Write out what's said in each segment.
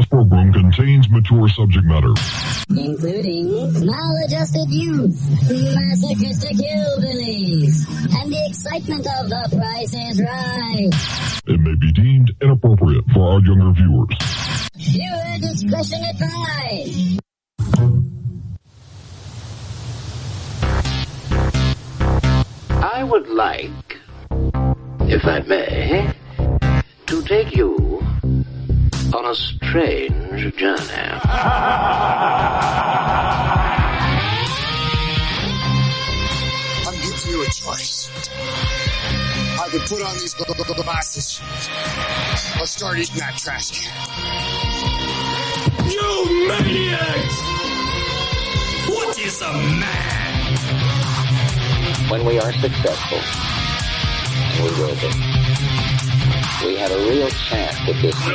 This program contains mature subject matter, including maladjusted youth, masochistic hillbillies, and the excitement of The Price is Right. It may be deemed inappropriate for our younger viewers. Viewer discretion advised. I would like, if I may, to take you on a strange journey. I'm giving you a choice. I could put on these glasses or start eating that trash can. You maniacs! What is a man? When we are successful, we will be. We had a real chance at this.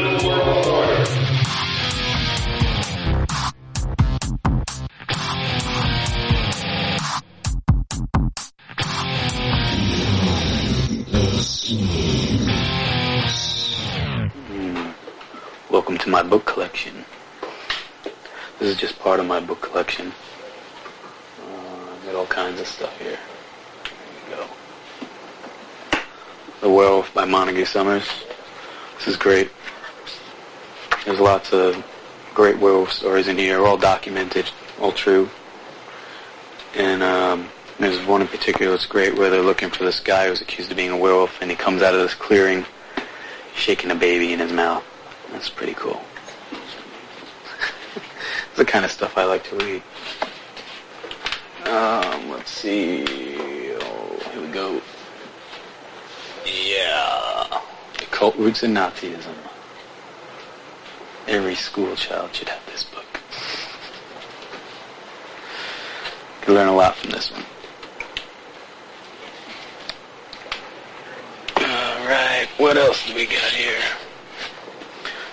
Welcome to my book collection. This is just part of my book collection. I've got all kinds of stuff here. The Werewolf by Montague Summers. This is great. There's lots of great werewolf stories in here, all documented, all true. And there's one in particular that's great where they're looking for this guy who's accused of being a werewolf, and he comes out of this clearing shaking a baby in his mouth. That's pretty cool. It's the kind of stuff I like to read. Let's see. Oh, here we go. Yeah. The Cult Roots of Nazism. Every school child should have this book. You can learn a lot from this one. Alright, what else do we got here?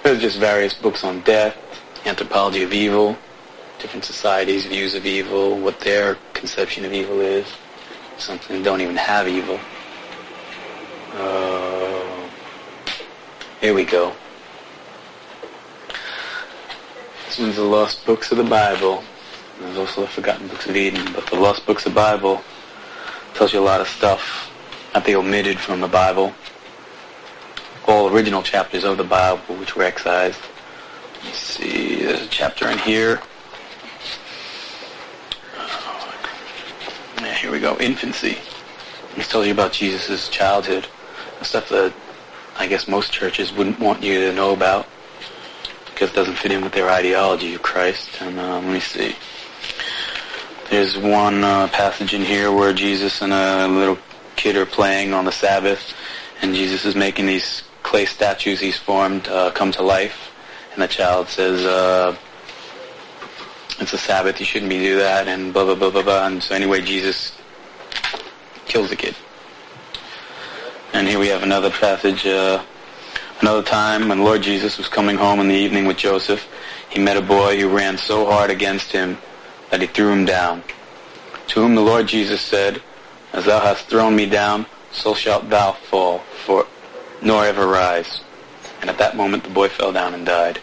There's just various books on death, anthropology of evil, different societies' views of evil, what their conception of evil is. Something don't even have evil. Here we go. This one's the Lost Books of the Bible. There's also the Forgotten Books of Eden, but the Lost Books of the Bible tells you a lot of stuff that they omitted from the Bible. All original chapters of the Bible, which were excised. Let's see, there's a chapter in here. Yeah, here we go, infancy. It tells you about Jesus' childhood, stuff that I guess most churches wouldn't want you to know about because it doesn't fit in with their ideology of Christ. And let me see. There's one passage in here where Jesus and a little kid are playing on the Sabbath, and Jesus is making these clay statues he's formed come to life. And the child says, it's a Sabbath, you shouldn't be doing that, and blah, blah, blah, blah, blah. And so anyway, Jesus kills the kid. And here we have another passage. Another time when Lord Jesus was coming home in the evening with Joseph, he met a boy who ran so hard against him that he threw him down. To whom the Lord Jesus said, "As thou hast thrown me down, so shalt thou fall, for nor ever rise." And at that moment the boy fell down and died.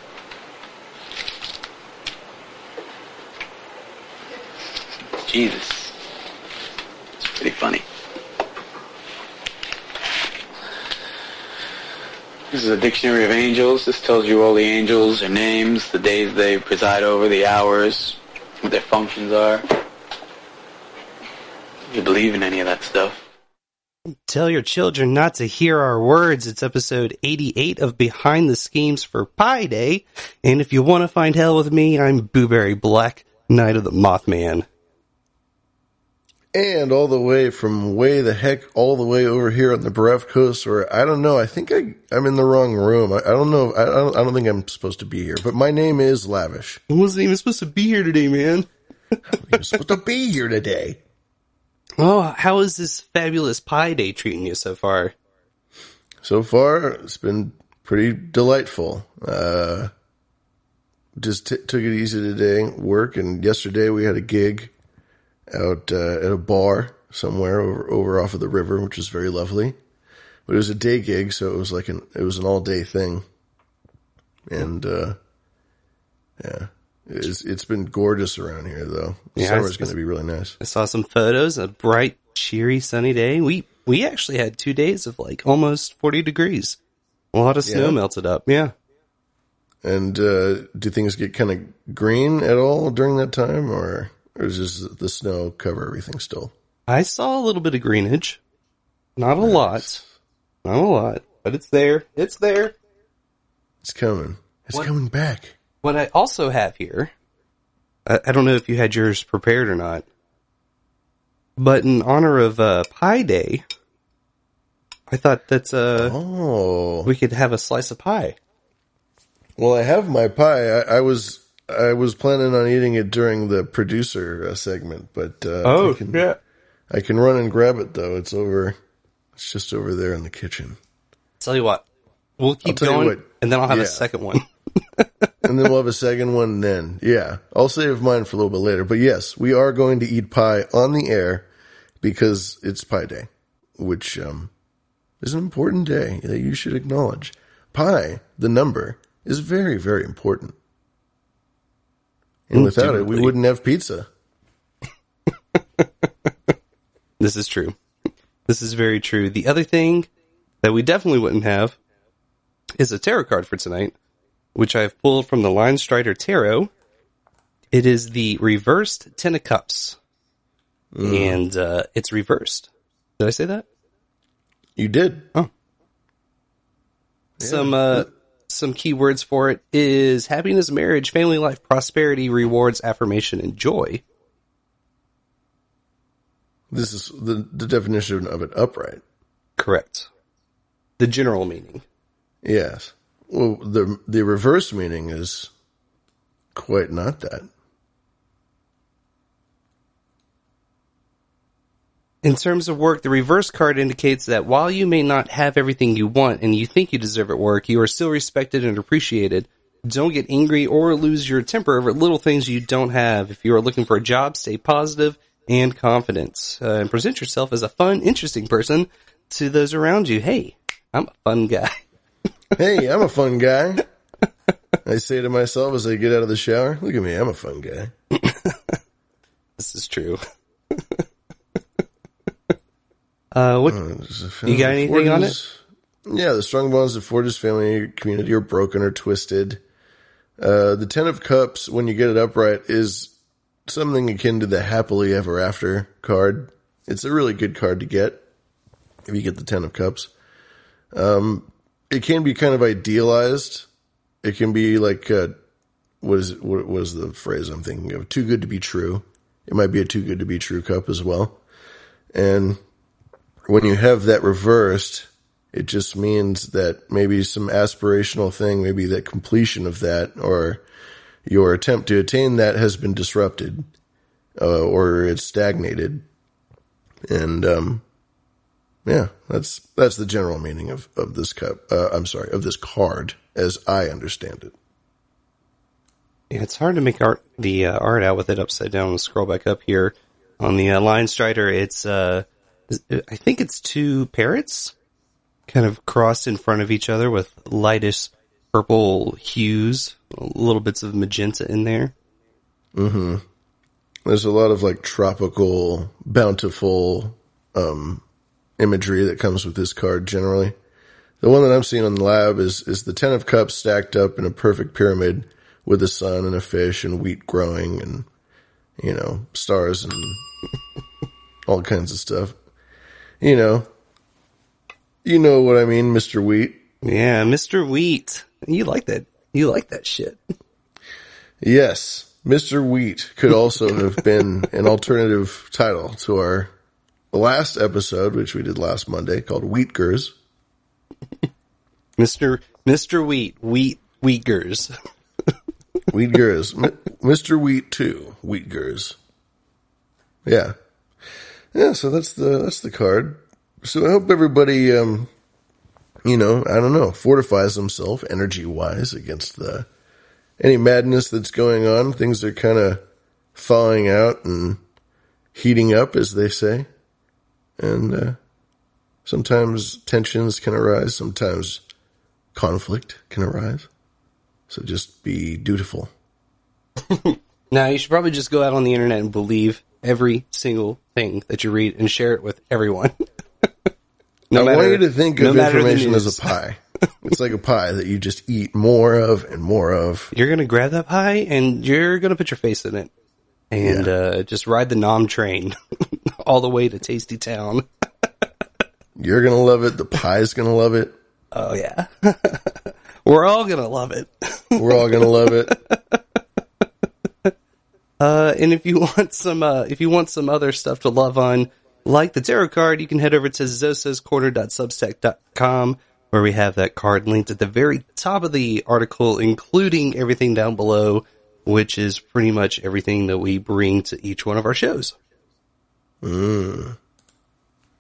Jesus. It's pretty funny. This is a dictionary of angels. This tells you all the angels, their names, the days they preside over, the hours, what their functions are. Do you believe in any of that stuff? Tell your children not to hear our words. It's episode 88 of Behind the Schemes for Pi Day. And if you want to find hell with me, I'm Booberry Black, Knight of the Mothman. And all the way from way the heck all the way over here on the bereft coast, or I don't know, I think I'm in the wrong room. I don't think I'm supposed to be here. But my name is Lavish. I wasn't even supposed to be here today, man. I wasn't even supposed to be here today. Oh, how is this fabulous Pi Day treating you so far? So far, it's been pretty delightful. Just took it easy today, work, and yesterday we had a gig out at a bar somewhere over off of the river, which was very lovely. But it was a day gig, so it was an all-day thing. And Yeah. It's been gorgeous around here, though. Summer's going to be really nice. I saw some photos, a bright, cheery, sunny day. We actually had 2 days of, like, almost 40 degrees. A lot of snow melted up, And do things get kind of green at all during that time, or is just the snow cover everything still? I saw a little bit of greenage. Not a lot, but it's there. It's coming. Coming back. What I also have here, I don't know if you had yours prepared or not, but in honor of Pie Day, I thought that's we could have a slice of pie. Well, I have my pie. I was planning on eating it during the producer segment, but I can run and grab it though. It's just over there in the kitchen. Tell you what, we'll keep going, and then I'll have a second one. And then we'll have a second one then. Yeah. I'll save mine for a little bit later. But yes, we are going to eat pie on the air because it's Pie Day, which is an important day that you should acknowledge. Pi, the number, is very, very important. And without it, we wouldn't have pizza. This is true. This is very true. The other thing that we definitely wouldn't have is a tarot card for tonight, which I've pulled from the Line Strider Tarot. It is the reversed Ten of Cups. Mm. And it's reversed. Did I say that? You did. Oh. Yeah. Some key words for it is happiness, marriage, family life, prosperity, rewards, affirmation, and joy. This is the definition of it upright. Correct. The general meaning. Yes. Well, the reverse meaning is quite not that. In terms of work, the reverse card indicates that while you may not have everything you want and you think you deserve at work, you are still respected and appreciated. Don't get angry or lose your temper over little things you don't have. If you are looking for a job, stay positive and confident, and present yourself as a fun, interesting person to those around you. Hey, I'm a fun guy. Hey, I'm a fun guy. I say to myself as I get out of the shower, look at me, I'm a fun guy. This is true. You got anything on it? Yeah, the strong bonds that forges family community are broken or twisted. The Ten of Cups, when you get it upright, is something akin to the happily ever after card. It's a really good card to get if you get the Ten of Cups. It can be kind of idealized. It can be like, what was the phrase I'm thinking of? Too good to be true. It might be a too good to be true cup as well. And when you have that reversed, it just means that maybe some aspirational thing, maybe that completion of that or your attempt to attain that has been disrupted, or it's stagnated. And, yeah, that's the general meaning of this cup. Of this card, as I understand it. Yeah, it's hard to make art out with it upside down. We'll scroll back up here on the Line Strider. It's I think it's two parrots, kind of crossed in front of each other with lightish purple hues, little bits of magenta in there. Mm-hmm. There's a lot of like tropical, bountiful, imagery that comes with this card generally. The one that I'm seeing on the lab is the Ten of Cups stacked up in a perfect pyramid with a sun and a fish and wheat growing and, you know, stars and all kinds of stuff. You know what I mean, Mr. Wheat. Yeah, Mr. Wheat. You like that. You like that shit. Yes. Mr. Wheat could also have been an alternative title to our the last episode, which we did last Monday, called Wheatgers. Mr. Wheatgers. Wheatgers. Mr. Wheat 2, Wheatgers. Yeah. Yeah, so that's the card. So I hope everybody, fortifies themselves energy-wise against any madness that's going on. Things are kind of thawing out and heating up, as they say. And sometimes tensions can arise. Sometimes conflict can arise. So just be dutiful Now, you should probably just go out on the internet and believe every single thing that you read and share it with everyone. I want you to think of information as a pie. It's like a pie that you just eat more of and more of. You're going to grab that pie and you're going to put your face in it. And just ride the nom train all the way to Tasty Town. You're going to love it. The pie's going to love it. Oh, yeah. We're all going to love it. We're all going to love it. And if you want some other stuff to love on, like the tarot card, you can head over to zosascorner.substack.com, where we have that card linked at the very top of the article, including everything down below, which is pretty much everything that we bring to each one of our shows. Yes,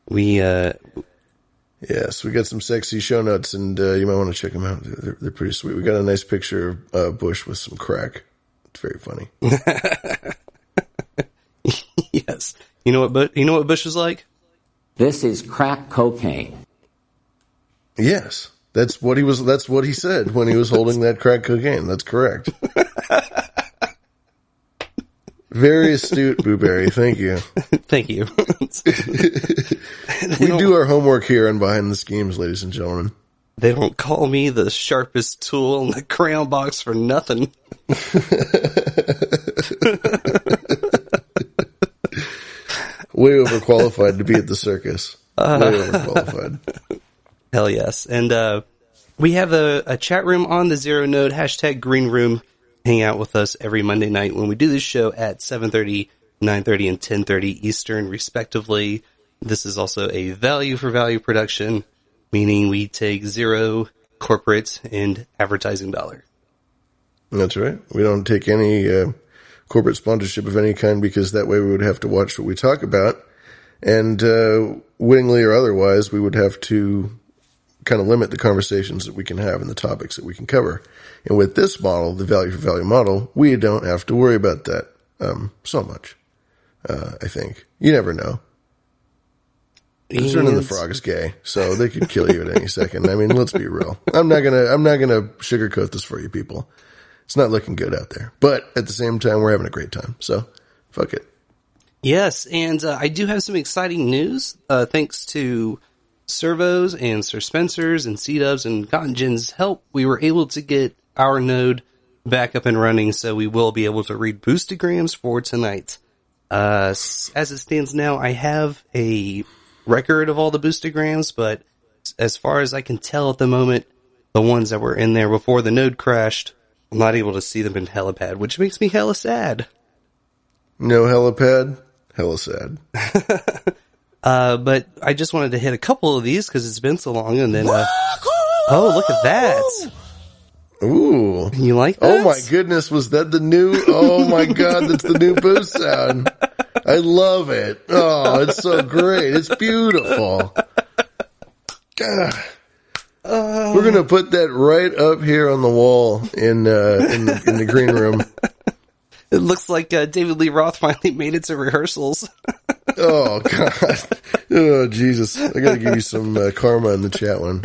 we got some sexy show notes, and you might want to check them out. They're pretty sweet. We got a nice picture of Bush with some crack. It's very funny. Yes. You know what Bush was like? This is crack cocaine. Yes. That's what he said when he was holding that crack cocaine. That's correct. Very astute, Booberry. Thank you. Thank you. We do our homework here on Behind the Schemes, ladies and gentlemen. They don't call me the sharpest tool in the crayon box for nothing. Way overqualified to be at the circus. Way overqualified. Hell yes. And we have a chat room on the Zero Node, #GreenRoom. Hang out with us every Monday night when we do this show at 7:30, 9:30, and 10:30 Eastern, respectively. This is also a value-for-value production, meaning we take zero corporate and advertising dollar. That's right. We don't take any corporate sponsorship of any kind, because that way we would have to watch what we talk about. And wittingly or otherwise, we would have to kind of limit the conversations that we can have and the topics that we can cover. And with this model, the value for value model, we don't have to worry about that so much. I think you never know. Concern and the Frog is gay, so they could kill you at any second. I mean, let's be real. I'm not gonna sugarcoat this for you people. It's not looking good out there, but at the same time, we're having a great time. So fuck it. Yes, and I do have some exciting news. Thanks to Servos and Sir Spencer's and C-Dub's and Cotton Gin's help, we were able to get our node back up and running, so we will be able to read boostograms for tonight. As it stands now, I have a record of all the boostograms, but as far as I can tell at the moment, the ones that were in there before the node crashed, I'm not able to see them in Helipad, which makes me hella sad. No Helipad? Hella sad. But I just wanted to hit a couple of these because it's been so long, and then oh, look at that! Ooh, you like that? Oh my goodness, was that the new? Oh my god, that's the new boost sound! I love it. Oh, it's so great. It's beautiful. God, we're gonna put that right up here on the wall in the green room. It looks like David Lee Roth finally made it to rehearsals. Oh, God. Oh, Jesus. I got to give you some karma in the chat one.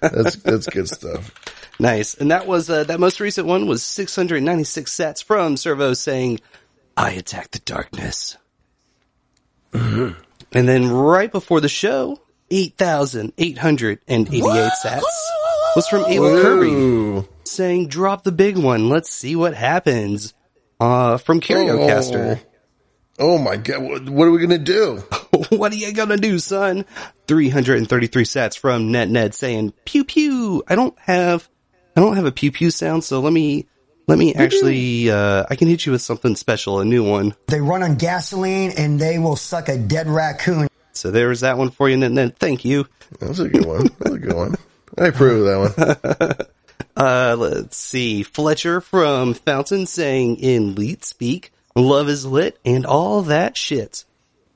That's good stuff. Nice. And that was that most recent one was 696 sats from Servo saying, I attack the darkness. Mm-hmm. And then right before the show, 8,888 sats was from Abel Kirby saying, drop the big one. Let's see what happens. From Cariocaster. Oh my god, what are we gonna do? What are you gonna do, son? 333 sats from Ned saying pew pew. I don't have a pew pew sound, so let me actually I can hit you with something special, a new one. They run on gasoline and they will suck a dead raccoon. So there was that one for you, Ned. Thank you. That's a good one. That's a good one. I approve of that one. Let's see. Fletcher from Fountain saying in Leet Speak, love is lit and all that shit.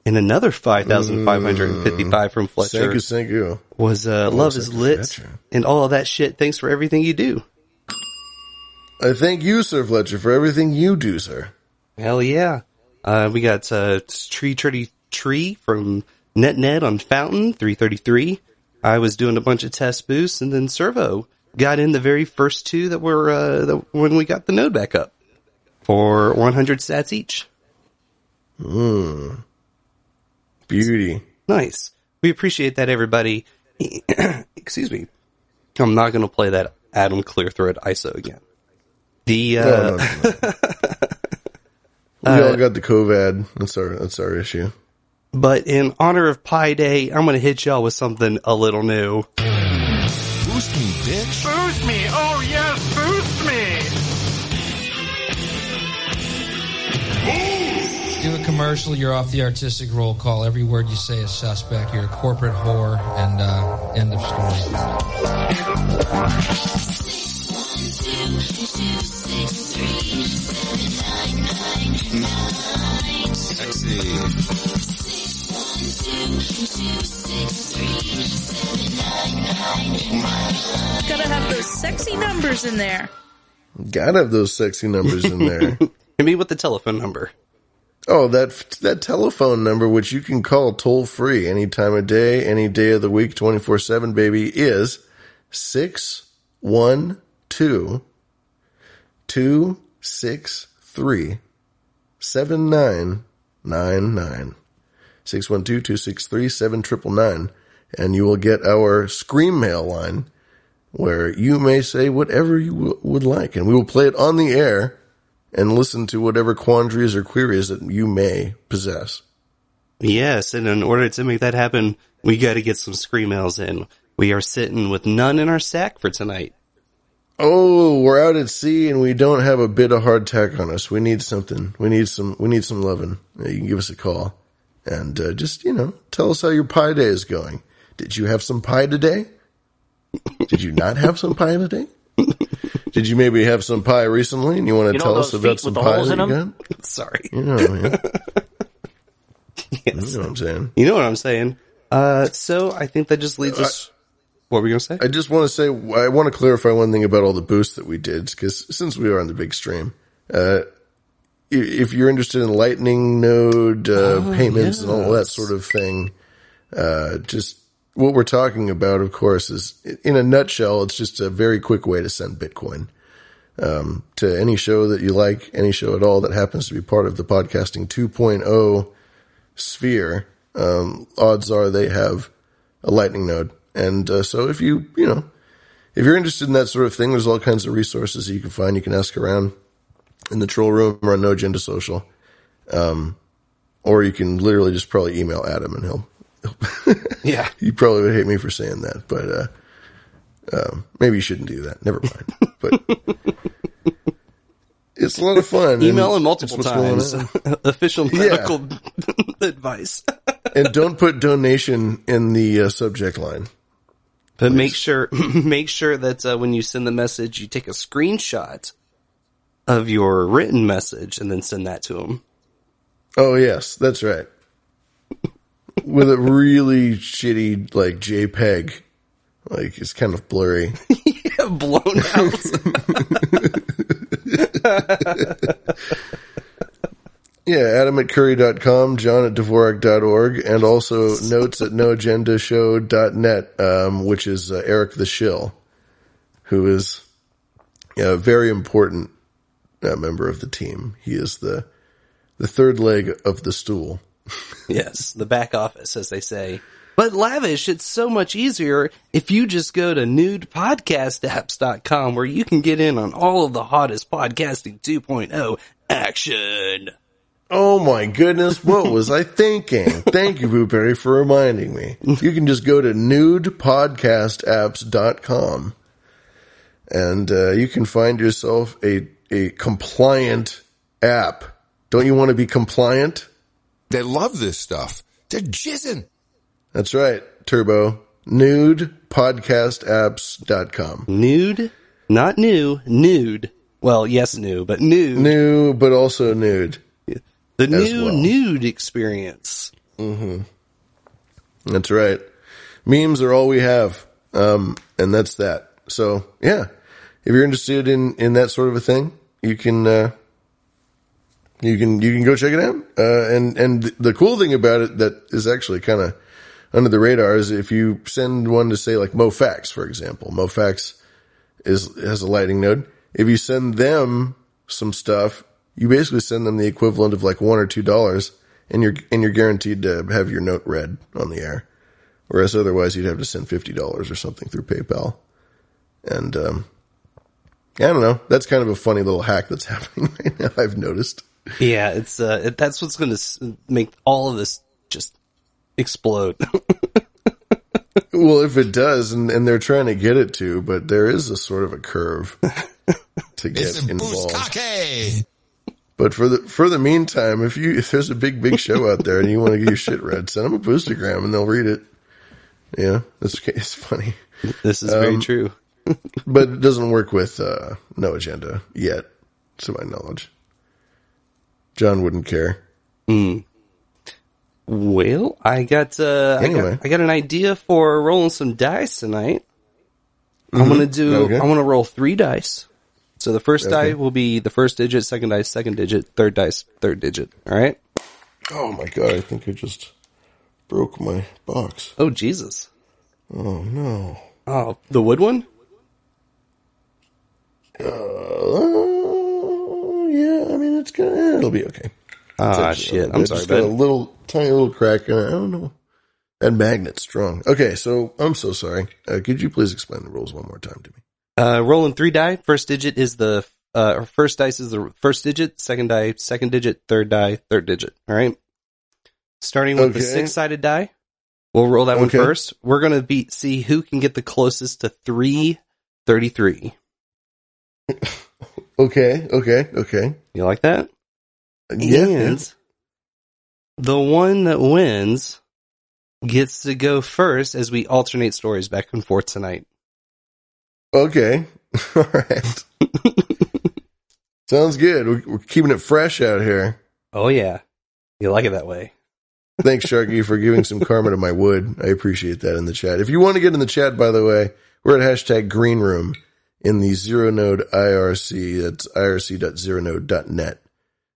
And another 5,555 from Fletcher. Thank you. Was love is lit Fletcher. And all that shit. Thanks for everything you do. I thank you, Sir Fletcher, for everything you do, sir. Hell yeah. We got Tree from Ned on Fountain, 333. I was doing a bunch of test boosts, and then Servo got in the very first two that were when we got the node back up. for 100 sats each. Mm. Beauty. Nice. We appreciate that, everybody. Excuse me. I'm not going to play that Adam Clearthroat ISO again. We all got the COVID. That's our issue. But in honor of Pi Day, I'm going to hit y'all with something a little new. Boost me, bitch. Boost me. Oh, yes. Boost me. Do a commercial. You're off the artistic roll call. Every word you say is suspect. You're a corporate whore. And end of story. Sexy. 2, 2, 6, 3, 7, 9, 9, 9. Gotta have those sexy numbers in there. Hit me with the telephone number. Oh, that telephone number, which you can call toll free any time of day, any day of the week, 24/7, baby, is 612-263-7999. 612-263-7999, and you will get our Scream Mail line, where you may say whatever you would like, and we will play it on the air and listen to whatever quandaries or queries that you may possess. Yes, and in order to make that happen, we got to get some Scream Mails in. We are sitting with none in our sack for tonight. Oh, we're out at sea, and we don't have a bit of hardtack on us. We need something. We need some loving. You can give us a call. And just, tell us how your pie day is going. Did you have some pie today? Did you not have some pie today? Did you maybe have some pie recently and you want to tell us about some pie that you got? Sorry. Yes. You know what I'm saying. So I think that just leads us... What were you going to say? I just want to say, I want to clarify one thing about all the boosts that we did, because since we are on the big stream... If you're interested in Lightning Node payments and all that sort of thing, just what we're talking about, of course, is in a nutshell, it's just a very quick way to send Bitcoin to any show that you like, any show at all that happens to be part of the podcasting 2.0 sphere. Odds are they have a Lightning Node. And so if if you're interested in that sort of thing, there's all kinds of resources that you can find. You can ask around in the troll room or on No Agenda Social. Or you can literally just probably email Adam and he'll yeah. You probably would hate me for saying that, but, maybe you shouldn't do that. Never mind. But it's a lot of fun. Email him multiple times. Official medical advice. And don't put donation in the subject line. But please. Make sure that, when you send the message, you take a screenshot of your written message, and then send that to him. Oh yes, that's right. With a really shitty JPEG, it's kind of blurry, blown out. Adam at curry.com, John at dvorak.org, and also notes at noagendashow.net, which is Eric the Shill, who is a very important member of the team. He is the third leg of the stool. Yes, the back office, as they say. But Lavish, it's so much easier if you just go to NudePodcastApps.com, where you can get in on all of the hottest podcasting 2.0 action. Oh my goodness, what was I thinking? Thank you, Boo Perry, for reminding me. You can just go to NudePodcastApps.com, and you can find yourself a compliant app. Don't you want to be compliant? They love this stuff. They're jizzing. That's right, Turbo. NudePodcastApps.com. Nude? Not new. Nude. Well, yes, new, but nude. New, but also nude. The new nude experience. Mm-hmm. That's right. Memes are all we have. And that's that. So, yeah. If you're interested in that sort of a thing, you can go check it out. And the cool thing about it that is actually kind of under the radar is if you send one to, say, like MoFax, for example. MoFax has a Lightning node. If you send them some stuff, you basically send them the equivalent of like $1 or $2, and you're guaranteed to have your note read on the air. Whereas otherwise you'd have to send $50 or something through PayPal. And, I don't know. That's kind of a funny little hack that's happening right now, I've noticed. Yeah, it's, that's what's going to make all of this just explode. Well, if it does, and they're trying to get it to, but there is a sort of a curve to get involved. But for the meantime, if there's a big show out there and you want to get your shit read, send them a boostergram and they'll read it. Yeah, it's funny. This is very true. But it doesn't work with No Agenda yet, to my knowledge. John wouldn't care. Mm. Well, I got an idea for rolling some dice tonight. Mm-hmm. I want to roll 3 dice. So the first die will be the first digit, second dice, second digit, third dice, third digit. All right. Oh my God. I think I just broke my box. Oh Jesus. Oh no. Oh, the wood one? Yeah. I mean, it'll be okay. Ah, shit. I'm sorry, bud. Got a tiny little crack in it. I don't know. That magnet's strong. Okay, so I'm so sorry. Could you please explain the rules one more time to me? Rolling 3 die. First digit is first dice is the first digit. Second die, second digit. Third die, third digit. All right. Starting with the 6-sided die, we'll roll that one first. We're gonna see who can get the closest to 333. Okay. You like that? And the one that wins gets to go first as we alternate stories back and forth tonight. Okay. All right. Sounds good. We're keeping it fresh out here. Oh, yeah. You like it that way. Thanks, Sharky, for giving some karma to my wood. I appreciate that in the chat. If you want to get in the chat, by the way, we're at #GreenRoom in the ZeroNode IRC. That's irc.zeronode.net.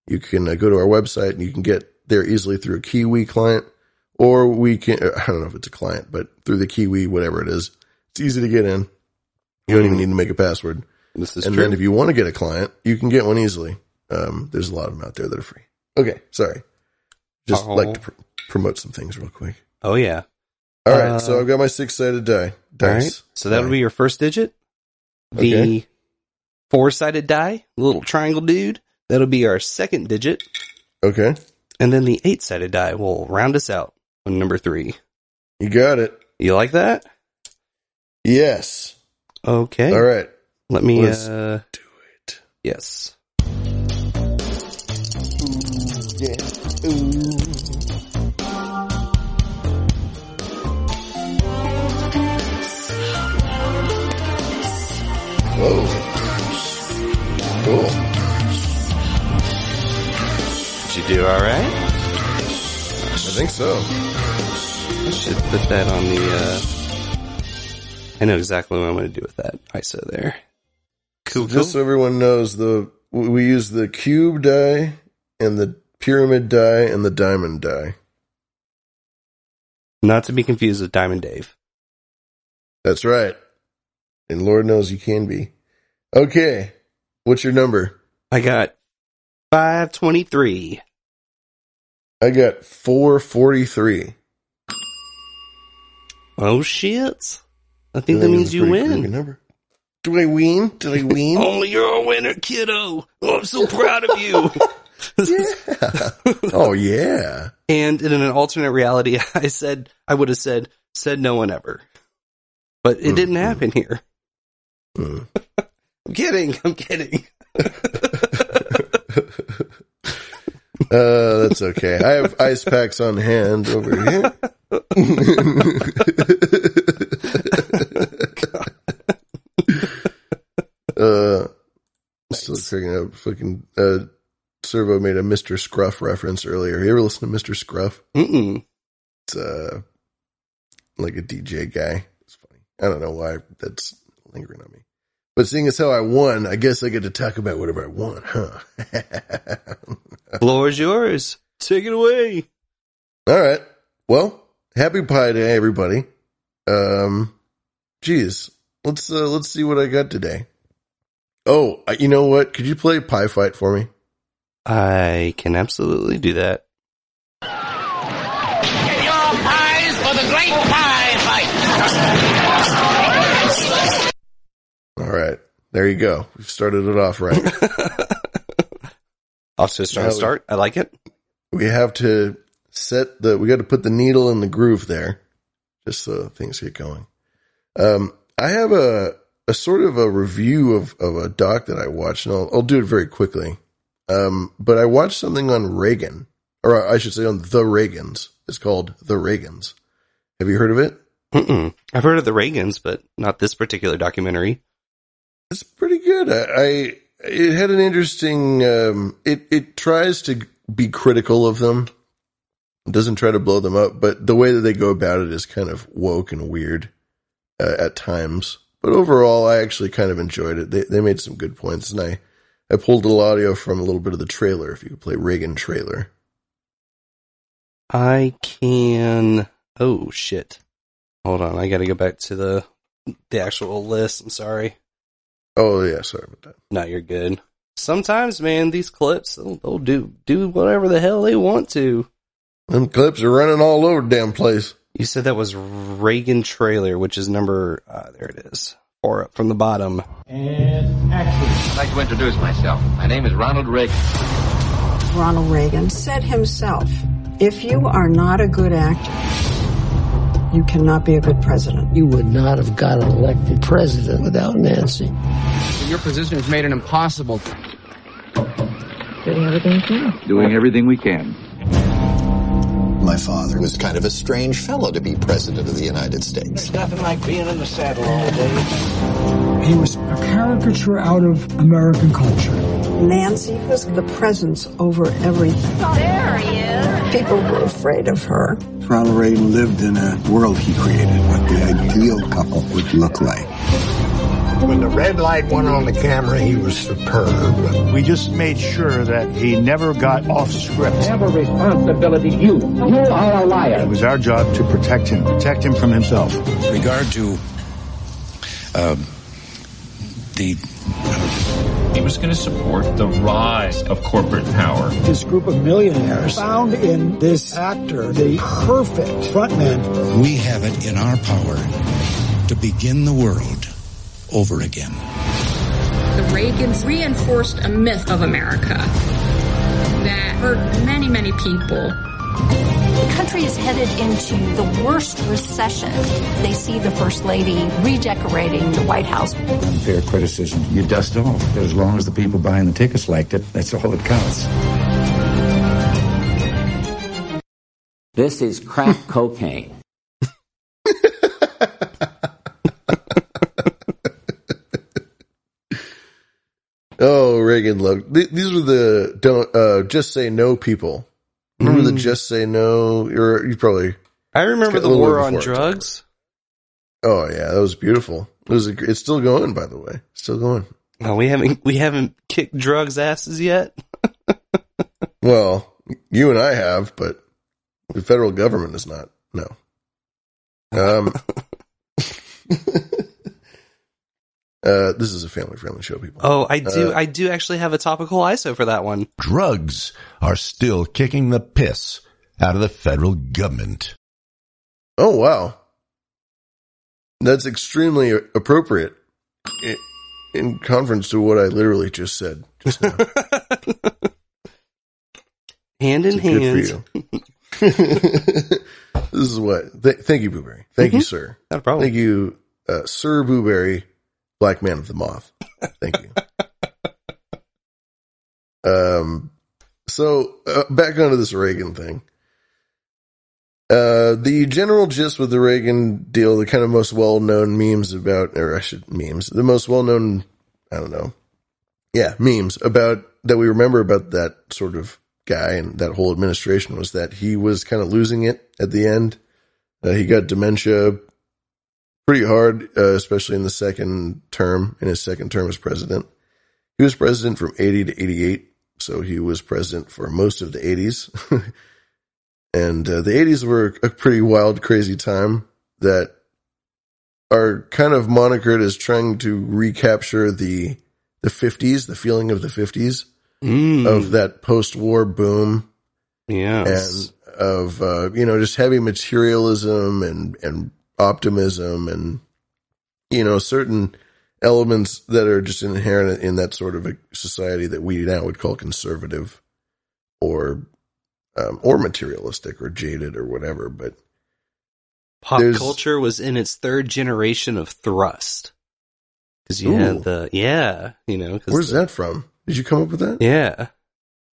You can go to our website and you can get there easily through a Kiwi client, or I don't know if it's a client, but through the Kiwi, whatever it is, it's easy to get in. You don't even need to make a password. This is true. Then if you want to get a client, you can get one easily. There's a lot of them out there that are free. Okay. Sorry. Just like to promote some things real quick. Oh yeah. All right. So I've got my 6-sided die. Dice. Right. So that would be your first digit. The 4-sided die, little triangle dude. That'll be our second digit. Okay. And then the 8-sided die will round us out on number 3. You got it. You like that? Yes. Okay. All right. Let me do it. Yes. Ooh, yeah. Ooh. Whoa. Cool. Did you do all right? I think so. I should put that on the, I know exactly what I'm going to do with that ISO there. Cool. Just so everyone knows, we use the cube die and the pyramid die and the diamond die. Not to be confused with Diamond Dave. That's right. And Lord knows you can be. Okay. What's your number? I got 523. I got 443. Oh shit! I think that means you win. Number. Do I win? Only you're a winner, kiddo. Oh, I'm so proud of you. Yeah. Oh yeah. And in an alternate reality, I would have said no one ever, but it didn't happen here. I'm kidding. That's okay. I have ice packs on hand over here. Still figuring out fucking Servo made a Mr. Scruff reference earlier. You ever listen to Mr. Scruff? Mm-mm. It's like a DJ guy. It's funny. I don't know why that's lingering on me. But seeing as how I won, I guess I get to talk about whatever I want, huh? Floor is yours. Take it away. All right. Well, happy Pi Day, everybody. Geez, let's see what I got today. Oh, you know what? Could you play Pie Fight for me? I can absolutely do that. Get your prize for the great pie fight. All right. There you go. We've started it off right. Off to a strong start. I like it. We have to we got to put the needle in the groove there, just so things get going. I have a sort of a review of a doc that I watched, and I'll do it very quickly. But I watched something on Reagan, or I should say on The Reagans. It's called The Reagans. Have you heard of it? Mm-mm. I've heard of The Reagans, but not this particular documentary. It's pretty good. It had an interesting, it tries to be critical of them. It doesn't try to blow them up, but the way that they go about it is kind of woke and weird at times. But overall, I actually kind of enjoyed it. They made some good points, and I pulled a little audio from a little bit of the trailer, if you could play Reagan trailer. I can... Oh, shit. Hold on, I gotta go back to the actual list, I'm sorry. Oh, yeah, sorry about that. No, you're good. Sometimes, man, these clips, they'll do whatever the hell they want to. Them clips are running all over the damn place. You said that was Reagan trailer, which is number, there it is, 4 up from the bottom. And action. I'd like to introduce myself. My name is Ronald Reagan. Ronald Reagan said himself, if you are not a good actor, you cannot be a good president. You would not have gotten elected president without Nancy. So your position has made it impossible. Doing everything we can. Doing everything we can. My father was kind of a strange fellow to be president of the United States. There's nothing like being in the saddle all day. He was a caricature out of American culture. Nancy was the presence over everything. Oh, there he is. People were afraid of her. Ronald Reagan lived in a world he created, what the ideal couple would look like. When the red light went on the camera, he was superb. We just made sure that he never got off script. I have a responsibility. You are a liar. It was our job to protect him from himself. With regard to he was going to support the rise of corporate power. This group of millionaires found in this actor the perfect frontman. We have it in our power to begin the world over again. The Reagans reinforced a myth of America that hurt many, many people. The country is headed into the worst recession. They see the First Lady redecorating the White House. Unfair criticism. You dust off. As long as the people buying the tickets liked it, that's all that counts. This is crack cocaine. Oh, Reagan loved. These were the Just Say No people. Remember the Just Say No? You probably. I remember the war on drugs. Oh yeah, that was beautiful. It's still going, by the way. Still going. No, we haven't kicked drugs asses yet. Well, you and I have, but the federal government is not. No. This is a family-friendly show, people. Oh, I do actually have a topical ISO for that one. Drugs are still kicking the piss out of the federal government. Oh, wow. That's extremely appropriate in conference to what I literally just said just now. Hand in hand. Good for you. This is what... thank you, Booberry. Thank you, sir. Not a problem. Thank you, Sir Booberry. Black man of the moth. Thank you. So back onto this Reagan thing. The general gist with the Reagan deal, the kind of most well-known memes about that we remember about that sort of guy and that whole administration was that he was kind of losing it at the end. He got dementia pretty hard, especially in his second term as president. He was president from 80 to 88, so he was president for most of the 80s. And the 80s were a pretty wild, crazy time that are kind of monikered as trying to recapture the 50s, the feeling of the 50s, of that post-war boom. Yes. And of, just heavy materialism and optimism and, certain elements that are just inherent in that sort of a society that we now would call conservative or materialistic or jaded or whatever. But pop culture was in its third generation of thrust. Cause you had where's that from? Did you come up with that? Yeah.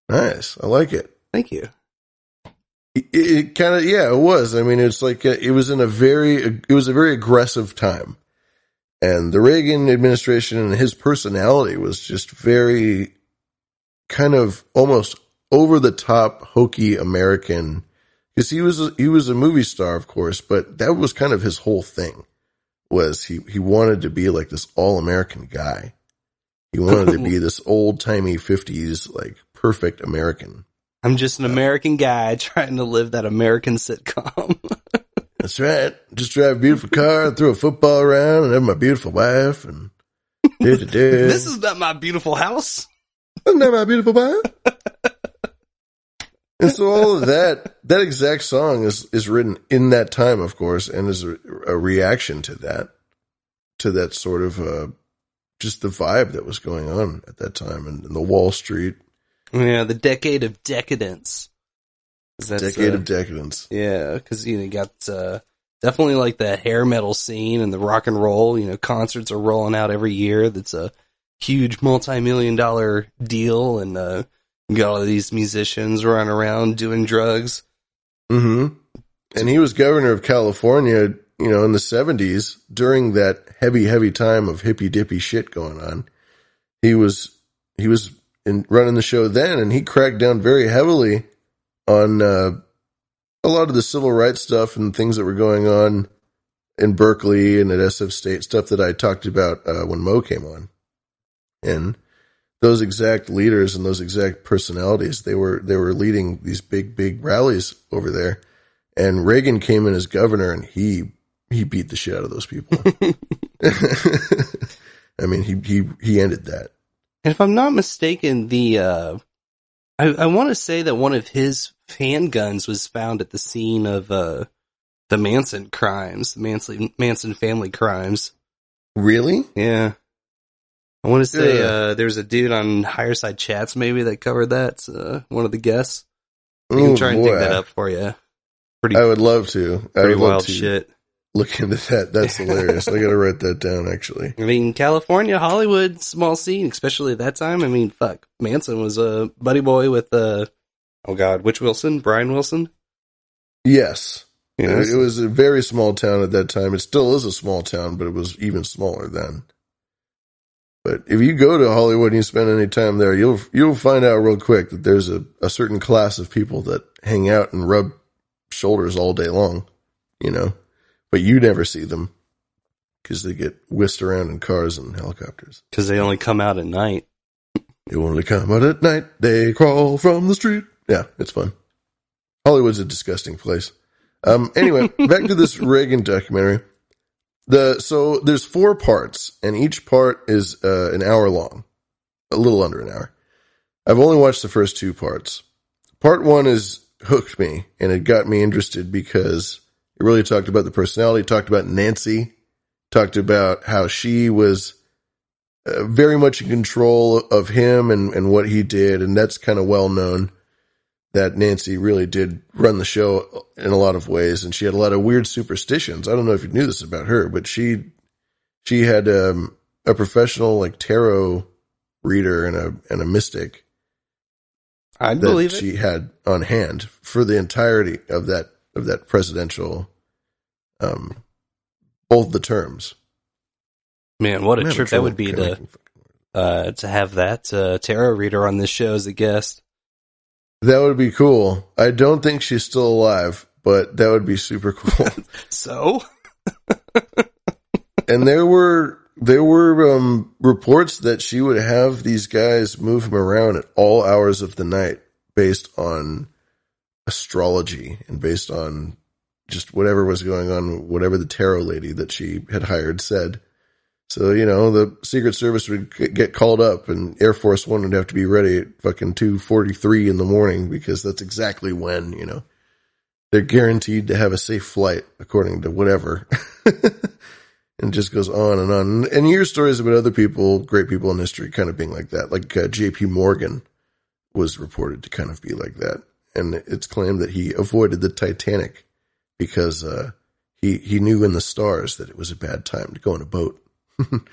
Nice. I like it. Thank you. It kind of, it was. I mean, it's like, it was a very aggressive time. And the Reagan administration and his personality was just very kind of almost over the top, hokey American. Cause he was a movie star, of course, but that was kind of his whole thing was he wanted to be like this all American guy. He wanted to be this old timey 50s, like perfect American. I'm just an American guy trying to live that American sitcom. That's right. Just drive a beautiful car and throw a football around and have my beautiful wife. And this is not my beautiful house. Isn't that my beautiful wife? And so all of that exact song is written in that time, of course, and is a reaction to that sort of just the vibe that was going on at that time and the Wall Street. Yeah, the decade of decadence. Yeah, because you got definitely like the hair metal scene and the rock and roll. Concerts are rolling out every year. That's a huge multi-million-dollar deal, and you got all of these musicians running around doing drugs. Mm-hmm. And he was governor of California, in the 70s during that heavy, heavy time of hippy dippy shit going on. He was running the show then, and he cracked down very heavily on a lot of the civil rights stuff and things that were going on in Berkeley and at SF State, stuff that I talked about when Mo came on. And those exact leaders and those exact personalities, they were leading these big, big rallies over there. And Reagan came in as governor, and he beat the shit out of those people. I mean, he ended that. And if I'm not mistaken, I want to say that one of his handguns was found at the scene of the Manson crimes, Manson family crimes. Really? Yeah. I want to say there's a dude on Higher Side Chats maybe that covered that. It's one of the guests. I can try and dig that up for you. I would love to. Pretty wild shit. Look into that. That's hilarious. I got to write that down, actually. I mean, California, Hollywood, small scene, especially at that time. I mean, fuck. Manson was a buddy boy with, which Wilson? Brian Wilson? Yes. It was a very small town at that time. It still is a small town, but it was even smaller then. But if you go to Hollywood and you spend any time there, you'll find out real quick that there's a certain class of people that hang out and rub shoulders all day long, But you never see them because they get whisked around in cars and helicopters. Because they only come out at night. They only come out at night. They crawl from the street. Yeah, it's fun. Hollywood's a disgusting place. Anyway, back to this Reagan documentary. So there's 4 parts, and each part is an hour long, a little under an hour. I've only watched the first 2 parts. Part 1 hooked me, and it got me interested because... It really talked about the personality, talked about Nancy, talked about how she was very much in control of him and what he did. And that's kind of well known that Nancy really did run the show in a lot of ways. And she had a lot of weird superstitions. I don't know if you knew this about her, but she had a professional like tarot reader and a mystic. I believe she had on hand for the entirety of that presidential, both the terms. Man, what a trip that would be to have that tarot reader on this show as a guest. That would be cool. I don't think she's still alive, but that would be super cool. So? And there were reports that she would have these guys move him around at all hours of the night based on astrology and based on just whatever was going on, whatever the tarot lady that she had hired said. So, you know, the Secret Service would get called up and Air Force One would have to be ready at fucking 2:43 in the morning, because that's exactly when, you know, they're guaranteed to have a safe flight, according to whatever. And just goes on and on. And you hear stories about other people, great people in history, kind of being like that. Like J.P. Morgan was reported to kind of be like that. And it's claimed that he avoided the Titanic because he knew in the stars that it was a bad time to go on a boat. Of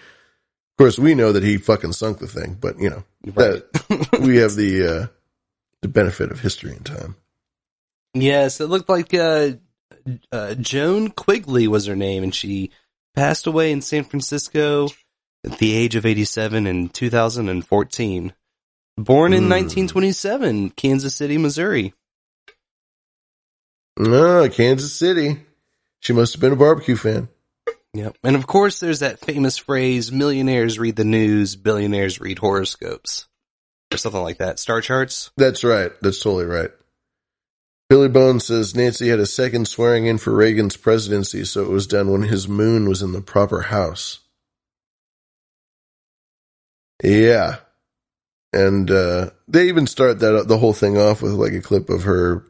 course, we know that he fucking sunk the thing, but, you know, right. That, we have the benefit of history and time. Yes, it looked like Joan Quigley was her name, and she passed away in San Francisco at the age of 87 in 2014. Born in 1927, Kansas City, Missouri. Oh, Kansas City. She must have been a barbecue fan. Yep. And of course, there's that famous phrase, millionaires read the news, billionaires read horoscopes. Or something like that. Star charts? That's right. That's totally right. Billy Bone says Nancy had a second swearing in for Reagan's presidency, so it was done when his moon was in the proper house. Yeah. And they even start the whole thing off with like a clip of her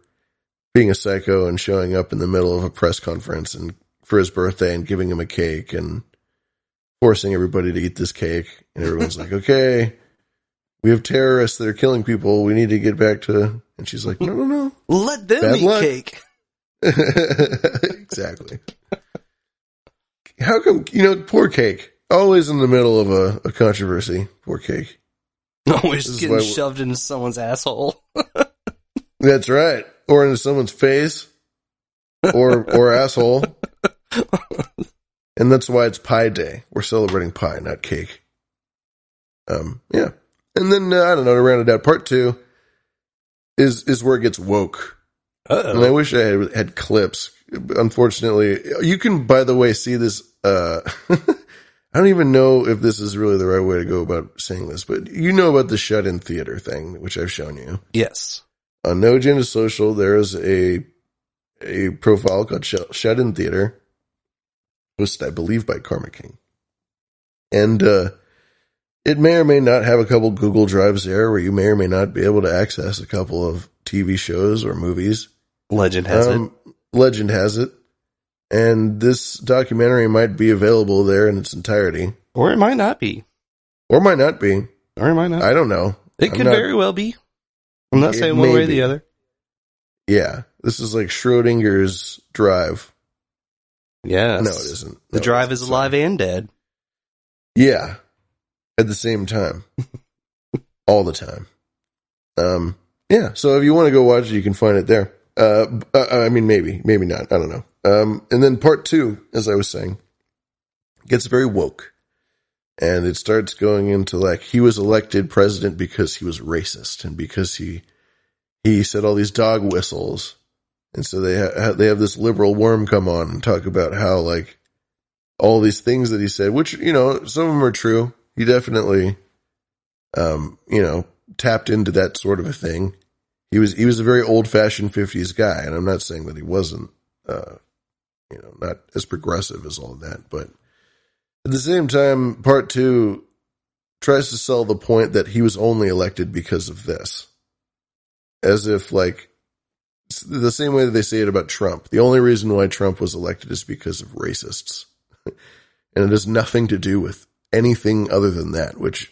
being a psycho and showing up in the middle of a press conference and for his birthday and giving him a cake and forcing everybody to eat this cake. And everyone's like, okay, we have terrorists that are killing people. We need to get back to... And she's like, no. Let them eat cake. Exactly. How come, you know, poor cake. Always in the middle of a controversy. Poor cake. Always getting shoved into someone's asshole. That's right. Or into someone's face. Or asshole. And that's why it's Pie Day. We're celebrating pie, not cake. Yeah. And then, I don't know, to round it out, part two is where it gets woke. Uh-oh. And I wish I had clips. Unfortunately, you can, by the way, see this. I don't even know if this is really the right way to go about saying this, but you know about the shut-in theater thing, which I've shown you. Yes. On No Agenda Social, there is a profile called Shut-In Theater, hosted, I believe, by Karma King. And it may or may not have a couple Google Drives there where you may or may not be able to access a couple of TV shows or movies. Legend has it. Legend has it. And this documentary might be available there in its entirety. Or it might not be. I don't know. It could very well be. I'm not saying one way or the other. Yeah. This is like Schrodinger's Drive. Yeah. No, it isn't. No, the Drive is alive and dead. Yeah. At the same time. All the time. Yeah. So if you want to go watch it, you can find it there. I mean, maybe not. I don't know. And then part two, as I was saying, gets very woke. And it starts going into like, he was elected president because he was racist and because he said all these dog whistles. And so they have this liberal worm come on and talk about how like all these things that he said, which, you know, some of them are true. He definitely, you know, tapped into that sort of a thing. He was a very old fashioned 50s guy. And I'm not saying that he wasn't, you know, not as progressive as all of that, but at the same time, part two tries to sell the point that he was only elected because of this. As if, like, the same way that they say it about Trump. The only reason why Trump was elected is because of racists. And it has nothing to do with anything other than that, which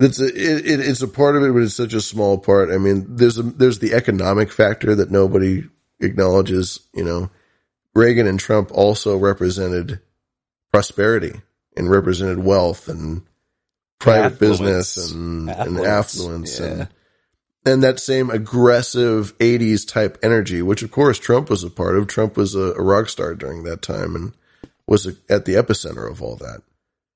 it's a part of it, but it's such a small part. I mean, there's the economic factor that nobody acknowledges, you know. Reagan and Trump also represented prosperity and represented wealth and private business and affluence. Yeah. And that same aggressive 80s type energy, which of course Trump was a part of. Trump was a rock star during that time and was at the epicenter of all that.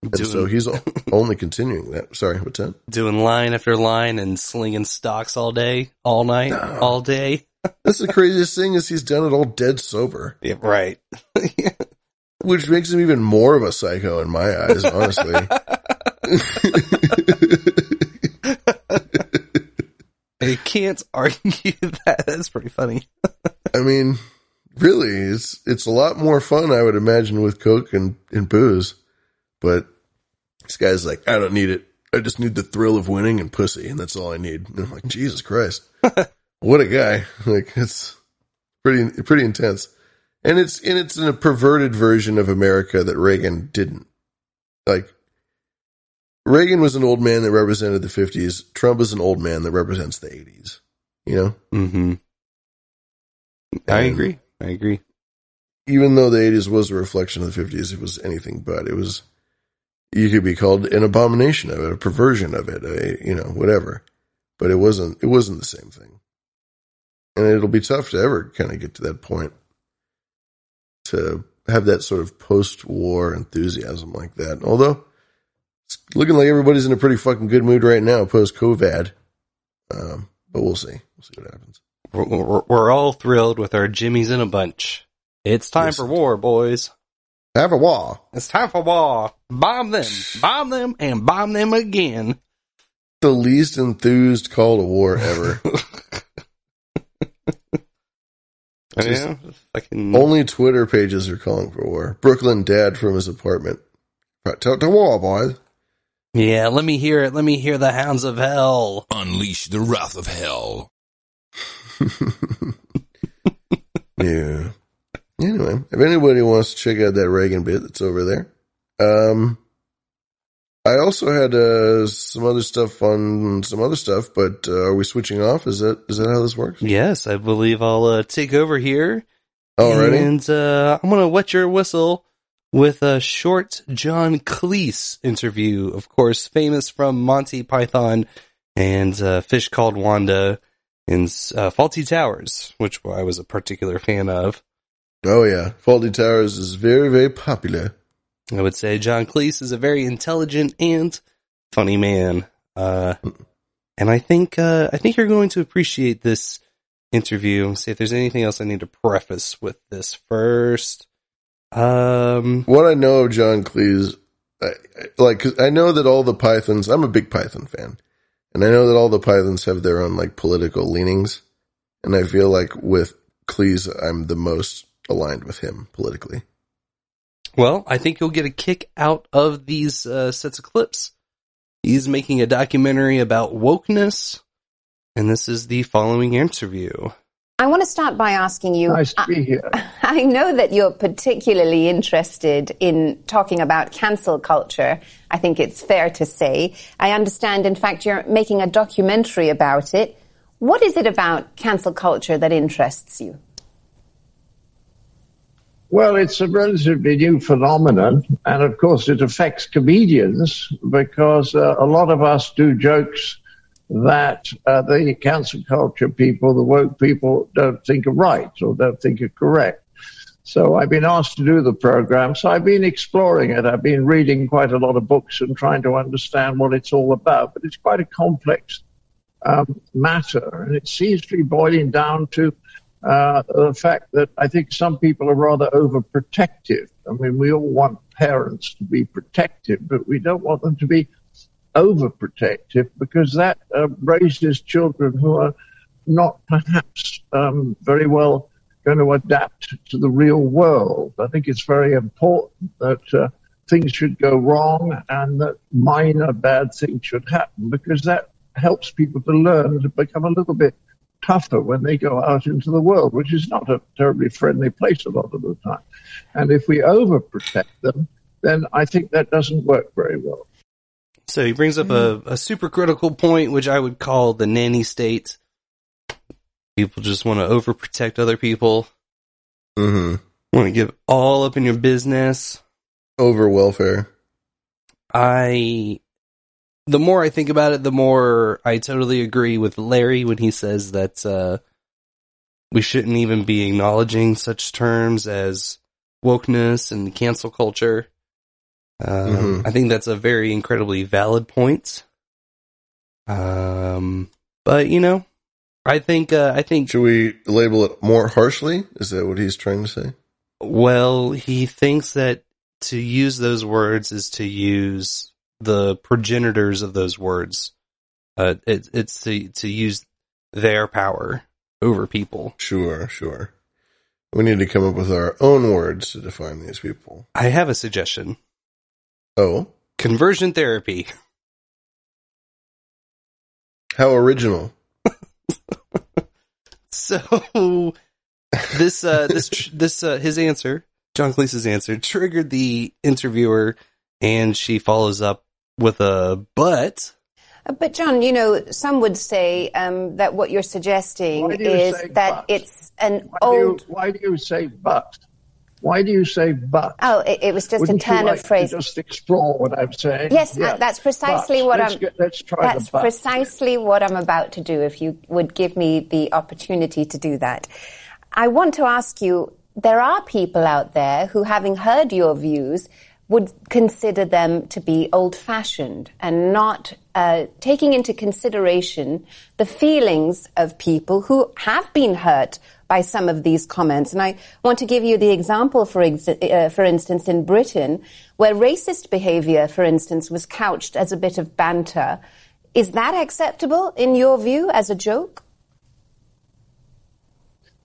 And so he's only continuing that. Sorry, what's that? Doing line after line and slinging stocks all day, all night, all day. That's the craziest thing is he's done it all dead sober. Yeah, right. Which makes him even more of a psycho in my eyes, honestly. I can't argue that. That's pretty funny. I mean, really, it's a lot more fun, I would imagine, with coke and booze. But this guy's like, I don't need it. I just need the thrill of winning and pussy, and that's all I need. And I'm like, Jesus Christ. What a guy. Like, it's pretty intense. And it's in a perverted version of America that Reagan didn't. Like, Reagan was an old man that represented the 50s. Trump is an old man that represents the 80s, you know? Mm-hmm. I agree. Even though the 80s was a reflection of the 50s, it was anything but. It was, you could be called an abomination of it, a perversion of it, whatever. But it wasn't the same thing. And it'll be tough to ever kind of get to that point, to have that sort of post-war enthusiasm like that. Although, it's looking like everybody's in a pretty fucking good mood right now, post-COVID. But we'll see. We'll see what happens. We're all thrilled with our jimmies in a bunch. It's time for war, boys. Time for war. It's time for war. Bomb them, and bomb them again. The least enthused call to war ever. Yeah, only Twitter pages are calling for war. Brooklyn dad from his apartment. Right, to war, boys. Yeah, let me hear it. Let me hear the hounds of hell. Unleash the wrath of hell. Yeah. Anyway, if anybody wants to check out that Reagan bit, that's over there. I also had some other stuff, but are we switching off? Is that how this works? Yes, I believe I'll take over here. Alrighty. And I'm going to wet your whistle with a short John Cleese interview, of course, famous from Monty Python and Fish Called Wanda and Fawlty Towers, which I was a particular fan of. Oh, yeah. Fawlty Towers is very, very popular. I would say John Cleese is a very intelligent and funny man. And I think you're going to appreciate this interview. Let's see if there's anything else I need to preface with this first. What I know of John Cleese, cause I know that all the Pythons, I'm a big Python fan, and I know that all the Pythons have their own, like, political leanings. And I feel like with Cleese, I'm the most aligned with him politically. Well, I think you'll get a kick out of these sets of clips. He's making a documentary about wokeness, and this is the following interview. I want to start by asking you... Nice to be here. I know that you're particularly interested in talking about cancel culture. I think it's fair to say. I understand, in fact, you're making a documentary about it. What is it about cancel culture that interests you? Well, it's a relatively new phenomenon, and of course it affects comedians because a lot of us do jokes that the cancel culture people, the woke people, don't think are right or don't think are correct. So I've been asked to do the program, so I've been exploring it. I've been reading quite a lot of books and trying to understand what it's all about, but it's quite a complex matter, and it seems to be boiling down to the fact that I think some people are rather overprotective. I mean, we all want parents to be protective, but we don't want them to be overprotective because that raises children who are not perhaps very well going to adapt to the real world. I think it's very important that things should go wrong and that minor bad things should happen because that helps people to learn to become a little bit tougher when they go out into the world, which is not a terribly friendly place a lot of the time. And if we overprotect them, then I think that doesn't work very well. So he brings up a super critical point, which I would call the nanny state. People just want to overprotect other people. Mm-hmm. Want to give all up in your business. Over welfare. The more I think about it, the more I totally agree with Larry when he says that we shouldn't even be acknowledging such terms as wokeness and cancel culture. I think that's a very incredibly valid point. But I think should we label it more harshly? Is that what he's trying to say? Well, he thinks that to use those words is to use the progenitors of those words. It's to use their power over people. Sure. We need to come up with our own words to define these people. I have a suggestion. Oh? Conversion therapy. How original. So this his answer, John Cleese's answer, triggered the interviewer, and she follows up with a but. But John, you know, some would say that what you're suggesting is that it's an old. Why do you say but? Why do you say but? Oh, it was just wouldn't a turn of phrase. To just explore what I'm saying. Yes, yeah. That's precisely but. That's precisely what I'm about to do. If you would give me the opportunity to do that, I want to ask you: there are people out there who, having heard your views, would consider them to be old-fashioned and not taking into consideration the feelings of people who have been hurt by some of these comments. And I want to give you the example, for instance, in Britain, where racist behavior, for instance, was couched as a bit of banter. Is that acceptable, in your view, as a joke?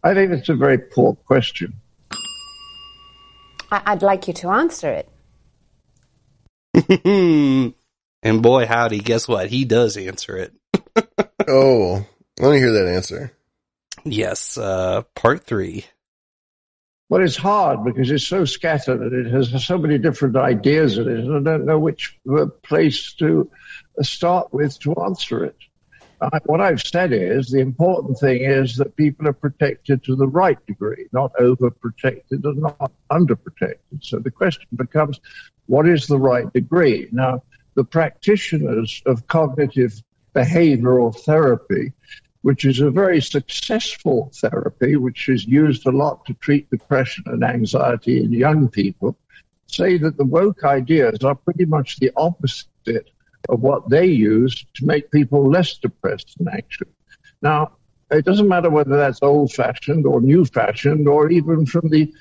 I think it's a very poor question. I'd like you to answer it. And boy, howdy, guess what? He does answer it. Oh, let me hear that answer. Yes, part three. Well, it's hard because it's so scattered and it has so many different ideas in it, and I don't know which place to start with to answer it. What I've said is the important thing is that people are protected to the right degree, not overprotected and not underprotected. So the question becomes, what is the right degree? Now, the practitioners of cognitive behavioral therapy, which is a very successful therapy, which is used a lot to treat depression and anxiety in young people, say that the woke ideas are pretty much the opposite of what they use to make people less depressed and anxious. Now, it doesn't matter whether that's old-fashioned or new-fashioned or even from the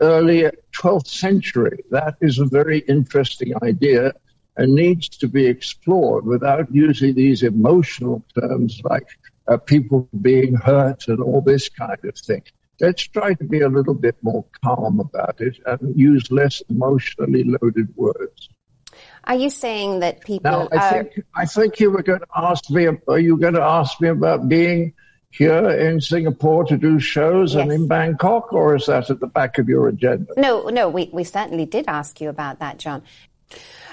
early 12th century. That is a very interesting idea and needs to be explored without using these emotional terms like people being hurt and all this kind of thing. Let's try to be a little bit more calm about it and use less emotionally loaded words. Are you saying that people? Now, I think you were going to ask me. Are you going to ask me about being here in Singapore to do shows and in Bangkok, or is that at the back of your agenda? No, we certainly did ask you about that, John.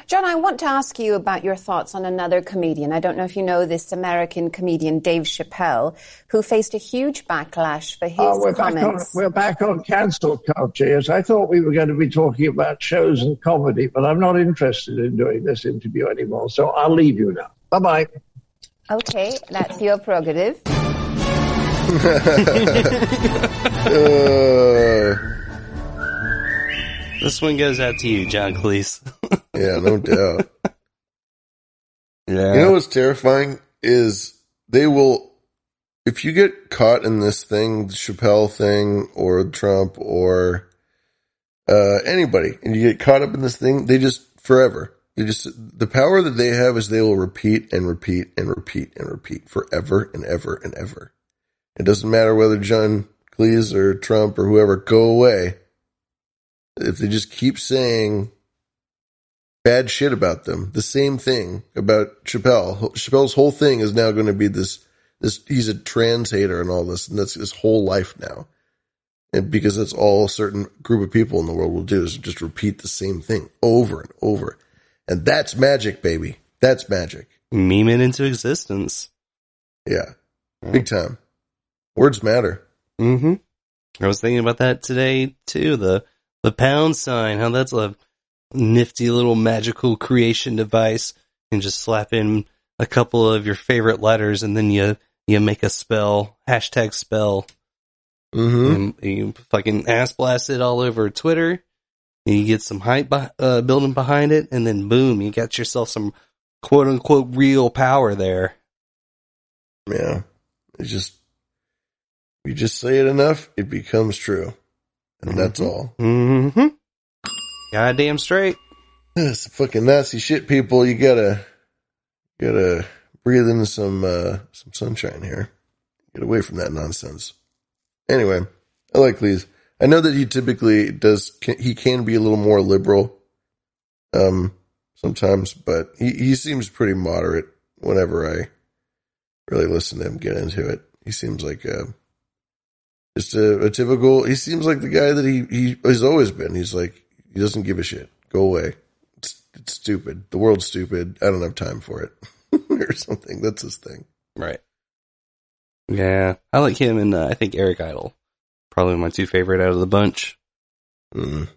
John, I want to ask you about your thoughts on another comedian. I don't know if you know this American comedian, Dave Chappelle, who faced a huge backlash for his comments. We're back on cancel culture. Yes, I thought we were going to be talking about shows and comedy, but I'm not interested in doing this interview anymore, so I'll leave you now. Bye-bye. Okay, that's your prerogative. This one goes out to you, John Cleese. Yeah, no doubt. Yeah. You know what's terrifying is they will, if you get caught in this thing, the Chappelle thing or Trump or anybody, and you get caught up in this thing, they just forever. The power that they have is they will repeat and repeat and repeat and repeat forever and ever and ever. It doesn't matter whether John Cleese or Trump or whoever go away. If they just keep saying bad shit about them, the same thing about Chappelle. Chappelle's whole thing is now going to be this he's a trans hater and all this, and that's his whole life now. And because that's all a certain group of people in the world will do is just repeat the same thing over and over. And that's magic, baby. That's magic. Meme it into existence. Yeah. Big time. Words matter. Mm-hmm. I was thinking about that today, too. The pound sign, how that's a nifty little magical creation device, and just slap in a couple of your favorite letters, and then you make a spell, hashtag spell. Mm-hmm. And you fucking ass blast it all over Twitter, and you get some hype building behind it, and then boom, you got yourself some quote unquote real power there. Yeah, it's just you just say it enough, it becomes true. And that's all. Mm-hmm. Goddamn straight. That's fucking Nazi shit, people. You gotta breathe in some sunshine here. Get away from that nonsense. Anyway, I like Lee's. I know that he typically does. He can be a little more liberal. sometimes, but he seems pretty moderate whenever I really listen to him get into it. He seems like a typical, he seems like the guy that he has always been. He's like, he doesn't give a shit. Go away. It's stupid. The world's stupid. I don't have time for it or something. That's his thing. Right. Yeah. I like him and I think Eric Idle. Probably my two favorite out of the bunch. Mm.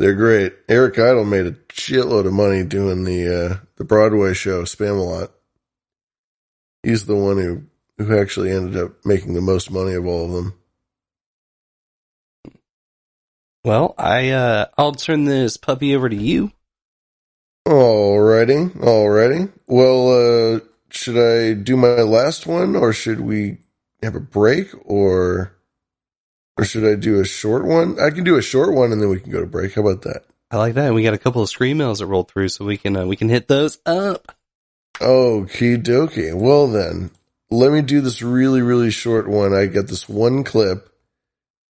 They're great. Eric Idle made a shitload of money doing the Broadway show Spamalot. He's the one who actually ended up making the most money of all of them. Well, I'll turn this puppy over to you. Alrighty. Well, should I do my last one, or should we have a break, or should I do a short one? I can do a short one, and then we can go to break. How about that? I like that. We got a couple of screen mails that rolled through, so we can hit those up. Okie dokie. Well then, let me do this really, really short one. I got this one clip.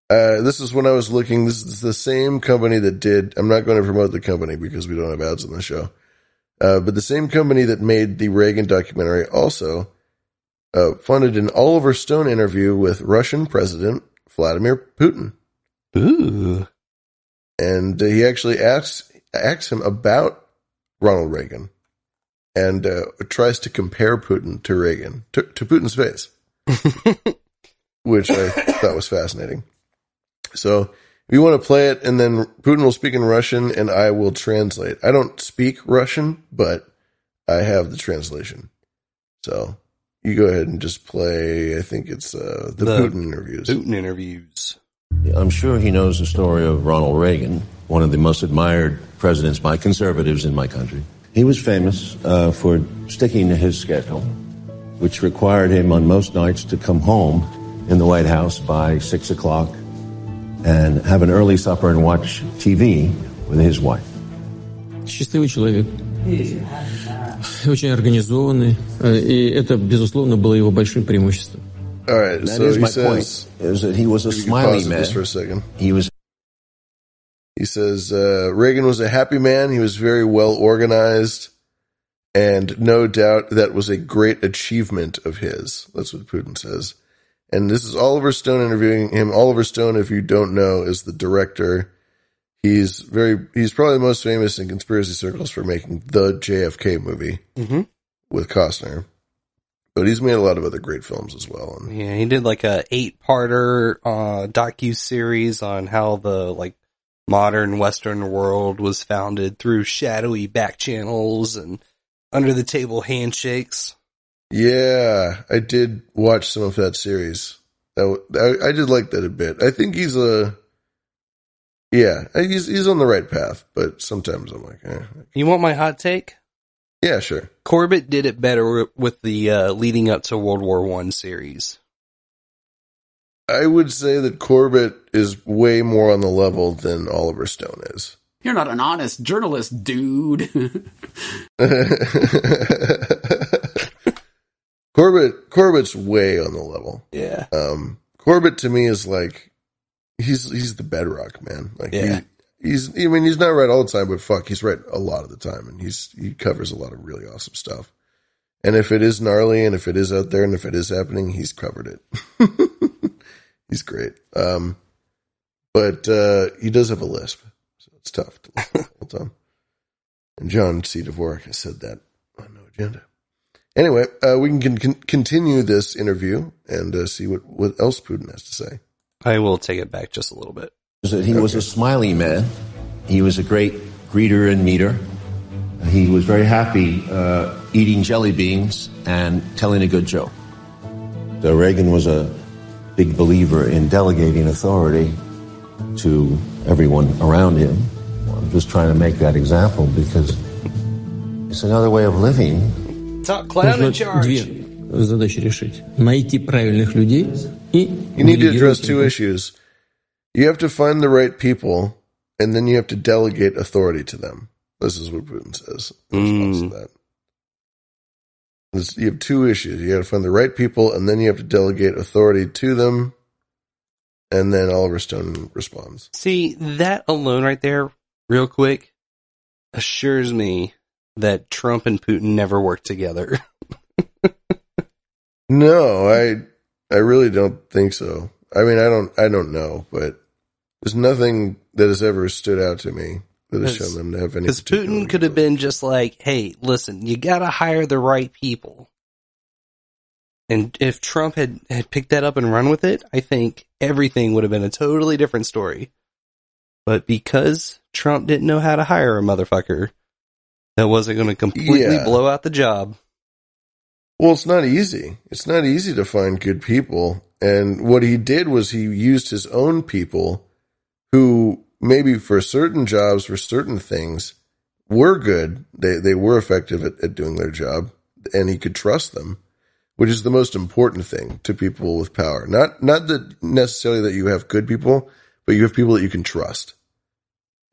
This is when I was looking. This is the same company that did. I'm not going to promote the company because we don't have ads on the show. But the same company that made the Reagan documentary also funded an Oliver Stone interview with Russian President Vladimir Putin. Ooh. And he actually asks him about Ronald Reagan and tries to compare Putin to Reagan, to Putin's face, which I thought was fascinating. So if you want to play it, and then Putin will speak in Russian, and I will translate. I don't speak Russian, but I have the translation. So you go ahead and just play, I think it's the Putin interviews. Putin interviews. I'm sure he knows the story of Ronald Reagan, one of the most admired presidents by conservatives in my country. He was famous for sticking to his schedule, which required him on most nights to come home in the White House by 6 o'clock and have an early supper and watch TV with his wife. Счастливый человек. Очень организованный, и это безусловно было его большим преимуществом. All right, so he says that he was a smiley man. For a second. He says Reagan was a happy man, he was very well organized, and no doubt that was a great achievement of his. That's what Putin says. And this is Oliver Stone interviewing him. Oliver Stone, if you don't know, is the director. He's probably the most famous in conspiracy circles for making the JFK movie with Costner. But he's made a lot of other great films as well. And yeah, he did like a 8-parter docu-series on how the modern Western world was founded through shadowy back channels and under-the-table handshakes. Yeah, I did watch some of that series. I did like that a bit. I think he's on the right path, but sometimes I'm like, eh. You want my hot take? Yeah, sure. Corbett did it better with the leading up to World War I series. I would say that Corbett is way more on the level than Oliver Stone is. You're not an honest journalist, dude. Corbett's way on the level. Yeah. Corbett to me is like he's the bedrock, man. He's not right all the time, but fuck, he's right a lot of the time, and he covers a lot of really awesome stuff. And if it is gnarly, and if it is out there, and if it is happening, he's covered it. He's great. But he does have a lisp, so it's tough to listen to all the time. And John C. Dvorak has said that on No Agenda. Anyway, we can continue this interview and see what else Putin has to say. I will take it back just a little bit. He was a smiley man. He was a great greeter and meter. He was very happy eating jelly beans and telling a good joke. So Reagan was a big believer in delegating authority to everyone around him. I'm just trying to make that example because it's another way of living. Top clown in charge. You need to address two issues. You have to find the right people, and then you have to delegate authority to them. This is what Putin says in response to that. You have two issues. You got to find the right people, and then you have to delegate authority to them. And then Oliver Stone responds. See, that alone right there, real quick, assures me that Trump and Putin never worked together. No, I really don't think so. I mean, I don't know, but there's nothing that has ever stood out to me that has shown them to have any. Because Putin could have been just like, "Hey, listen, you got to hire the right people." And if Trump had picked that up and run with it, I think everything would have been a totally different story. But because Trump didn't know how to hire a motherfucker, that wasn't going to completely blow out the job. Well, it's not easy. It's not easy to find good people. And what he did was he used his own people who maybe for certain jobs, for certain things, were good. They were effective at doing their job, and he could trust them, which is the most important thing to people with power. Not that necessarily that you have good people, but you have people that you can trust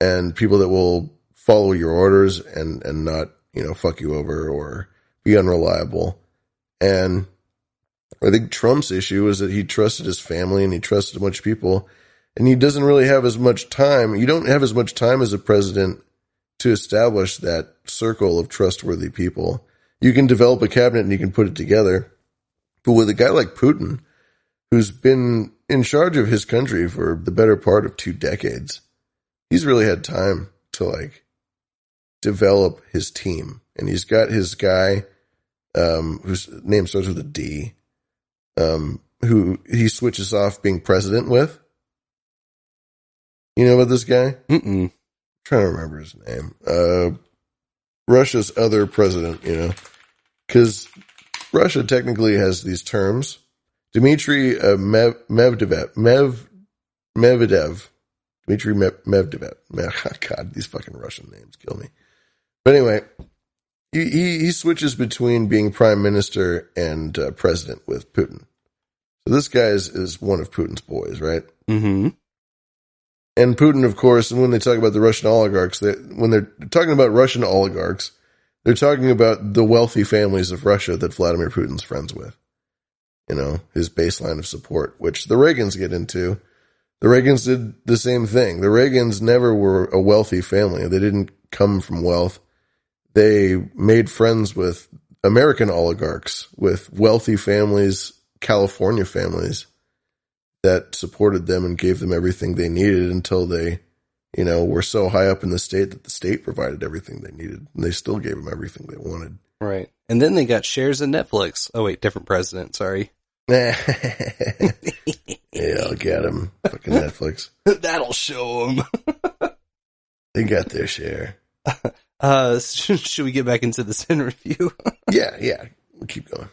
and people that will follow your orders and not, fuck you over or be unreliable. And I think Trump's issue is that he trusted his family and he trusted a bunch of people, and he doesn't really have as much time. You don't have as much time as a president to establish that circle of trustworthy people. You can develop a cabinet and you can put it together. But with a guy like Putin, who's been in charge of his country for the better part of 2 decades, he's really had time to develop his team. And he's got his guy, whose name starts with a D, who he switches off being president with. You know about this guy? Mm-mm. I'm trying to remember his name. Russia's other president, because Russia technically has these terms. Dmitry Medvedev. Dmitry Medvedev. God, these fucking Russian names kill me. But anyway, he switches between being prime minister and president with Putin. So this guy is one of Putin's boys, right? Mm-hmm. And Putin, of course, and when they talk about the Russian oligarchs, when they're talking about Russian oligarchs, they're talking about the wealthy families of Russia that Vladimir Putin's friends with. His baseline of support, which the Reagans get into. The Reagans did the same thing. The Reagans never were a wealthy family. They didn't come from wealth. They made friends with American oligarchs, with wealthy families, California families, that supported them and gave them everything they needed until they, were so high up in the state that the state provided everything they needed, and they still gave them everything they wanted. Right. And then they got shares in Netflix. Oh, wait, different president. Sorry. Yeah, I'll get them. Fucking Netflix. That'll show them. They got their share. Should we get back into the sin review? Yeah. We'll keep going.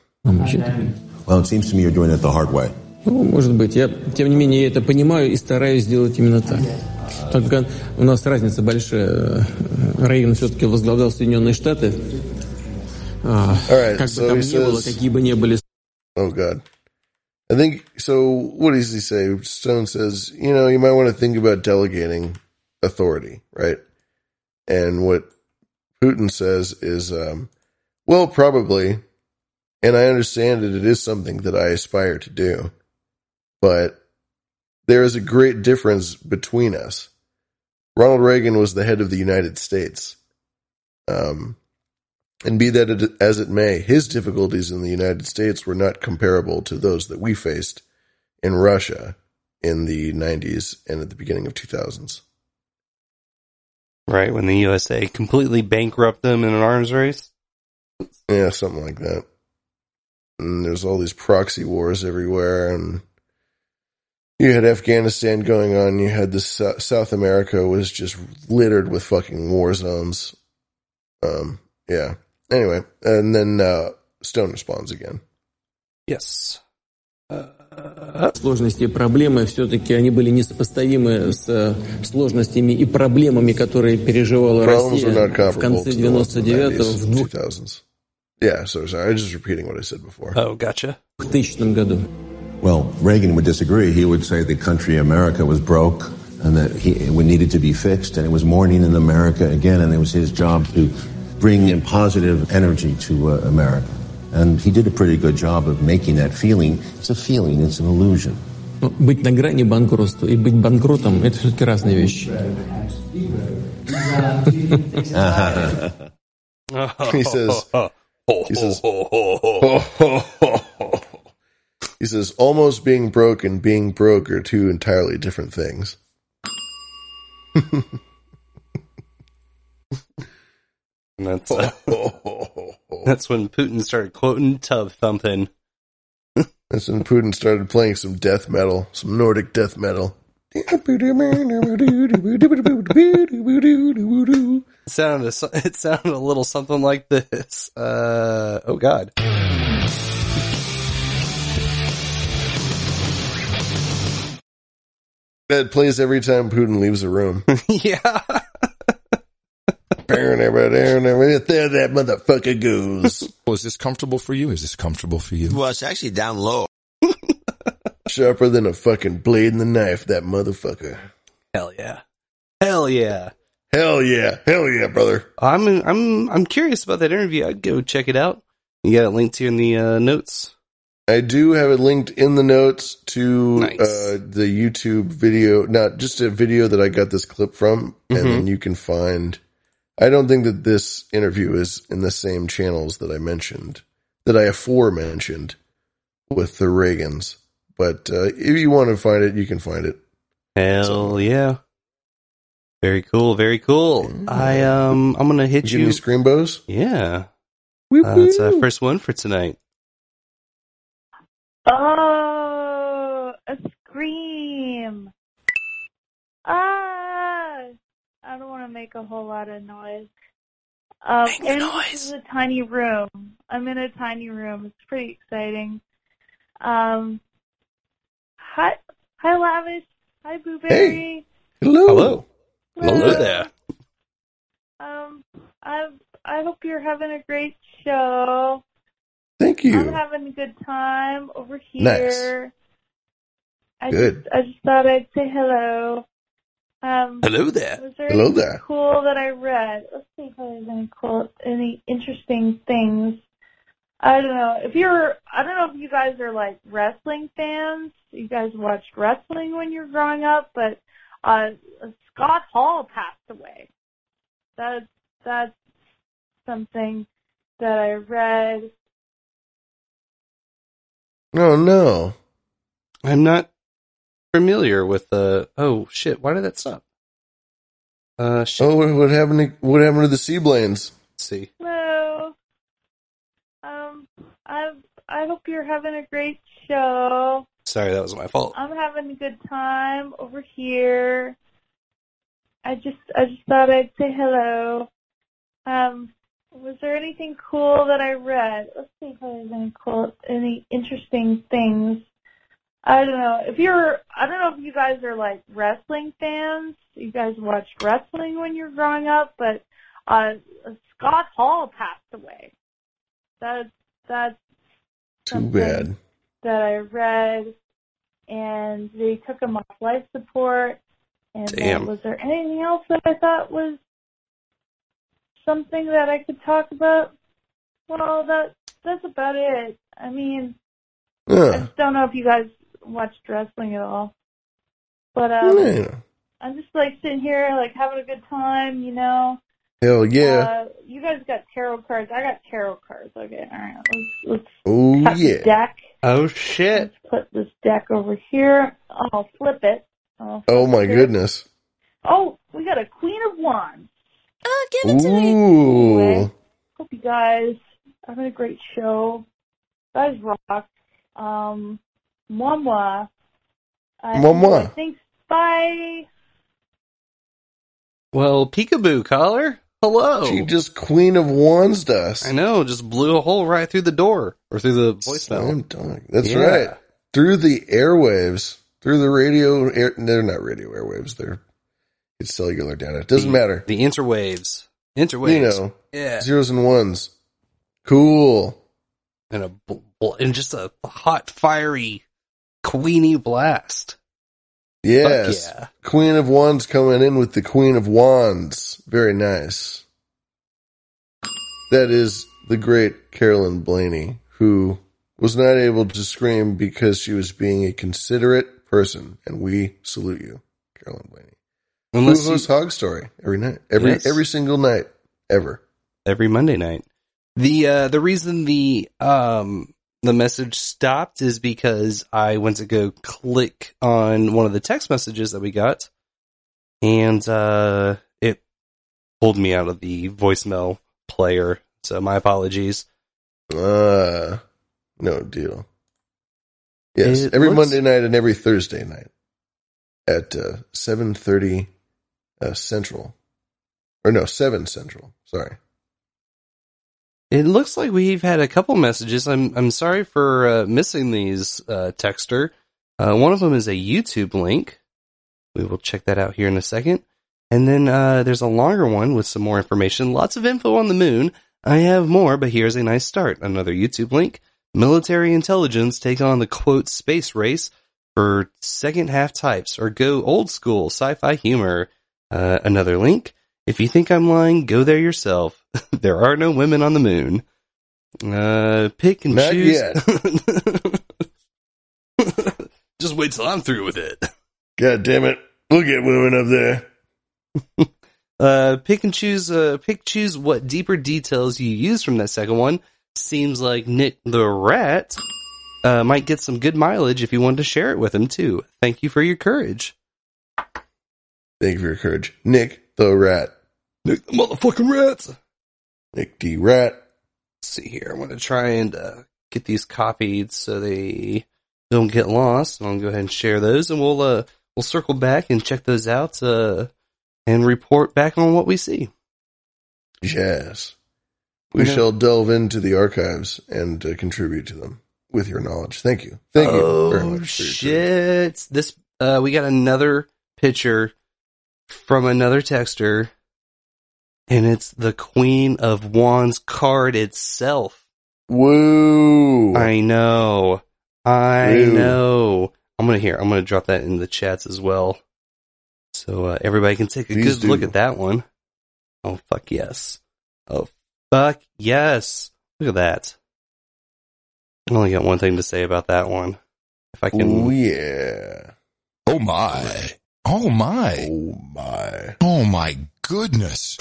Well, it seems to me you're doing it the hard way. Ну, может быть. Я, тем не менее, я это понимаю и стараюсь сделать именно так. Только у нас разница большая. Рейган все-таки возглавлял Соединенные Штаты. Right, как бы там ни было, какие бы ни были... Oh, God. I think, so what does he say? Stone says, you might want to think about delegating authority, right? And what Putin says is, well, probably, and I understand that it is something that I aspire to do. But there is a great difference between us. Ronald Reagan was the head of the United States. And be that as it may, his difficulties in the United States were not comparable to those that we faced in Russia in the 90s and at the beginning of 2000s. Right, when the USA completely bankrupted them in an arms race? Yeah, something like that. And there's all these proxy wars everywhere, and you had Afghanistan going on. You had the South America was just littered with fucking war zones. Yeah. Anyway, and then Stone responds again. Yes. Сложности и проблемы все-таки они были несопоставимы с сложностями и проблемами, которые переживала Россия в конце 99-го, в 2000s. Yeah, sorry. I'm just repeating what I said before. Oh, gotcha. В 2000 году. Well, Reagan would disagree. He would say the country America was broke and that it needed to be fixed, and it was morning in America again, and it was his job to bring in positive energy to America. And he did a pretty good job of making that feeling. It's a feeling. It's an illusion. Быть на грани банкротства и быть банкротом – это все-таки разные вещи. He says, almost being broke and being broke are two entirely different things. And that's when Putin started quoting tub thumping. That's when Putin started playing some death metal, some Nordic death metal. It sounded a little something like this. Oh God. That plays every time Putin leaves a room. Yeah. There that motherfucker goes. Well, is this comfortable for you? Well, it's actually down low. Sharper than a fucking blade in the knife, that motherfucker. Hell yeah. Hell yeah. Hell yeah. Hell yeah, brother. I'm curious about that interview. I'd go check it out. You got it linked here in the notes. I do have it linked in the notes to the YouTube video. Not just a video that I got this clip from, and then you can find... I don't think that this interview is in the same channels that I mentioned, that I aforementioned with the Reagans. But if you want to find it, you can find it. Hell yeah. Very cool, very cool. Yeah. I'm going to hit you. Give me screen bows? Yeah. That's our first one for tonight. Oh, a scream. Ah! I don't want to make a whole lot of noise. This is a tiny room. I'm in a tiny room. It's pretty exciting. Hi, Lavish. Hi, Booberry. Hey. Hello there. I hope you're having a great show. Thank you. I'm having a good time over here. Nice. I just thought I'd say hello. Hello there. Was there hello there. Cool that I read. Let's see if there's any interesting things. I don't know if you guys are like wrestling fans. You guys watched wrestling when you were growing up, but Scott Hall passed away. That's something that I read. Oh no, I'm not familiar with the. Oh shit! Why did that stop? Shit. Oh, what happened? What happened to the Seablanes? Let's see. Hello. I hope you're having a great show. Sorry, that was my fault. I'm having a good time over here. I just thought I'd say hello. Was there anything cool that I read? Let's see if there's any interesting things. I don't know if you guys are like wrestling fans. You guys watched wrestling when you were growing up, but Scott Hall passed away. That's too bad that I read, and they took him off life support. And damn. Was there anything else that I thought was something that I could talk about? Well, that's about it. I mean, I just don't know if you guys watched wrestling at all, but I'm just like sitting here, like having a good time, you know. Hell yeah! You guys got tarot cards. I got tarot cards. Okay, all right. Let's cut the deck. Oh shit! Let's put this deck over here. I'll flip it. Oh my goodness! Oh, we got a Queen of Wands. Oh, give it to me! Anyway, hope you guys are having a great show. You guys rock. Moi. Thanks. Bye. Well, peekaboo, caller. Hello. She just Queen of Wands dust. I know, just blew a hole right through the door. Or through the voicemail. That's right. Through the airwaves. Through the radio. They're not radio airwaves. It's cellular data. It doesn't matter. The interwaves. You know. Yeah. Zeros and ones. Cool. And just a hot, fiery, queenie blast. Yes. Yeah. Queen of Wands coming in with the Queen of Wands. Very nice. That is the great Carolyn Blaney, who was not able to scream because she was being a considerate person, and we salute you, Carolyn Blaney. Unless who hosts Hog Story every night, every single night, ever, every Monday night. The reason the message stopped is because I went to go click on one of the text messages that we got, and it pulled me out of the voicemail player. So my apologies. No deal. Yes, every Monday night and every Thursday night at 7:30 Central, 7 Central. Sorry. It looks like we've had a couple messages. I'm sorry for missing these, texter. One of them is a YouTube link. We will check that out here in a second. And then there's a longer one with some more information. Lots of info on the moon. I have more, but here's a nice start. Another YouTube link. Military intelligence take on the quote space race for second half types or go old school sci-fi humor. Another link. If you think I'm lying, go there yourself. There are no women on the moon. Pick and not choose. Yet. Just wait till I'm through with it. God damn it. We'll get women up there. Pick, choose what deeper details you use from that second one. Seems like Nick the Rat might get some good mileage if you wanted to share it with him, too. Thank you for your courage. Thank you for your courage. Nick the Rat. Nick the motherfucking Rat. Nick D. Rat. Let's see here. I'm going to try and get these copied so they don't get lost. And I'll go ahead and share those, and we'll circle back and check those out and report back on what we see. Yes. We shall delve into the archives and contribute to them with your knowledge. Thank you. Thank you very much. Oh, shit. This, we got another picture from another texter. And it's the Queen of Wands card itself. Woo! I know. I know. I'm going to drop that in the chats as well. So everybody can take a good look at that one. Oh, fuck yes. Oh, fuck yes. Look at that. I only got one thing to say about that one. If I can... Oh, yeah. Oh, my. Oh, my. Oh, my. Oh, my goodness.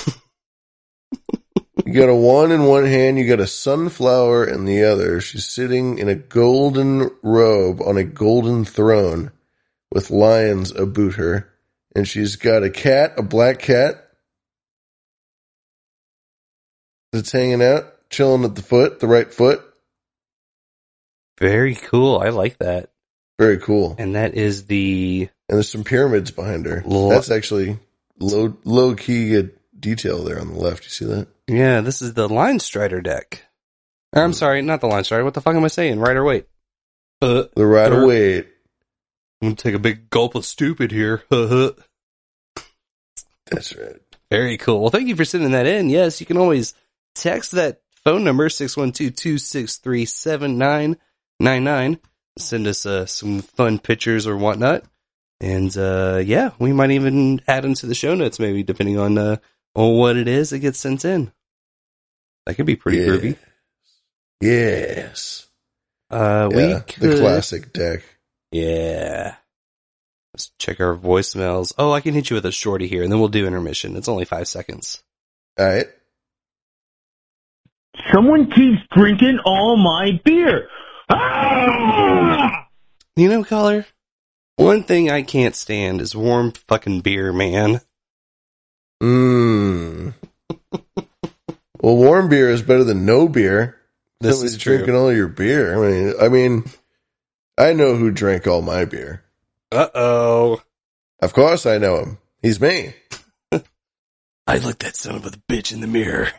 You got a wand in one hand, you got a sunflower in the other. She's sitting in a golden robe on a golden throne with lions about her. And she's got a cat, a black cat, that's hanging out, chilling at the foot, the right foot. Very cool. I like that. Very cool. And that is the... And there's some pyramids behind her. That's actually low-key detail there on the left. You see that? Yeah, this is the Line Strider deck. Or, I'm sorry, not the Line Strider. What the fuck am I saying? Rider Waite. The Rider Waite. I'm going to take a big gulp of stupid here. That's right. Very cool. Well, thank you for sending that in. Yes, you can always text that phone number, 612-263-7999. Send us some fun pictures or whatnot. And, yeah, we might even add them to the show notes, maybe, depending on what it is that gets sent in. That could be pretty groovy. Yes. We could... The classic deck. Yeah. Let's check our voicemails. Oh, I can hit you with a shorty here, and then we'll do intermission. It's only 5 seconds. All right. Someone keeps drinking all my beer. Ah! You know, caller... One thing I can't stand is warm fucking beer, man. Mmm. Well, warm beer is better than no beer. This is true. Drinking all your beer. I mean, I know who drank all my beer. Uh-oh. Of course I know him. He's me. I looked that son of a bitch in the mirror.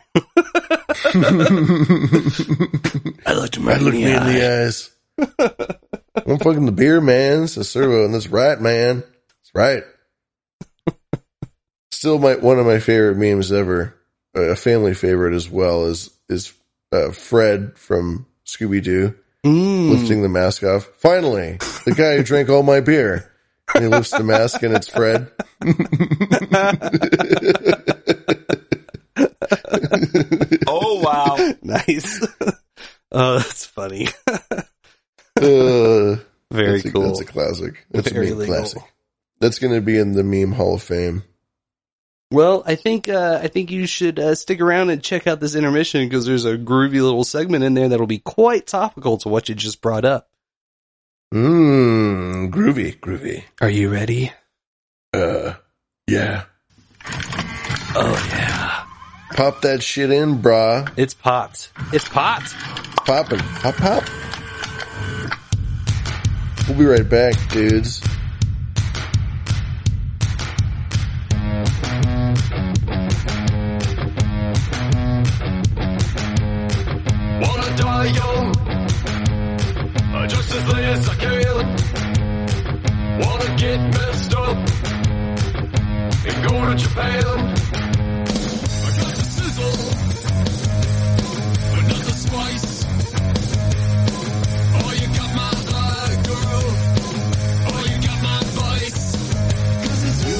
I looked him right in the eyes. I'm fucking the beer man, Cicero, and that's right, man. That's right. Still, one of my favorite memes ever, a family favorite as well, is Fred from Scooby-Doo lifting the mask off. Finally, the guy who drank all my beer. And he lifts the mask, and it's Fred. Oh, wow. Nice. Oh, that's funny. Very cool. That's a classic. That's a meme classic. That's going to be in the Meme Hall of Fame. Well, I think you should stick around and check out this intermission because there's a groovy little segment in there that'll be quite topical to what you just brought up. Mmm, groovy, groovy. Are you ready? Yeah. Oh, yeah. Pop that shit in, brah. It's popped. It's popped. Poppin'. Pop, pop. We'll be right back, dudes. Wanna die young, just as late as I can. Wanna get messed up and go to Japan. I got the sizzle, but not the spice. Oh, you got my eye, girl. Oh, you got my vice. 'Cause it's you.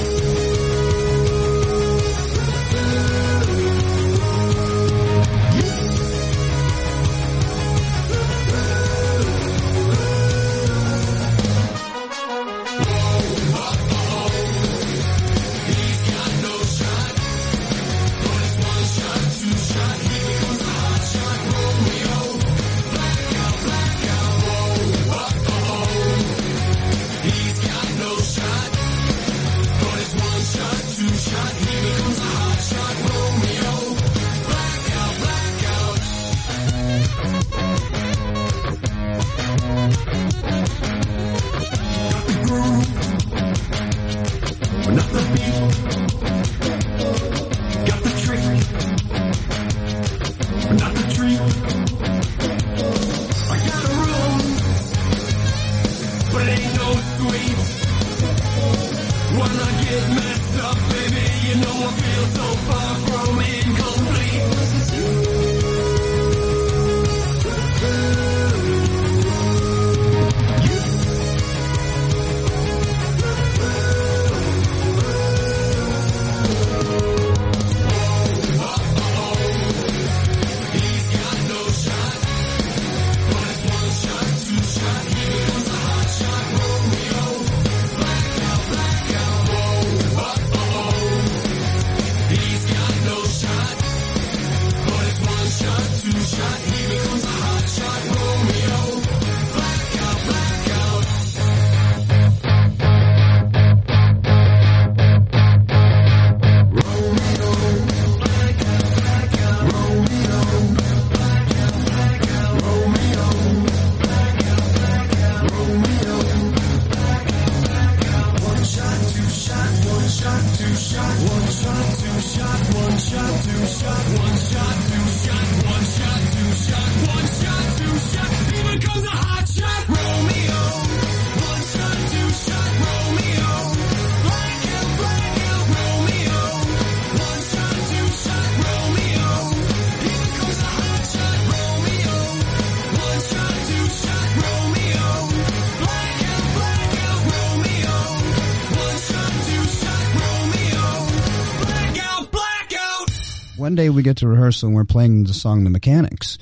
One day we get to rehearsal and we're playing the song The Mechanics,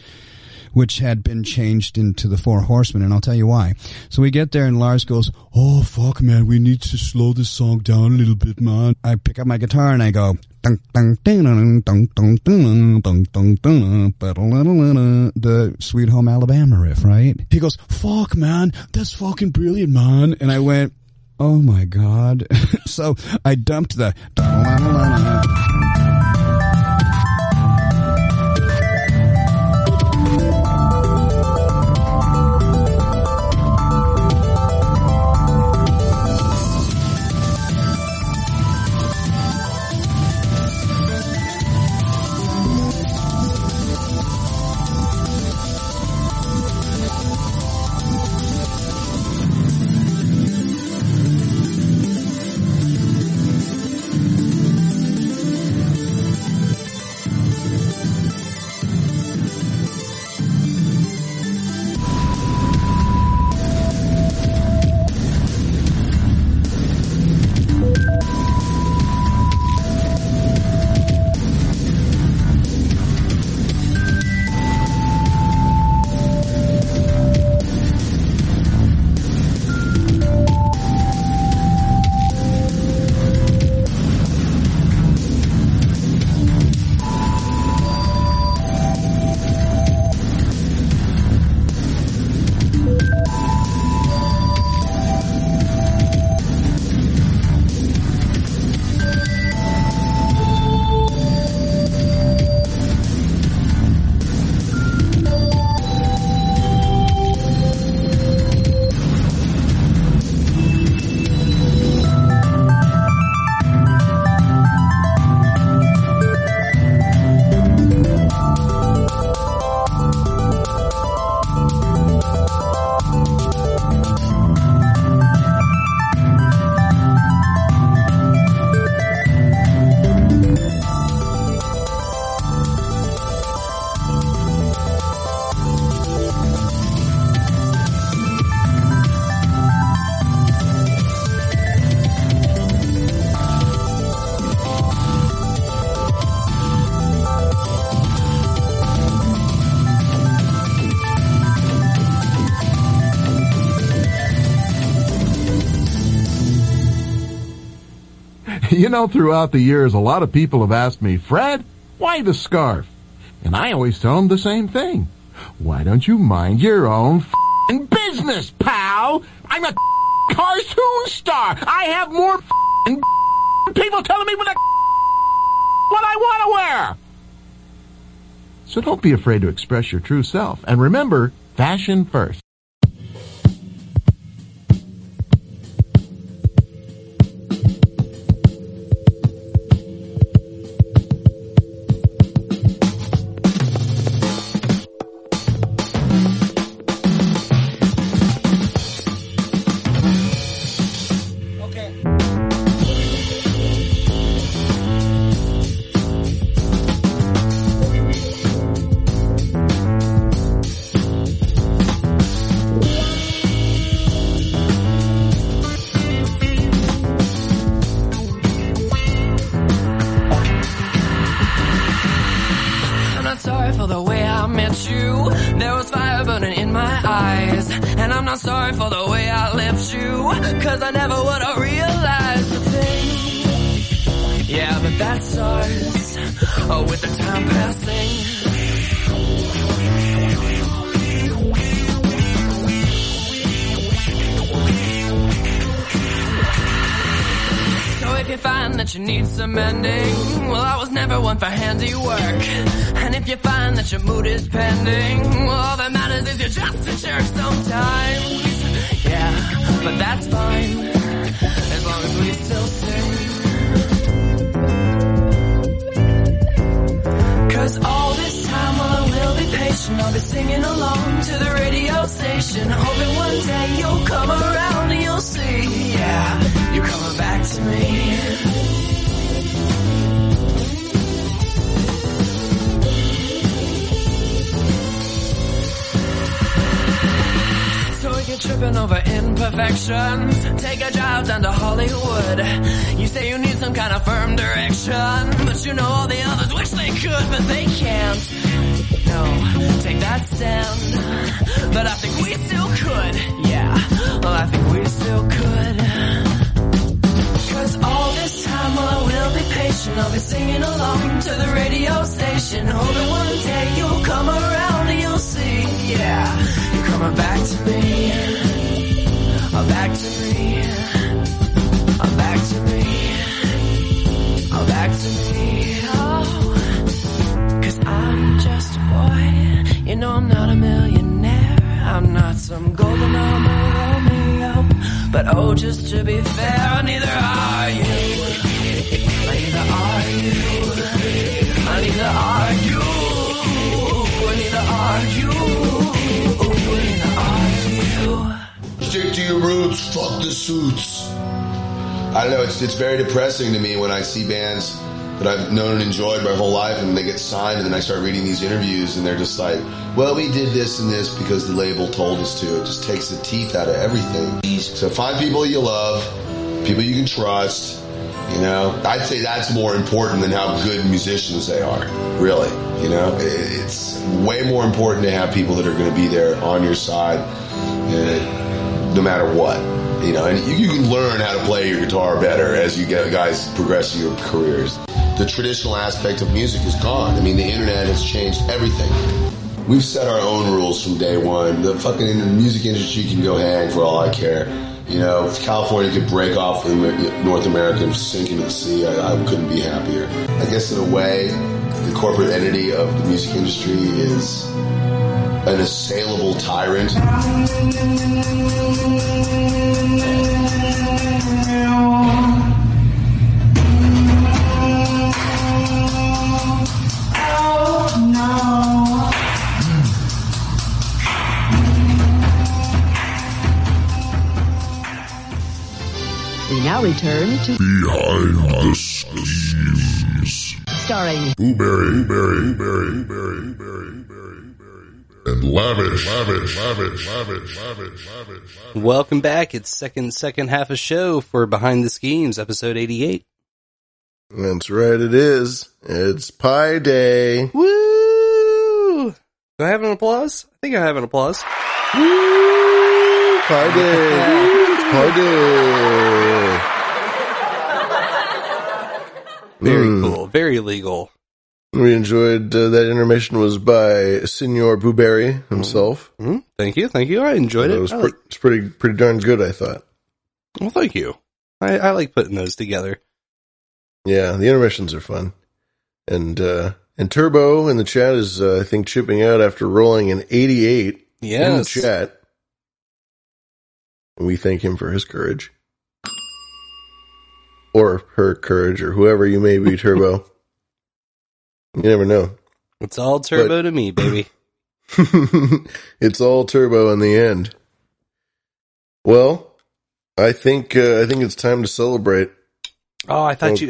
which had been changed into The Four Horsemen, and I'll tell you why. So we get there and Lars goes, "Oh, fuck, man, we need to slow this song down a little bit, man." I pick up my guitar and I go, the Sweet Home Alabama riff, right? He goes, "Fuck, man, that's fucking brilliant, man." And I went, "Oh, my God." So I dumped the... You know, throughout the years, a lot of people have asked me, Fred, why the scarf? And I always tell them the same thing. Why don't you mind your own f***ing business, pal? I'm a cartoon star. I have more f***ing people telling me what I want to wear. So don't be afraid to express your true self. And remember, fashion first. It's very depressing to me when I see bands that I've known and enjoyed my whole life and they get signed, and then I start reading these interviews and they're just like, well, we did this and this because the label told us to. It just takes the teeth out of everything. So find people you love, people you can trust, you know. I'd say that's more important than how good musicians they are, really, you know. It's way more important to have people that are going to be there on your side no matter what. You know, and you can learn how to play your guitar better as you guys progress in your careers. The traditional aspect of music is gone. I mean, the internet has changed everything. We've set our own rules from day one. The fucking music industry can go hang for all I care. You know, if California could break off in North America and sink into the sea, I couldn't be happier. I guess in a way, the corporate entity of the music industry is an assailable tyrant. We now return to Behind the Schemes, starring and lavish. Welcome back. It's second half of show for Behind the Schemes, episode 88. That's right, it is. It's Pi Day. Woo! Do I have an applause? I think I have an applause. Woo! Pi Day. Woo! It's Pi Day. Very cool. Very legal. We enjoyed that intermission was by Signor Booberry himself. Mm-hmm. Thank you. Thank you. I enjoyed it. It was pretty darn good, I thought. Well, thank you. I like putting those together. Yeah, the intermissions are fun. And Turbo in the chat is, I think, chipping out after rolling an 88 in the chat. And we thank him for his courage. Or her courage, or whoever you may be, Turbo. You never know. It's all Turbo to me, baby. It's all Turbo in the end. Well, I think it's time to celebrate. Oh, I thought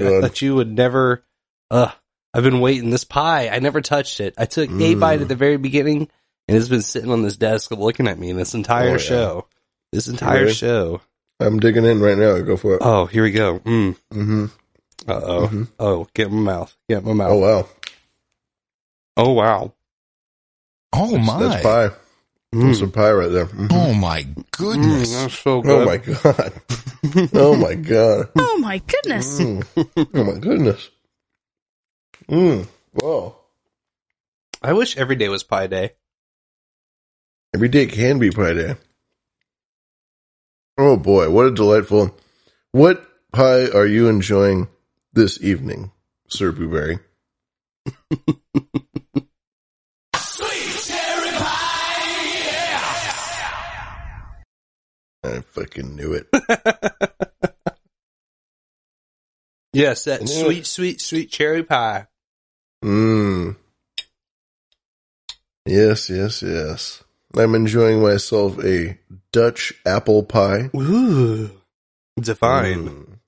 you would never. I've been waiting. This pie, I never touched it. I took a bite at the very beginning, and it's been sitting on this desk looking at me this entire show. This entire show. I'm digging in right now. Go for it. Oh, here we go. Mm. Mm-hmm. Uh-oh. Mm-hmm. Oh, get my mouth. Get my mouth. Oh, wow. Oh, wow. Oh, my. That's pie. That's some pie right there. Mm-hmm. Oh, my goodness. That's so good. Oh, my God. Oh, my God. Oh, my goodness. Oh, my goodness. Whoa. I wish every day was pie day. Every day can be pie day. Oh, boy. What a delightful... What pie are you enjoying this evening, Sir Booberry? Sweet cherry pie! Yeah! I fucking knew it. Yes, that sweet cherry pie. Mmm. Yes. I'm enjoying myself a Dutch apple pie. Ooh. It's fine.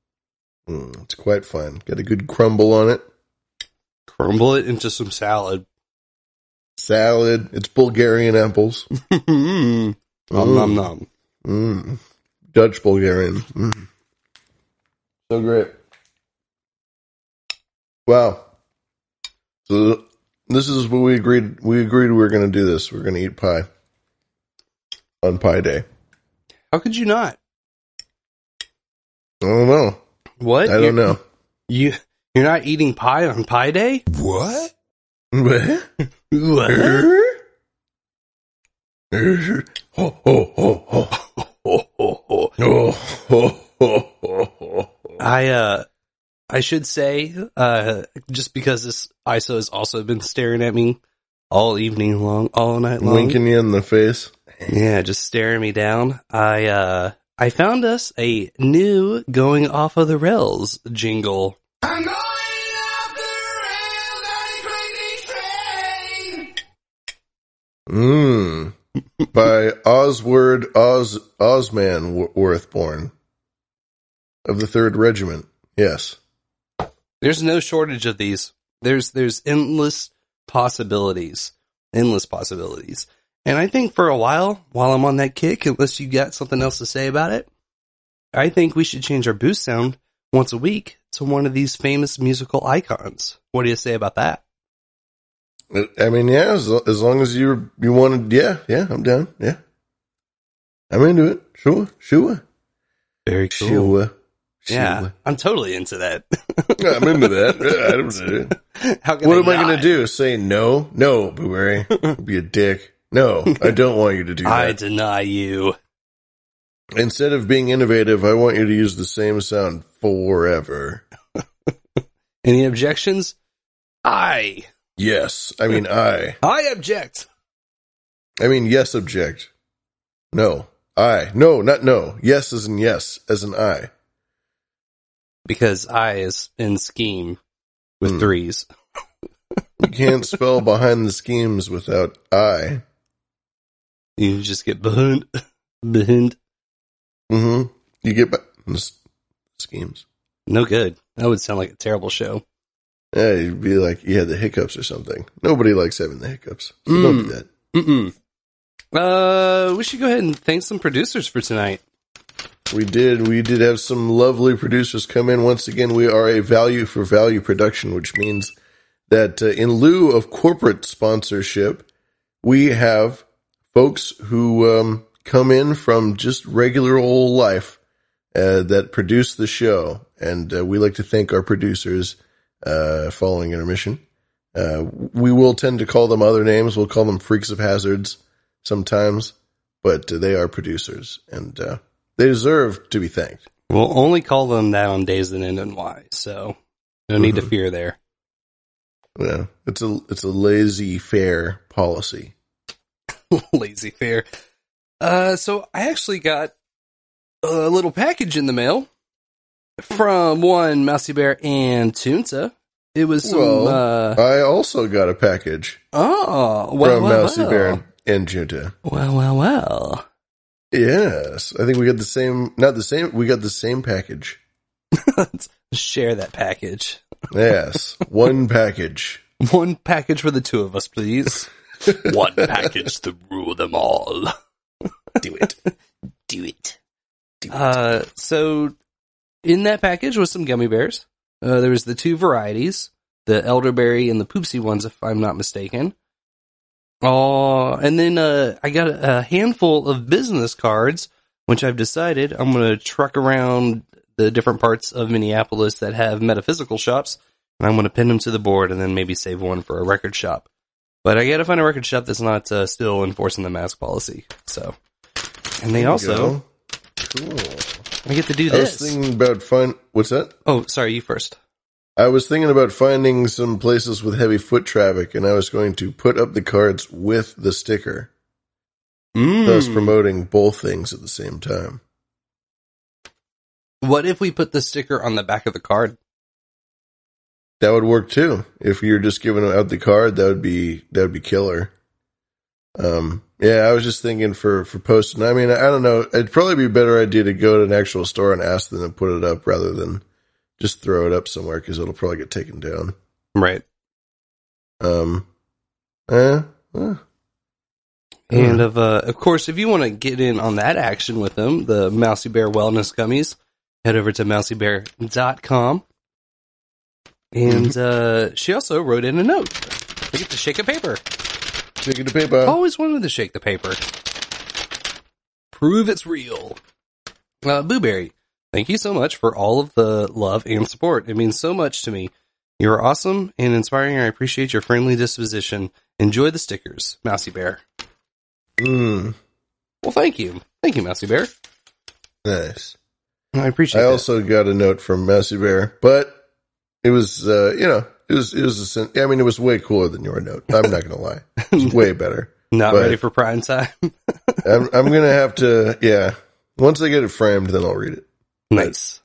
It's quite fine. Got a good crumble on it. Crumble it into some salad. Salad. It's Bulgarian apples. Nom nom nom. Dutch Bulgarian. So great. Wow. So this is what we agreed. We agreed we were going to do this. We're going to eat pie on Pie Day. How could you not? I don't know. What? I don't know. You're not eating pie on Pie Day? What? What? I should say, just because this ISO has also been staring at me all evening long, all night long. Winking you in the face. Yeah, just staring me down. I found us a new Going Off of the Rails jingle. I'm going off the rails on a crazy train. By Oswald Osman Worthborn of the 3rd Regiment. Yes. There's no shortage of these. There's endless possibilities. Endless possibilities. And I think for a while I'm on that kick, unless you got something else to say about it, I think we should change our boost sound once a week to one of these famous musical icons. What do you say about that? I mean, yeah, as long as you wanted, yeah, I'm down, yeah. I'm into it, sure. Very cool. Sure. Yeah, I'm totally into that. I'm into that. Yeah, what am I going to do? Say no? No, Booberry. Be a dick. No, I don't want you to do that. I deny you. Instead of being innovative, I want you to use the same sound forever. Any objections? I. Yes. I mean, I. I object. I mean, yes, object. No. I. No, not no. Yes as in yes, as in I. Because I is in scheme with threes. You can't spell Behind the Schemes without I. You just get behind. Mm-hmm. You get behind schemes. No good. That would sound like a terrible show. Yeah, you'd be like, you had the hiccups or something. Nobody likes having the hiccups. So don't do that. We should go ahead and thank some producers for tonight. We did have some lovely producers come in. Once again, we are a value for value production, which means that in lieu of corporate sponsorship, we have folks who... come in from just regular old life that produce the show, and we like to thank our producers following intermission. We will tend to call them other names. We'll call them freaks of hazards sometimes, but they are producers, and they deserve to be thanked. We'll only call them that on days that end in Y, so no need to fear there. Yeah, it's a laissez faire policy. Laissez faire. So I actually got a little package in the mail from one Mousy Bear and Tunza. It was some. Well, I also got a package. Oh, well, from Mousy Bear and Junta. Well. Yes, I think we got the same. Not the same. We got the same package. Let's share that package. Yes, one package. One package for the two of us, please. One package to rule them all. Do it. Do it. Do it. So, in that package was some gummy bears. There was the two varieties, the elderberry and the poopsie ones, if I'm not mistaken. And then I got a handful of business cards, which I've decided I'm going to truck around the different parts of Minneapolis that have metaphysical shops, and I'm going to pin them to the board and then maybe save one for a record shop. But I got to find a record shop that's not still enforcing the mask policy. So, and they also... Cool. I get to do this. I was thinking about What's that? Oh, sorry, you first. I was thinking about finding some places with heavy foot traffic, and I was going to put up the cards with the sticker, thus promoting both things at the same time. What if we put the sticker on the back of the card? That would work too. If you're just giving out the card, that would be killer. Yeah, I was just thinking for posting. I mean, I don't know. It'd probably be a better idea to go to an actual store and ask them to put it up rather than just throw it up somewhere, because it'll probably get taken down. Right. And of course, if you want to get in on that action with them, the Mousy Bear Wellness Gummies, head over to mousybear.com. And she also wrote in a note. I get to shake a paper. Shaking the paper. Always wanted to shake the paper. Prove it's real. Blueberry, thank you so much for all of the love and support. It means so much to me. You are awesome and inspiring. I appreciate your friendly disposition. Enjoy the stickers, Mousy Bear. Well, thank you. Thank you, Mousy Bear. Nice. I appreciate it. I also got a note from Mousy Bear, but it was, it was way cooler than your note. I'm not going to lie. It's way better. But ready for prime time. I'm going to have to, yeah. Once I get it framed, then I'll read it. Nice.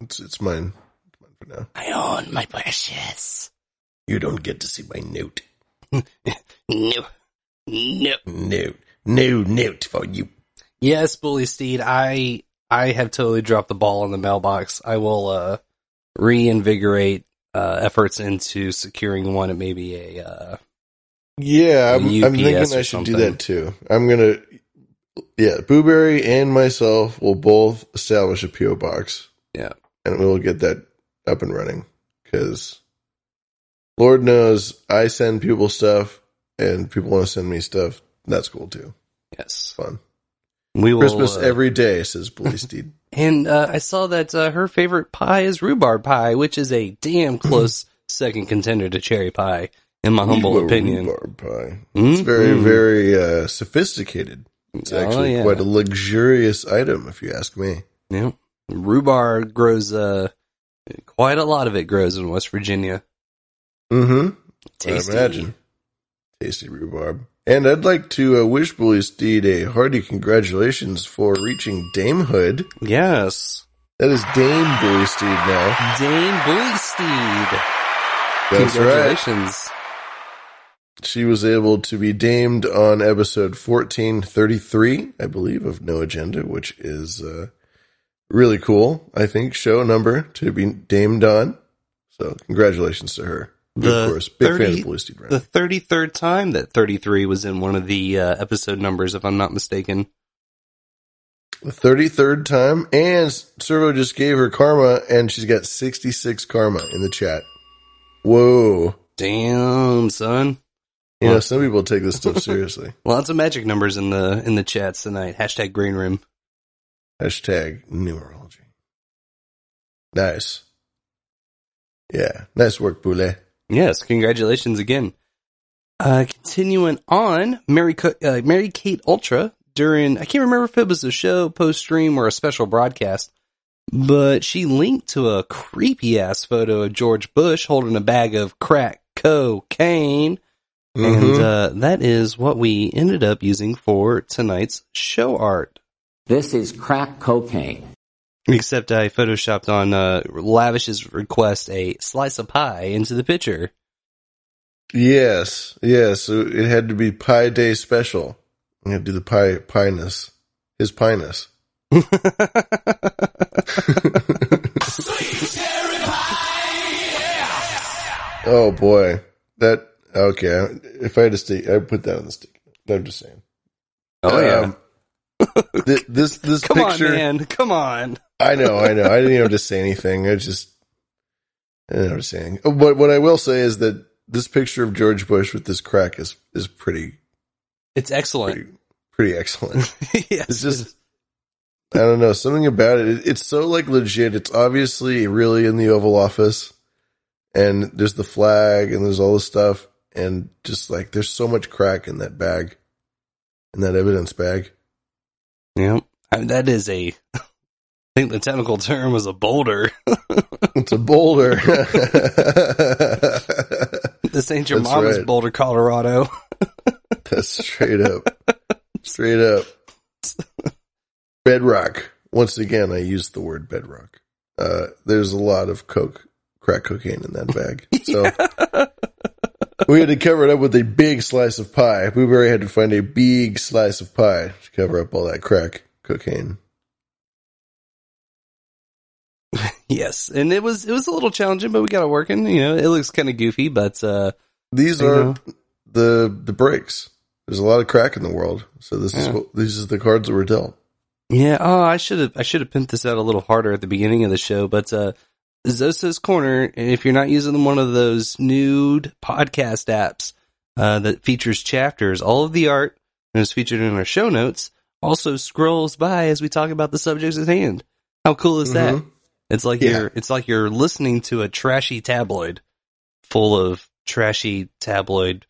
It's mine. It's mine for now. I own my precious. You don't get to see my note. No note for you. Yes, Bully Steed. I have totally dropped the ball on the mailbox. I will reinvigorate efforts into securing one. It may be a I'm thinking I should do that too. I'm gonna Booberry and myself will both establish a PO box. Yeah, and we will get that up and running, because Lord knows I send people stuff and people want to send me stuff. That's cool too. Yes, fun. We will, Christmas every day, says Bully Steed. And I saw that her favorite pie is rhubarb pie, which is a damn close second contender to cherry pie, in my humble opinion. Rhubarb pie. It's very, very sophisticated. It's actually quite a luxurious item, if you ask me. Yeah. Rhubarb grows, quite a lot of it grows in West Virginia. Mm-hmm. Tasty. I imagine. Tasty rhubarb. And I'd like to wish Bully Steed a hearty congratulations for reaching damehood. Yes. That is Dame Bully Steed now. Dame Bully Steed. That's congratulations. Right. She was able to be damed on episode 1433, I believe, of No Agenda, which is really cool, I think, show number to be damed on. So congratulations to her. Of course, big fan of Bully Steed. The 33rd time that 33 was in one of the episode numbers, if I'm not mistaken. The 33rd time, and Servo just gave her karma, and she's got 66 karma in the chat. Whoa. Damn, son. You know, some people take this stuff seriously. Lots of magic numbers in the chats tonight. Hashtag Green Room. Hashtag numerology. Nice. Yeah. Nice work, Boulay. Yes. Congratulations again. Continuing on, Mary Kate Ultra during, I can't remember if it was a show, post-stream, or a special broadcast, but she linked to a creepy-ass photo of George Bush holding a bag of crack cocaine. Mm-hmm. And that is what we ended up using for tonight's show art. This is crack cocaine. Except I photoshopped on Lavish's request a slice of pie into the picture. Yes, yes. It had to be Pie Day special. I'm going to do the pie-ness. His pie-ness. Oh, boy. That, okay. If I had a stick, I'd put that on the stick. I'm just saying. Oh, yeah. This come picture. Come on, man. Come on. I know. I didn't even have to say anything. I didn't have to say anything. But what I will say is that this picture of George Bush with this crack is pretty. It's excellent. Pretty excellent. Yes, it's just, I don't know, something about it. It's so like legit. It's obviously really in the Oval Office, and there's the flag and there's all this stuff, and just like there's so much crack in that bag, in that evidence bag. Yeah, I mean, that is a. I think the technical term was a boulder. It's a boulder. This ain't your That's mama's right. Boulder, Colorado. That's straight up. Straight up. Bedrock. Once again, I used the word bedrock. There's a lot of crack cocaine in that bag. So we had to cover it up with a big slice of pie. We very had to find a big slice of pie to cover up all that crack cocaine. Yes, and it was a little challenging, but we got it working. You know, it looks kind of goofy, but these are the breaks. There's a lot of crack in the world, so this is these are the cards that were dealt. Yeah. Oh, I should have pimped this out a little harder at the beginning of the show, but Zosa's Corner. And if you're not using one of those nude podcast apps that features chapters, all of the art that is featured in our show notes also scrolls by as we talk about the subjects at hand. How cool is that? It's like you're listening to a trashy tabloid full of trashy tabloid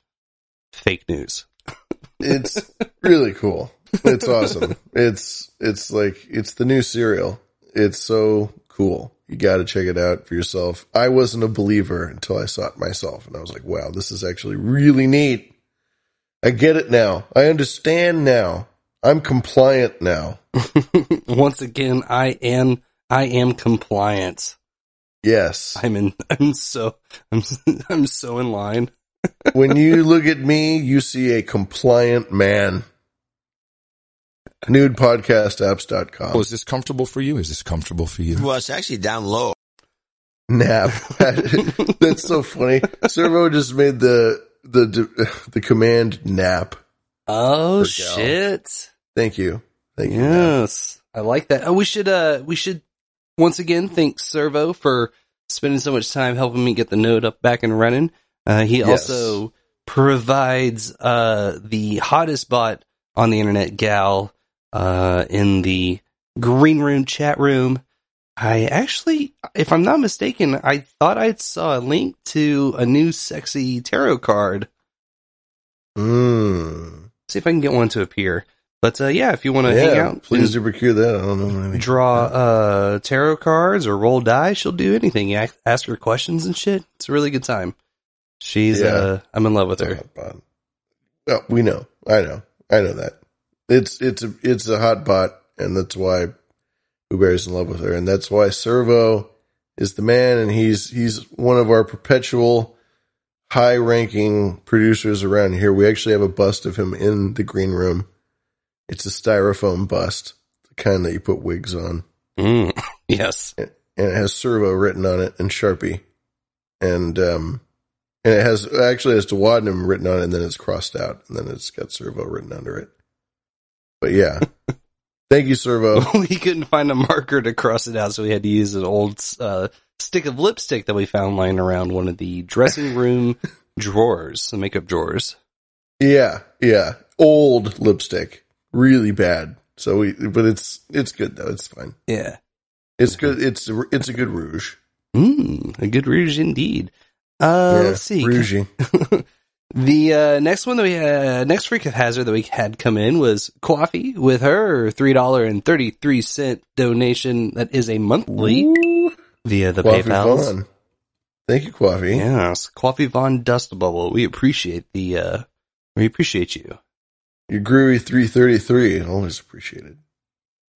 fake news. It's really cool. It's awesome. It's like it's the new cereal. It's so cool. You got to check it out for yourself. I wasn't a believer until I saw it myself, and I was like, "Wow, this is actually really neat." I get it now. I understand now. I'm compliant now. Once again, I am compliant. Yes. I'm so in line. When you look at me, you see a compliant man. NudePodcastApps.com. Oh, is this comfortable for you? Well, it's actually down low. Nap. That's so funny. Servo just made the command nap. Oh, shit. Thank you. Yes. Nap. I like that. Oh, we should once again thank Servo for spending so much time helping me get the node up back and running. He also provides the hottest bot on the internet, Gal, in the green room chat room. I actually, if I'm not mistaken, I thought I saw a link to a new sexy tarot card. See if I can get one to appear. But if you want to hang out, please do procure that. I don't know, maybe draw tarot cards or roll dice. She'll do anything. Ask her questions and shit. It's a really good time. She's I'm in love with her. Oh, we know. I know that. It's a hot bot, and that's why Uber's in love with her, and that's why Servo is the man, and he's one of our perpetual high ranking producers around here. We actually have a bust of him in the green room. It's a styrofoam bust, the kind that you put wigs on. Yes. And it has Servo written on it and Sharpie. And it actually has Duodenum written on it, and then it's crossed out, and then it's got Servo written under it. But yeah. Thank you, Servo. We couldn't find a marker to cross it out, so we had to use an old stick of lipstick that we found lying around one of the dressing room drawers, the makeup drawers. Yeah. Old lipstick. Really bad. But it's good though. It's fine. Yeah. It's good. It's a good rouge. A good rouge indeed. Let's see. Rougey. The next one that we had, next freak of hazard that we had come in was Coffee with her $3.33 donation. That is a monthly via the PayPal. Thank you, Coffee. Yes, Coffee Von Dust Bubble. We appreciate the. We appreciate you. Your groovy 333, always appreciated.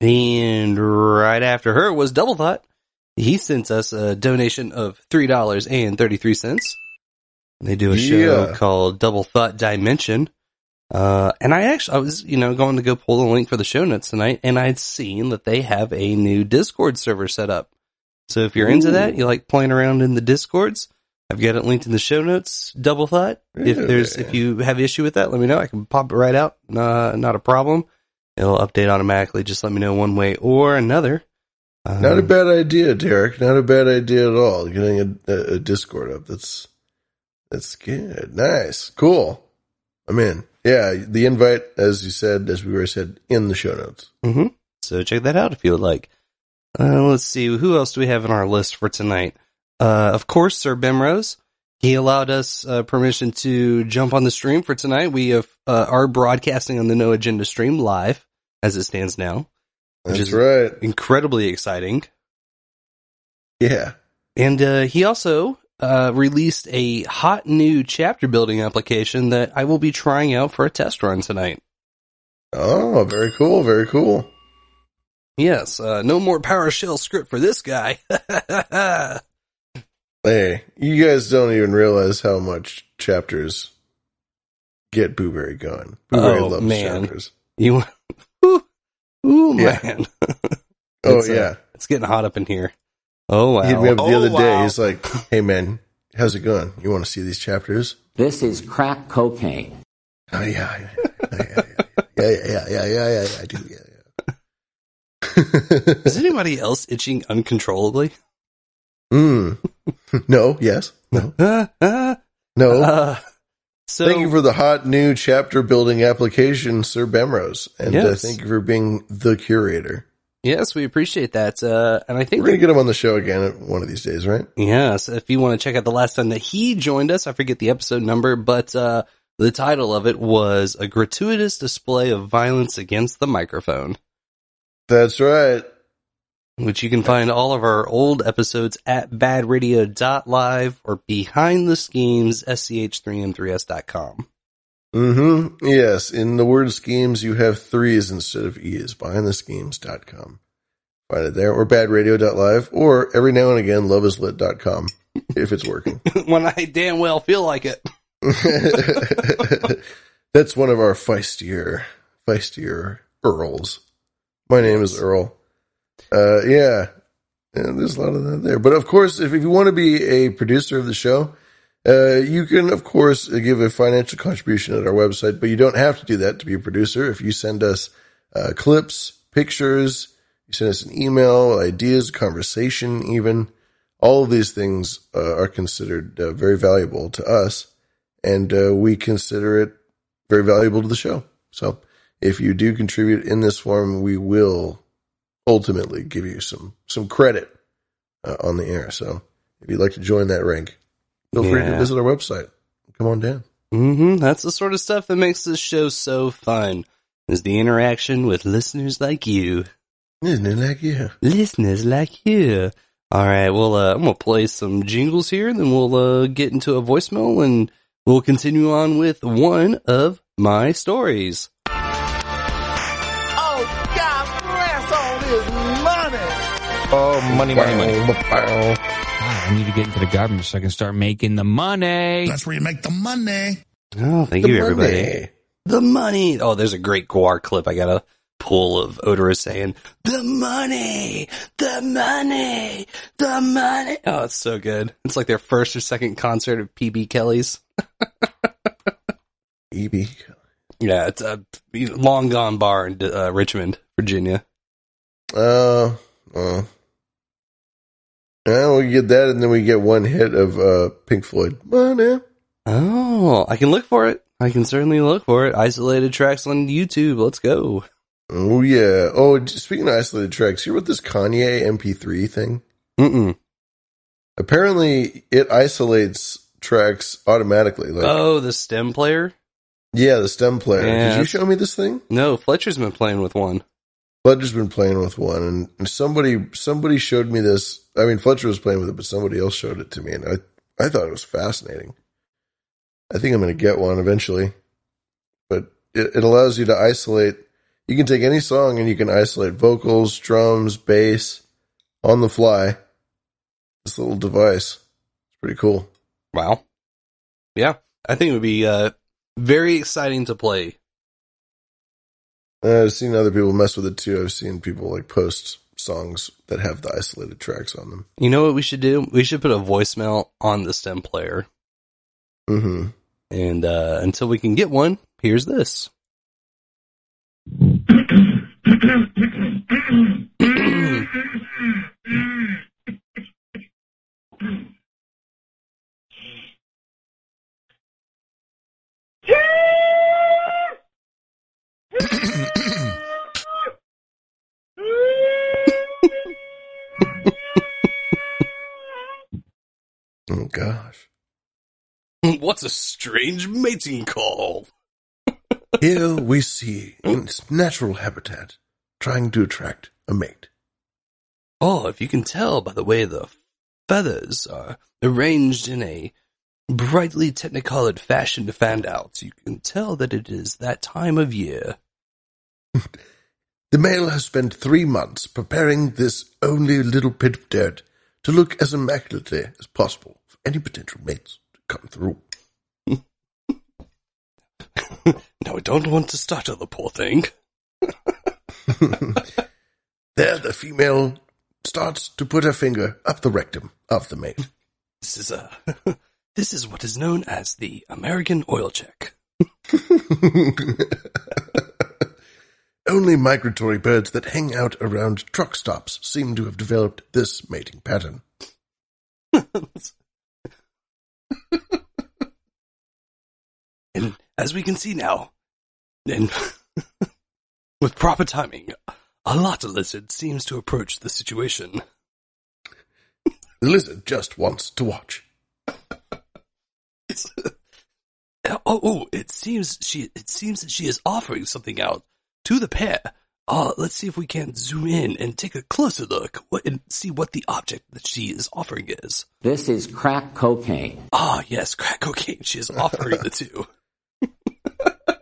And right after her was Double Thought. He sent us a donation of $3.33. They do a show called Double Thought Dimension. And I was, going to go pull the link for the show notes tonight, and I'd seen that they have a new Discord server set up. So if you're into that, you like playing around in the Discords, I've got it linked in the show notes, Double Thought. Really? If you have issue with that, let me know. I can pop it right out. Not a problem. It'll update automatically. Just let me know one way or another. Not a bad idea, Derek. Not a bad idea at all. Getting a Discord up. That's good. Nice. Cool. I'm in. Yeah, the invite, as we already said, in the show notes. Mm-hmm. So check that out if you would like. Let's see. Who else do we have on our list for tonight? Of course, Sir Bemrose. He allowed us permission to jump on the stream for tonight. We are broadcasting on the No Agenda stream live, as it stands now. That's right. Incredibly exciting. Yeah. And he also released a hot new chapter building application that I will be trying out for a test run tonight. Oh, very cool. Very cool. Yes. No more PowerShell script for this guy. Hey, you guys don't even realize how much chapters get Booberry going. Booberry loves chapters. Ooh, yeah. Man. It's getting hot up in here. Oh, wow. He hit me up the other day. He's like, hey, man, how's it going? You want to see these chapters? This is crack cocaine. Oh, yeah. Yeah, I do. Yeah. Is anybody else itching uncontrollably? No, yes. No. So, thank you for the hot new chapter building application, Sir Bemrose. And thank you for being the curator. Yes, we appreciate that. And I think we're going to get him on the show again one of these days, right? Yes. If you want to check out the last time that he joined us, I forget the episode number, but the title of it was A Gratuitous Display of Violence Against the Microphone. That's right. Which you can find all of our old episodes at badradio.live or behind the schemes, sch3m3s.com. Mm-hmm. Yes. In the word schemes, you have threes instead of e's. behindtheschemes.com. Find it there or badradio.live or every now and again, loveislit.com if it's working. When I damn well feel like it. That's one of our feistier Earls. My name is Earl. There's a lot of that there. But of course, if you want to be a producer of the show, you can, of course, give a financial contribution at our website, but you don't have to do that to be a producer. If you send us clips, pictures, you send us an email, ideas, conversation even, all of these things are considered very valuable to us, and we consider it very valuable to the show. So if you do contribute in this form, we will ultimately give you some credit on the air. So if you'd like to join that rank, feel free to visit our website. Come on down. Mm-hmm. That's the sort of stuff that makes this show so fun, is the interaction with listeners like you. Listeners like you. All right. Well, I'm going to play some jingles here, and then we'll get into a voicemail, and we'll continue on with one of my stories. Oh, money. I need to get into the government so I can start making the money. That's where you make the money. Oh, thank you, everybody. The money. Oh, there's a great Guar clip. I got a pull of Odorous saying, the money, the money, the money. Oh, it's so good. It's like their first or second concert of PB Kelly's. E.B. Yeah, it's a long gone bar in Richmond, Virginia. We get that, and then we get one hit of Pink Floyd. Money. Oh, I can look for it. I can certainly look for it. Isolated tracks on YouTube. Let's go. Oh, yeah. Oh, speaking of isolated tracks, you hear about this Kanye MP3 thing? Mm-mm. Apparently, it isolates tracks automatically. Like, oh, the stem player? Yeah, the stem player. Yeah. Did you show me this thing? No, Fletcher's been playing with one. Fletcher's been playing with one, and somebody showed me this. I mean, Fletcher was playing with it, but somebody else showed it to me, and I thought it was fascinating. I think I'm going to get one eventually. But it allows you to isolate. You can take any song, and you can isolate vocals, drums, bass, on the fly. This little device. It's pretty cool. Wow. Yeah. I think it would be very exciting to play. I've seen other people mess with it, too. I've seen people like post songs that have the isolated tracks on them. You know what we should do? We should put a voicemail on the stem player. Mm-hmm. And until we can get one, here's this. Oh gosh. What's a strange mating call? Here we see, in its natural habitat, trying to attract a mate. Oh, if you can tell by the way the feathers are arranged in a brightly technicolored fashion to find out, you can tell that it is that time of year. The male has spent 3 months preparing this only little bit of dirt to look as immaculately as possible for any potential mates to come through. No, I don't want to startle the poor thing. There, the female starts to put her finger up the rectum of the mate. This is what is known as the American oil check. Only migratory birds that hang out around truck stops seem to have developed this mating pattern. And as we can see now, and with proper timing, a lot of lizard seems to approach the situation. The lizard just wants to watch. It seems that she is offering something out to the pair. Let's see if we can zoom in and take a closer look and see what the object that she is offering is. This is crack cocaine. Ah, yes, crack cocaine. She is offering the two.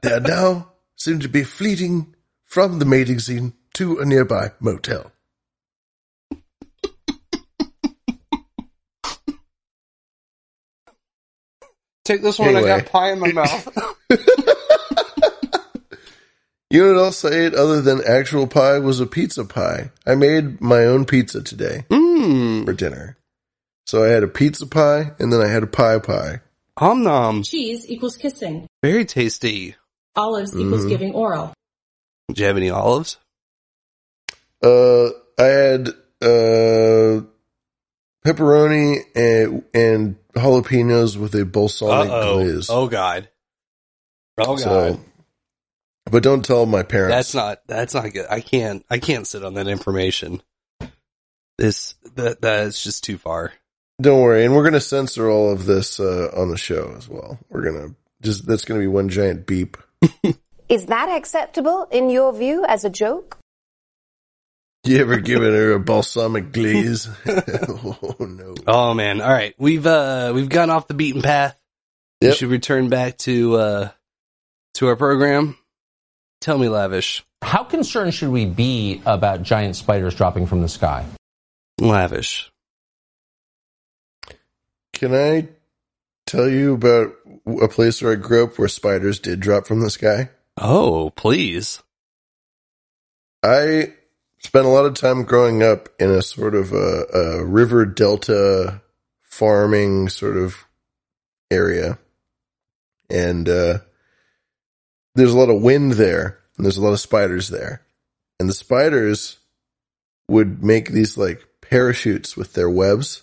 There now seem to be fleeting from the mating scene to a nearby motel. Take this one, anyway. I got pie in my mouth. You know what else I ate other than actual pie was a pizza pie. I made my own pizza today for dinner. So I had a pizza pie, and then I had a pie. Om nom. Cheese equals kissing. Very tasty. Olives equals giving oral. Did you have any olives? I had pepperoni and jalapenos with a balsamic glaze. Oh, God. Oh, God. So, but don't tell my parents. That's not good. I can't sit on that information. That's just too far. Don't worry. And we're going to censor all of this on the show as well. We're going to just, that's going to be one giant beep. Is that acceptable in your view as a joke? You ever given her a balsamic glaze? Oh no. Oh man. All right. We've gone off the beaten path. Yep. We should return back to our program. Tell me, Lavish. How concerned should we be about giant spiders dropping from the sky? Lavish. Can I tell you about a place where I grew up where spiders did drop from the sky? Oh, please. I spent a lot of time growing up in a sort of a river delta farming sort of area. And there's a lot of wind there, and there's a lot of spiders there. And the spiders would make these, like, parachutes with their webs,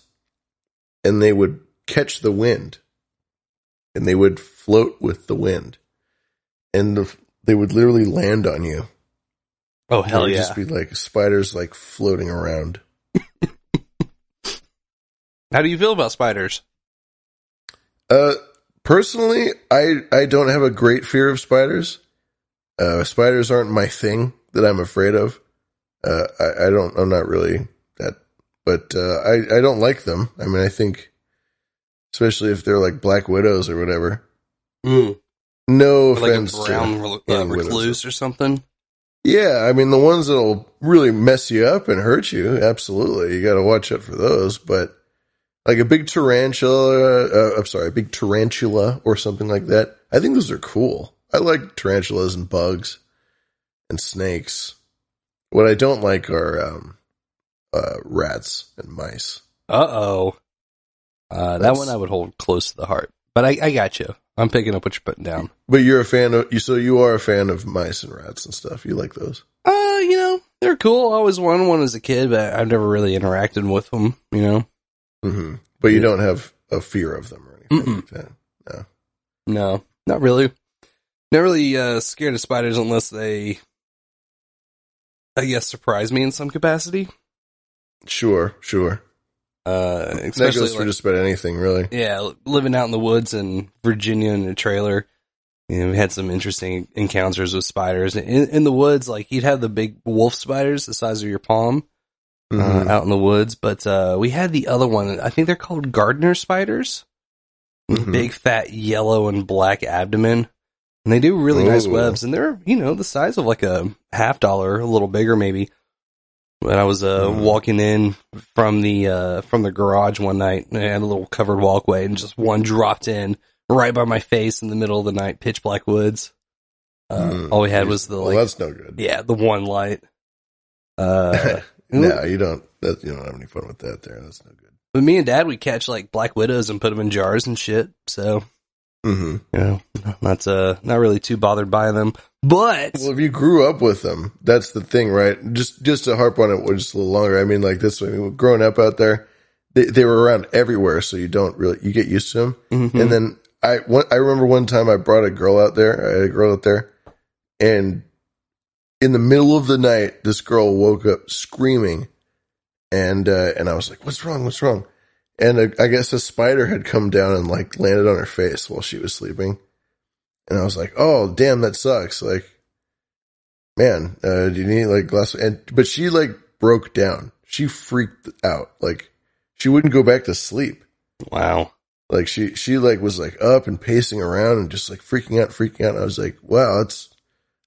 and they would catch the wind, and they would float with the wind. And they would literally land on you. Oh, hell yeah. It would just be, like, spiders, like, floating around. How do you feel about spiders? Personally, I don't have a great fear of spiders. Spiders aren't my thing that I'm afraid of. I don't like them. I mean, I think, especially if they're like black widows or whatever. Mm. No offense, like a brown recluse or something. Yeah, I mean the ones that'll really mess you up and hurt you. Absolutely, you got to watch out for those. But like a big tarantula, or something like that. I think those are cool. I like tarantulas and bugs and snakes. What I don't like are rats and mice. That one I would hold close to the heart. But I got you. I'm picking up what you're putting down. But you're a fan of you are a fan of mice and rats and stuff. You like those? They're cool. I always wanted one as a kid, but I've never really interacted with them. Mm-hmm. But you don't have a fear of them or anything like that. No, not really. Not really scared of spiders unless they, I guess, surprise me in some capacity. Sure. That goes for just about anything, really. Yeah, living out in the woods in Virginia in a trailer, we had some interesting encounters with spiders. In the woods, you'd have the big wolf spiders the size of your palm out in the woods, but we had the other one. I think they're called gardener spiders. Mm-hmm. Big, fat, yellow, and black abdomen. And they do really nice webs, and they're, the size of like a $50, a little bigger maybe. When I was walking in from the garage one night, and I had a little covered walkway, and just one dropped in right by my face in the middle of the night, pitch black woods. All we had was the that's no good. Yeah, the one light. No, you don't. You don't have any fun with that. There, that's no good. But me and Dad, we catch black widows and put them in jars and shit. So, not really too bothered by them. But if you grew up with them, that's the thing, right? Just to harp on it just a little longer. I mean, growing up out there, they were around everywhere, so you get used to them. Mm-hmm. And then I remember one time I brought a girl out there, and in the middle of the night, this girl woke up screaming, and I was like, "What's wrong?" And I guess a spider had come down and landed on her face while she was sleeping. And I was like, "Oh, damn, that sucks!" Man, do you need glass? But she broke down. She freaked out. She wouldn't go back to sleep. Wow. She was up and pacing around and just freaking out. And I was like, "Wow,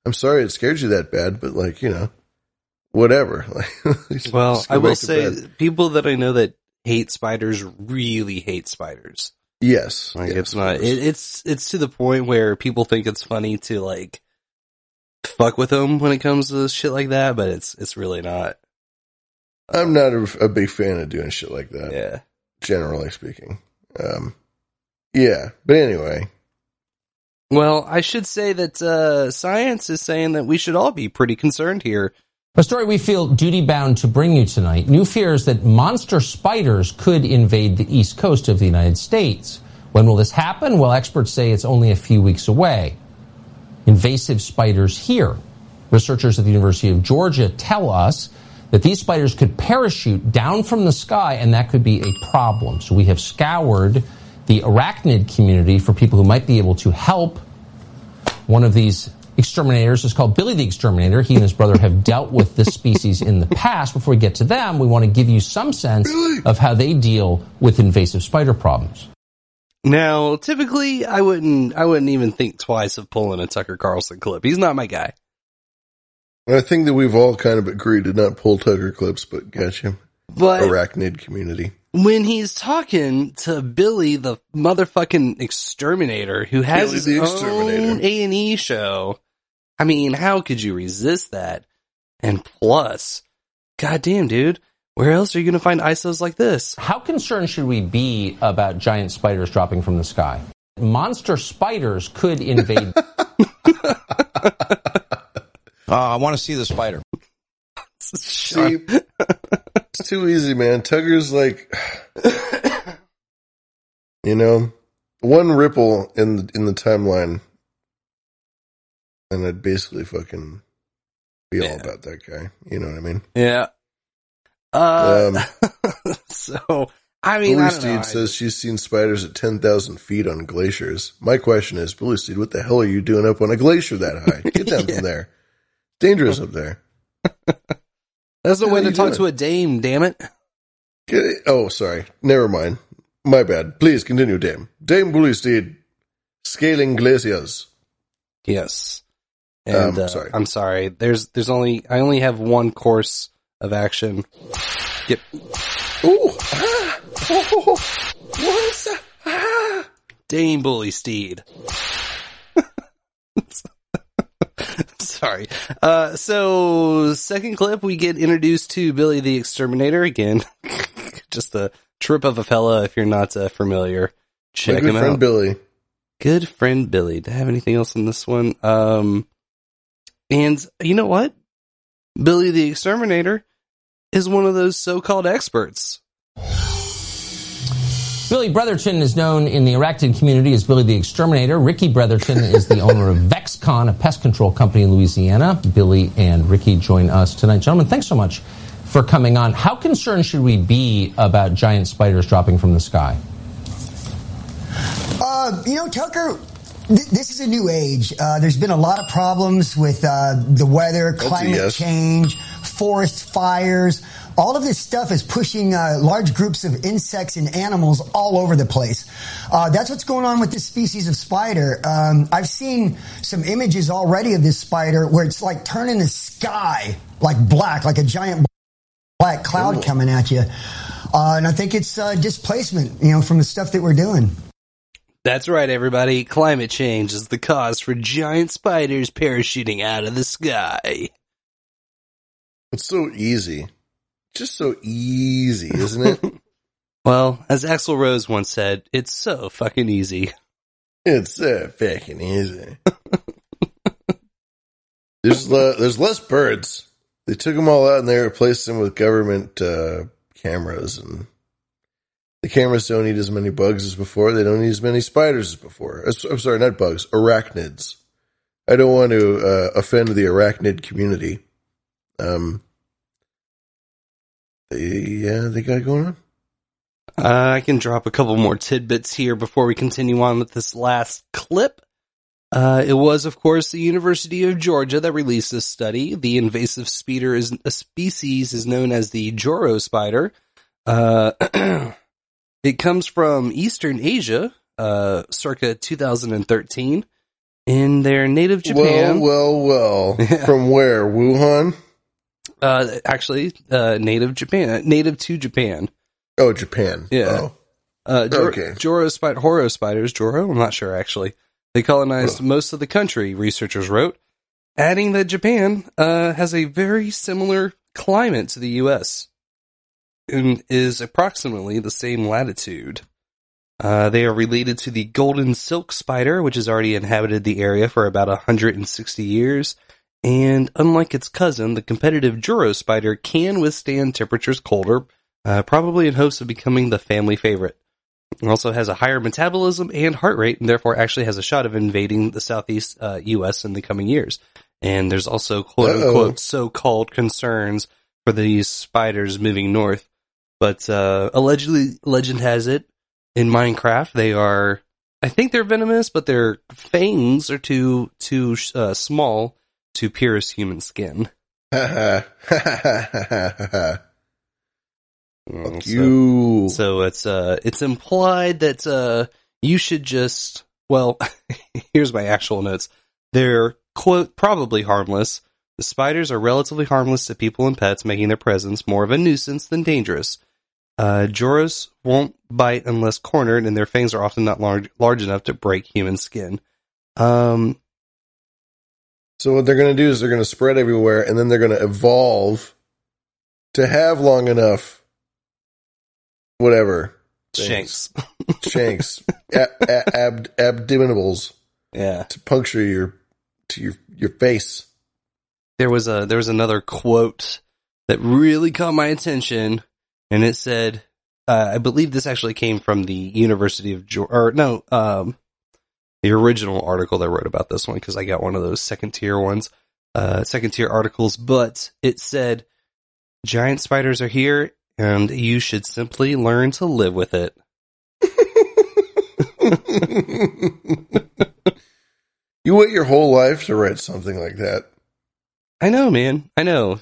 I'm sorry it scared you that bad, but whatever." Well, I will say, people that I know that hate spiders really hate spiders. Yes. It's not, it's to the point where people think it's funny to fuck with them when it comes to shit like that, but it's really not. I'm not a big fan of doing shit like that. Yeah. Generally speaking. Yeah, but anyway. Well, I should say that, science is saying that we should all be pretty concerned here. A story we feel duty-bound to bring you tonight. New fears that monster spiders could invade the east coast of the United States. When will this happen? Well, experts say it's only a few weeks away. Invasive spiders here. Researchers at the University of Georgia tell us that these spiders could parachute down from the sky, and that could be a problem. So we have scoured the arachnid community for people who might be able to help. One of these exterminators is called Billy the Exterminator. He and his brother have dealt with this species in the past. Before we get to them, we want to give you some sense of how they deal with invasive spider problems. Now, typically, I wouldn't even think twice of pulling a Tucker Carlson clip. He's not my guy. I think that we've all kind of agreed to not pull Tucker clips, but gotcha. But arachnid community. When he's talking to Billy the motherfucking Exterminator, who has his own A&E show, I mean, how could you resist that? And plus, goddamn, dude, where else are you going to find ISOs like this? How concerned should we be about giant spiders dropping from the sky? Monster spiders could invade. I want to see the spider. See, it's too easy, man. Tugger's one ripple in the timeline, and I'd basically fucking be all about that guy. You know what I mean? Yeah. So I mean, Billy Steed says she's seen spiders at 10,000 feet on glaciers. My question is, Billy Steed, what the hell are you doing up on a glacier that high? Get down from there. Dangerous up there. That's the way to talk to a dame, damn it. Oh, sorry. Never mind. My bad. Please continue, Dame. Dame Billy Steed, scaling glaciers. Yes. And sorry. I'm sorry. I only have one course of action. Yep. Ooh. Ah. Oh. What's that? Ah. Dame Billy Steed. Sorry. So second clip, we get introduced to Billy the Exterminator again. Just the trip of a fella. If you're not familiar, check him out. Good friend Billy. Good friend Billy. Do I have anything else on this one? And you know what? Billy the Exterminator is one of those so-called experts. Billy Brotherton is known in the Arachnid community as Billy the Exterminator. Ricky Brotherton is the owner of Vexcon, a pest control company in Louisiana. Billy and Ricky join us tonight. Gentlemen, thanks so much for coming on. How concerned should we be about giant spiders dropping from the sky? Tucker, this is a new age. There's been a lot of problems with the weather, climate change, forest fires. All of this stuff is pushing large groups of insects and animals all over the place. That's what's going on with this species of spider. I've seen some images already of this spider where it's like turning the sky like black, like a giant black cloud coming at you. And I think it's displacement, from the stuff that we're doing. That's right, everybody. Climate change is the cause for giant spiders parachuting out of the sky. It's so easy. Just so easy, isn't it? Well, as Axl Rose once said, it's so fucking easy. It's so fucking easy. There's less birds. They took them all out and they replaced them with government cameras. And the cameras don't eat as many bugs as before. They don't eat as many spiders as before. I'm sorry, not bugs. Arachnids. I don't want to offend the arachnid community. Yeah, they got it going on. I can drop a couple more tidbits here before we continue on with this last clip. It was, of course, the University of Georgia that released this study. The invasive species is known as the Joro spider. It comes from Eastern Asia, circa 2013, in their native Japan. Well. Yeah. From where? Wuhan? Native to Japan. Oh, Japan. Yeah. Oh. Okay. Joro spiders, Joro, I'm not sure, actually. They colonized most of the country, researchers wrote, adding that Japan has a very similar climate to the U.S. and is approximately the same latitude. They are related to the golden silk spider, which has already inhabited the area for about 160 years. And unlike its cousin, the competitive Joro spider can withstand temperatures colder, probably in hopes of becoming the family favorite. It also has a higher metabolism and heart rate, and therefore actually has a shot of invading the southeast U.S. in the coming years. And there's also, quote-unquote, so-called concerns for these spiders moving north. But allegedly, legend has it, in Minecraft, they are... I think they're venomous, but their fangs are too small to pierce human skin. Fuck you. So it's implied that you should just... Well, here's my actual notes. They're, quote, probably harmless. The spiders are relatively harmless to people and pets, making their presence more of a nuisance than dangerous. Joros won't bite unless cornered, and their fangs are often not large enough to break human skin. So what they're going to do is they're going to spread everywhere, and then they're going to evolve to have long enough, whatever. Things. Shanks. Abdominals. Yeah. To puncture your face. There was another quote that really caught my attention, and it said, I believe this actually came from the University of Georgia, the original article that I wrote about this one, because I got one of those second tier articles, but it said, giant spiders are here and you should simply learn to live with it. You wait your whole life to write something like that. I know, man. I know.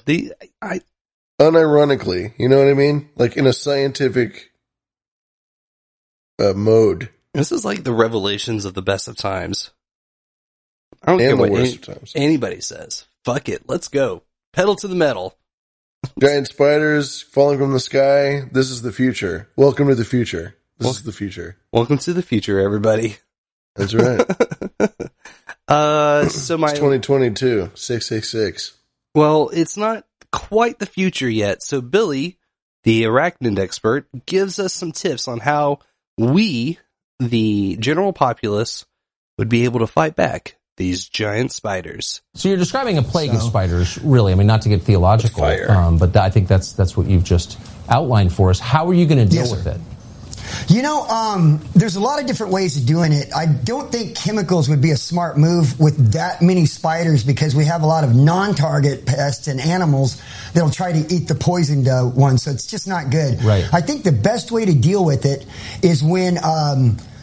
Unironically, you know what I mean? Like in a scientific mode. This is like the revelations of the best of times. I don't care what anybody says. Fuck it. Let's go. Pedal to the metal. Giant spiders falling from the sky. This is the future. Welcome to the future. This is the future. Welcome to the future, everybody. That's right. So it's 2022, 666. Well, it's not quite the future yet. So Billy, the arachnid expert, gives us some tips on how we, the general populace, would be able to fight back these giant spiders. So you're describing a plague of spiders, really. I mean, not to get theological, but I think that's what you've just outlined for us. How are you going to deal with it? You know, there's a lot of different ways of doing it. I don't think chemicals would be a smart move with that many spiders because we have a lot of non-target pests and animals that'll try to eat the poisoned ones, so it's just not good. Right. I think the best way to deal with it is when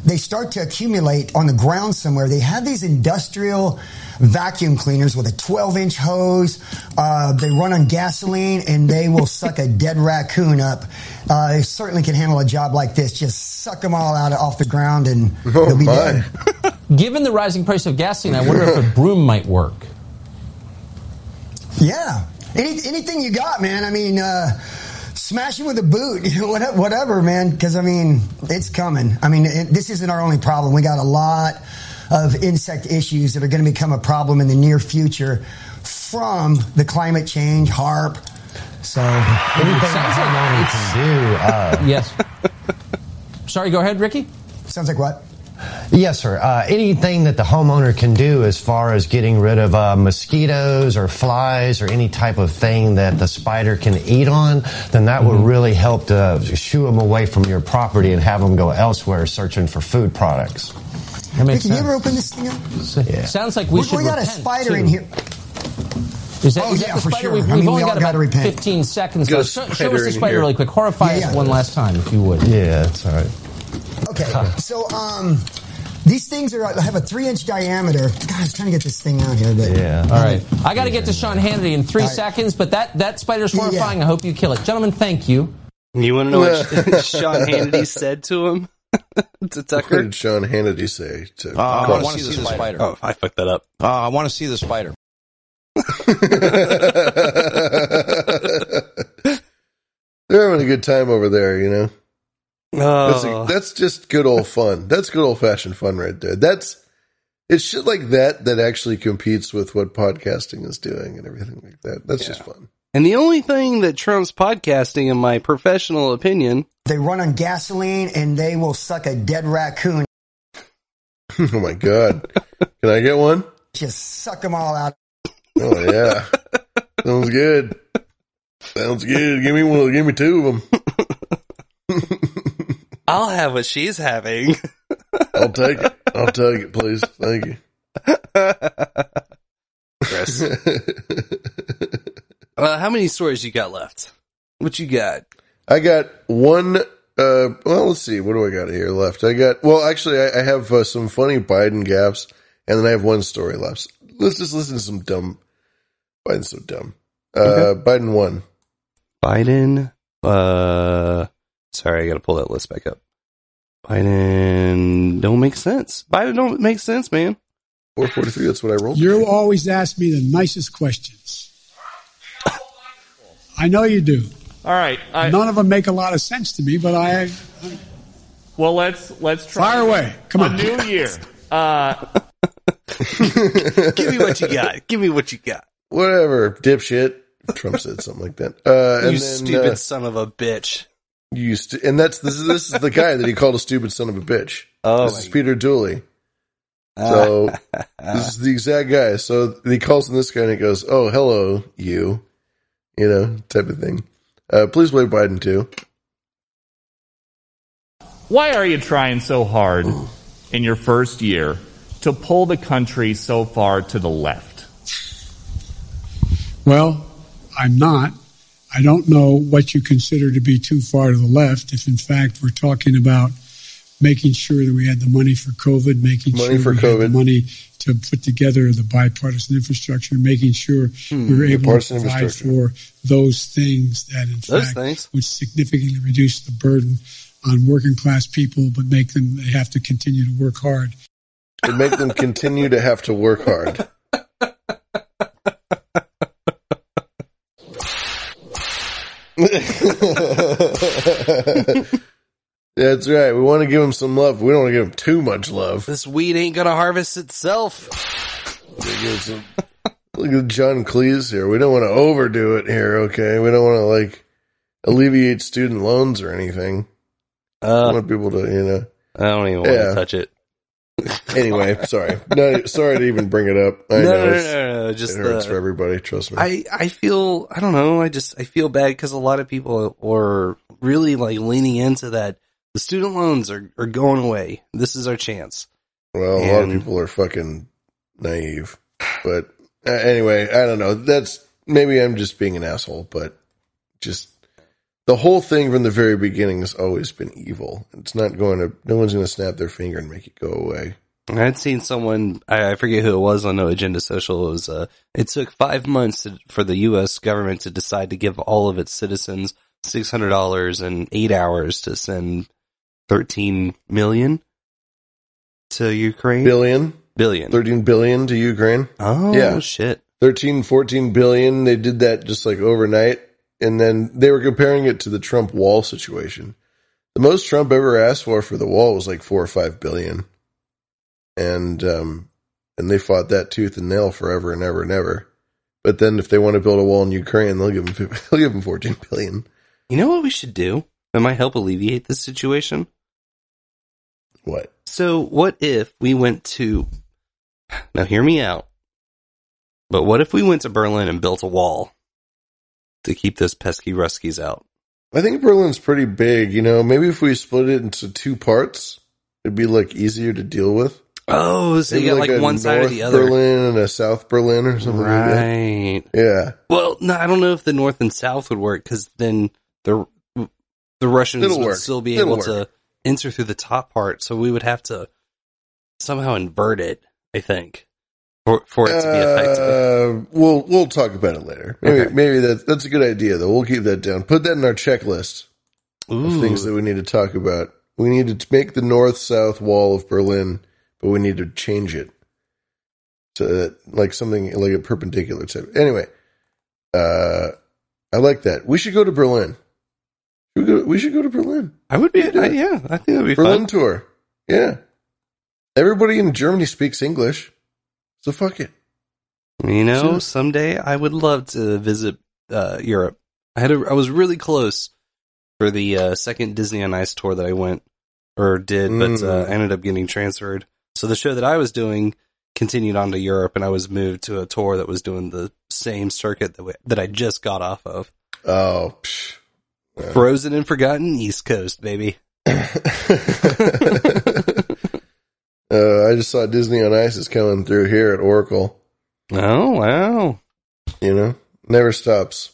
they start to accumulate on the ground somewhere. They have these industrial vacuum cleaners with a 12-inch hose. They run on gasoline, and they will suck a dead raccoon up. They certainly can handle a job like this. Just suck them all out off the ground, and they'll be dead. Given the rising price of gasoline, I wonder if a broom might work. Yeah. Anything you got, man. I mean... smash it with a boot, whatever, man, because, I mean, it's coming. I mean, this isn't our only problem. We got a lot of insect issues that are going to become a problem in the near future from the climate change, HARP. So, anything that we can do. Yes. Sorry, go ahead, Ricky. Sounds like what? Yes, sir. Anything that the homeowner can do as far as getting rid of mosquitoes or flies or any type of thing that the spider can eat on, then that would really help to shoo them away from your property and have them go elsewhere searking for food products. Ricky, can you ever open this thing up? Yeah. Sounds like we should repent. We got a spider in here. Is that for sure. We've only got about 15 seconds. Show us the spider really quick. Horrify us one last time, if you would. Yeah, that's all right. Okay, so these things have a 3-inch diameter. God, I was trying to get this thing out here. But yeah, all right. I got to get to Sean Hannity in three seconds, but that spider's horrifying. Yeah. I hope you kill it. Gentlemen, thank you. You want to know what Sean Hannity said to him? To Tucker? What did Sean Hannity say? I want to see the spider. Oh, I fucked that up. I want to see the spider. They're having a good time over there, you know? Oh. That's just good old fun. That's good old fashioned fun right there. It's shit like that actually competes with what podcasting is doing and everything like that. That's just fun. And the only thing that trumps podcasting, in my professional opinion, they run on gasoline and they will suck a dead raccoon. Oh my God. Can I get one? Just suck them all out. Oh yeah. Sounds good. Sounds good. Give me one. Give me two of them. I'll have what she's having. I'll take it, please. Thank you. Chris. How many stories you got left? What you got? I got one. Well, let's see. What do I got here left? I have some funny Biden gaffes, and then I have one story left. Let's just listen to some dumb. Biden's so dumb. Okay. Biden won. Biden. Sorry, I got to pull that list back up. Biden don't make sense. Biden don't make sense, man. 443, that's what I rolled. You always ask me the nicest questions. I know you do. All right. None of them make a lot of sense to me, but Well, let's try. Fire away. Come on. A new year. Give me what you got. Give me what you got. Whatever, dipshit. Trump said something like that. Stupid son of a bitch. This is the guy that he called a stupid son of a bitch. Oh, this is Peter Dooley. So this is the exact guy. So he calls on this guy and he goes, "Oh, hello, you," you know, type of thing. Please play Biden too. Why are you trying so hard in your first year to pull the country so far to the left? Well, I'm not. I don't know what you consider to be too far to the left, if in fact we're talking about making sure that we had the money for COVID, making sure we had the money to put together the bipartisan infrastructure, making sure we were able to provide for those things that in fact would significantly reduce the burden on working class people, but make them have to continue to work hard. And make them continue to have to work hard. That's right. We want to give them some love. We don't want to give them too much love. This weed ain't going to harvest itself. Look at John Cleese here. We don't want to overdo it here, okay? We don't want to, like, alleviate student loans or anything. I want people to, you know. I don't even want to touch it. Anyway, sorry. No, sorry to even bring it up. I know. Just it hurts for everybody. Trust me. I feel bad because a lot of people are really like leaning into that. The student loans are going away. This is our chance. Well, a lot of people are fucking naive. But anyway, I don't know. That's maybe I'm just being an asshole, but just the whole thing from the very beginning has always been evil. It's not going to, no one's going to snap their finger and make it go away. I'd seen someone, I forget who it was on No Agenda Social. It was, it took 5 months for the U.S. government to decide to give all of its citizens $600 and 8 hours to send 13 million to Ukraine. Billion. 13 billion to Ukraine. Oh, yeah. Shit. 13, 14 billion. They did that just like overnight. And then they were comparing it to the Trump wall situation. The most Trump ever asked for the wall was like 4 or 5 billion. And they fought that tooth and nail forever and ever and ever. But then if they want to build a wall in Ukraine, they'll give them 14 billion. You know what we should do? That might help alleviate this situation. What? So what if we went to, now hear me out, but what if we went to Berlin and built a wall to keep those pesky Ruskies out? I think Berlin's pretty big, you know. Maybe if we split it into two parts, it'd be, like, easier to deal with. Oh, so maybe you got, like one side or the other. Berlin and a South Berlin or something right. Like that. Yeah. Well, no, I don't know if the North and South would work, because then the Russians would still be able to enter through the top part, so we would have to somehow invert it, I think. For it to be effective. We'll talk about it later. Okay. Maybe that's a good idea, though. We'll keep that down. Put that in our checklist of things that we need to talk about. We need to make the north-south wall of Berlin, but we need to change it to like something like a perpendicular type. Anyway, I like that. We should go to Berlin. We should go to Berlin. I would be. Yeah, I think that'd be Berlin fun. Tour. Yeah, everybody in Germany speaks English. So fuck it. You know, someday I would love to visit Europe. I was really close for the second Disney on Ice tour that I went or did, but I ended up getting transferred. So the show that I was doing continued on to Europe, and I was moved to a tour that was doing the same circuit that I just got off of. Oh, yeah. Frozen and Forgotten East Coast, baby. I just saw Disney on Ice is coming through here at Oracle. Oh, wow. You know, never stops.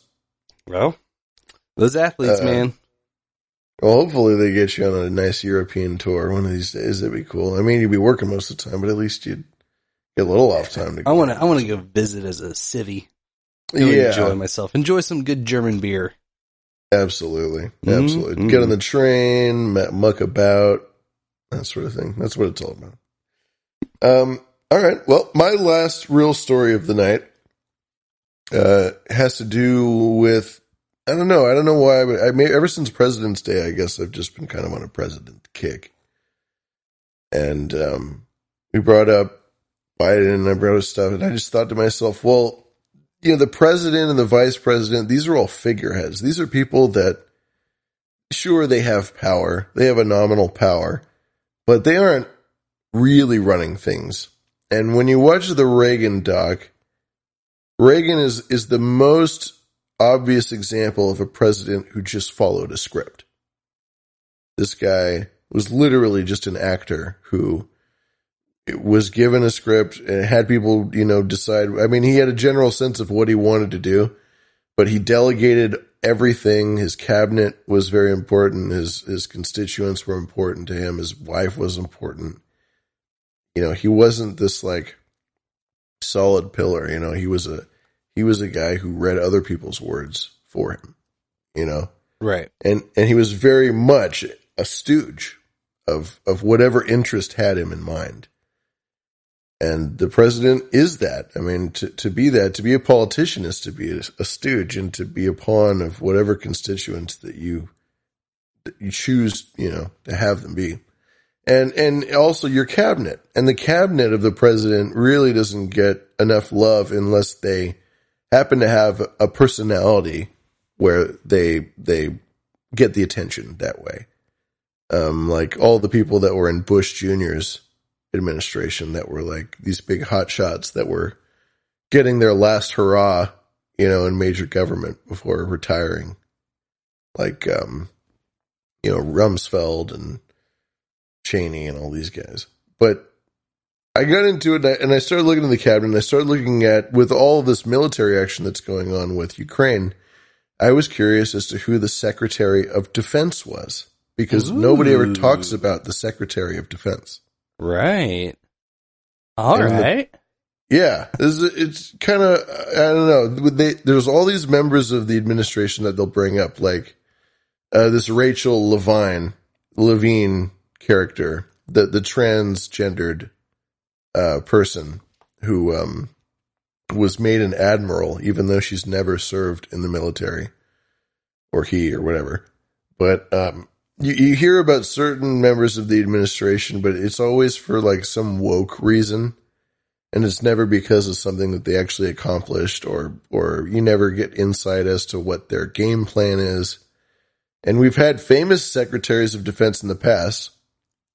Well, those athletes, man. Well, hopefully they get you on a nice European tour one of these days. That'd be cool. I mean, you'd be working most of the time, but at least you'd get a little off time. I want to go visit as a civvy. Yeah. Enjoy myself. Enjoy some good German beer. Absolutely. Absolutely. Mm-hmm. Get on the train, muck about, that sort of thing. That's what it's all about. All right. Well, my last real story of the night has to do with, I don't know why, but ever since President's Day, I guess I've just been kind of on a president kick. And we brought up Biden and I brought up stuff, and I just thought to myself, well, you know, the president and the vice president, these are all figureheads. These are people that, sure, they have power. They have a nominal power, but they aren't really running things. And when you watch the Reagan doc, Reagan is the most obvious example of a president who just followed a script. This guy was literally just an actor who was given a script and had people, you know, decide. I mean, he had a general sense of what he wanted to do, but he delegated everything. His cabinet was very important. His constituents were important to him. His wife was important. You know, he wasn't this like solid pillar. You know, he was a guy who read other people's words for him, you know? Right. And he was very much a stooge of whatever interest had him in mind. And the president is that. I mean, to be a politician is to be a stooge and to be a pawn of whatever constituents that you choose, you know, to have them be. And also your cabinet. And the cabinet of the president really doesn't get enough love unless they happen to have a personality where they get the attention that way. Like all the people that were in Bush Jr.'s administration that were like these big hotshots that were getting their last hurrah, you know, in major government before retiring. Like, you know, Rumsfeld and Cheney and all these guys. But I got into it and I started looking at the cabinet and I started looking at, with all this military action that's going on with Ukraine, I was curious as to who the Secretary of Defense was, because nobody ever talks about the Secretary of Defense. Right. Yeah. It's kind of, I don't know. There's all these members of the administration that they'll bring up, like this Rachel Levine character, the transgendered person who was made an admiral, even though she's never served in the military or whatever. But you hear about certain members of the administration, but it's always for like some woke reason. And it's never because of something that they actually accomplished, or you never get insight as to what their game plan is. And we've had famous secretaries of defense in the past.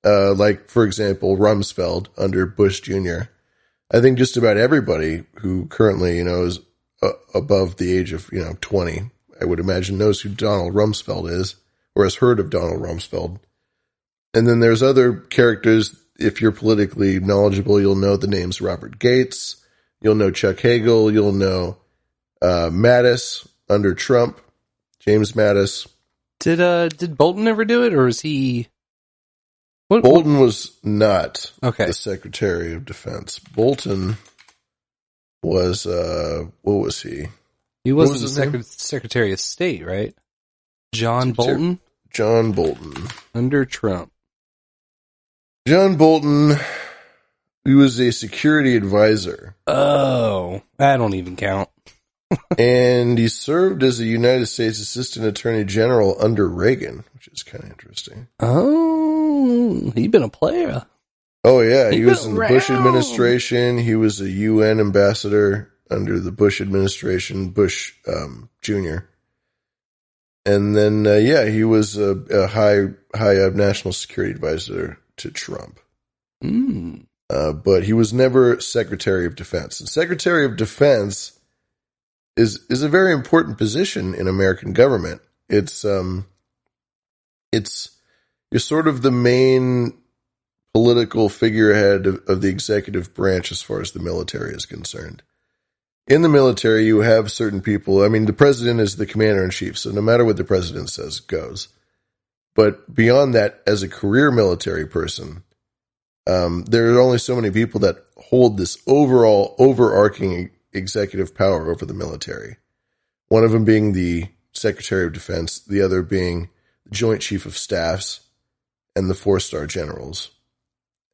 Like, for example, Rumsfeld under Bush Jr. I think just about everybody who currently, you know, is above the age of, you know, 20, I would imagine knows who Donald Rumsfeld is or has heard of Donald Rumsfeld. And then there's other characters. If you're politically knowledgeable, you'll know the names Robert Gates. You'll know Chuck Hagel. You'll know Mattis under Trump, James Mattis. Did Bolton ever do it, or is he... Bolton was not the Secretary of Defense. Bolton was, what was he? He wasn't Secretary of State, right? John Bolton? John Bolton. Under Trump. John Bolton, he was a security advisor. Oh, that don't even count. And he served as a United States Assistant Attorney General under Reagan, which is kind of interesting. Oh, he'd been a player. Oh, yeah. He was in the Bush administration. He was a UN ambassador under the Bush administration, Bush Jr. And then, he was a high national security advisor to Trump. Mm. But he was never Secretary of Defense. And Secretary of Defense is a very important position in American government. It's you're sort of the main political figurehead of the executive branch as far as the military is concerned. In the military, you have certain people. I mean, the president is the commander-in-chief, so no matter what the president says, it goes. But beyond that, as a career military person, there are only so many people that hold this overall overarching executive power over the military. One of them being the Secretary of Defense, the other being the Joint Chief of Staffs and the 4-star generals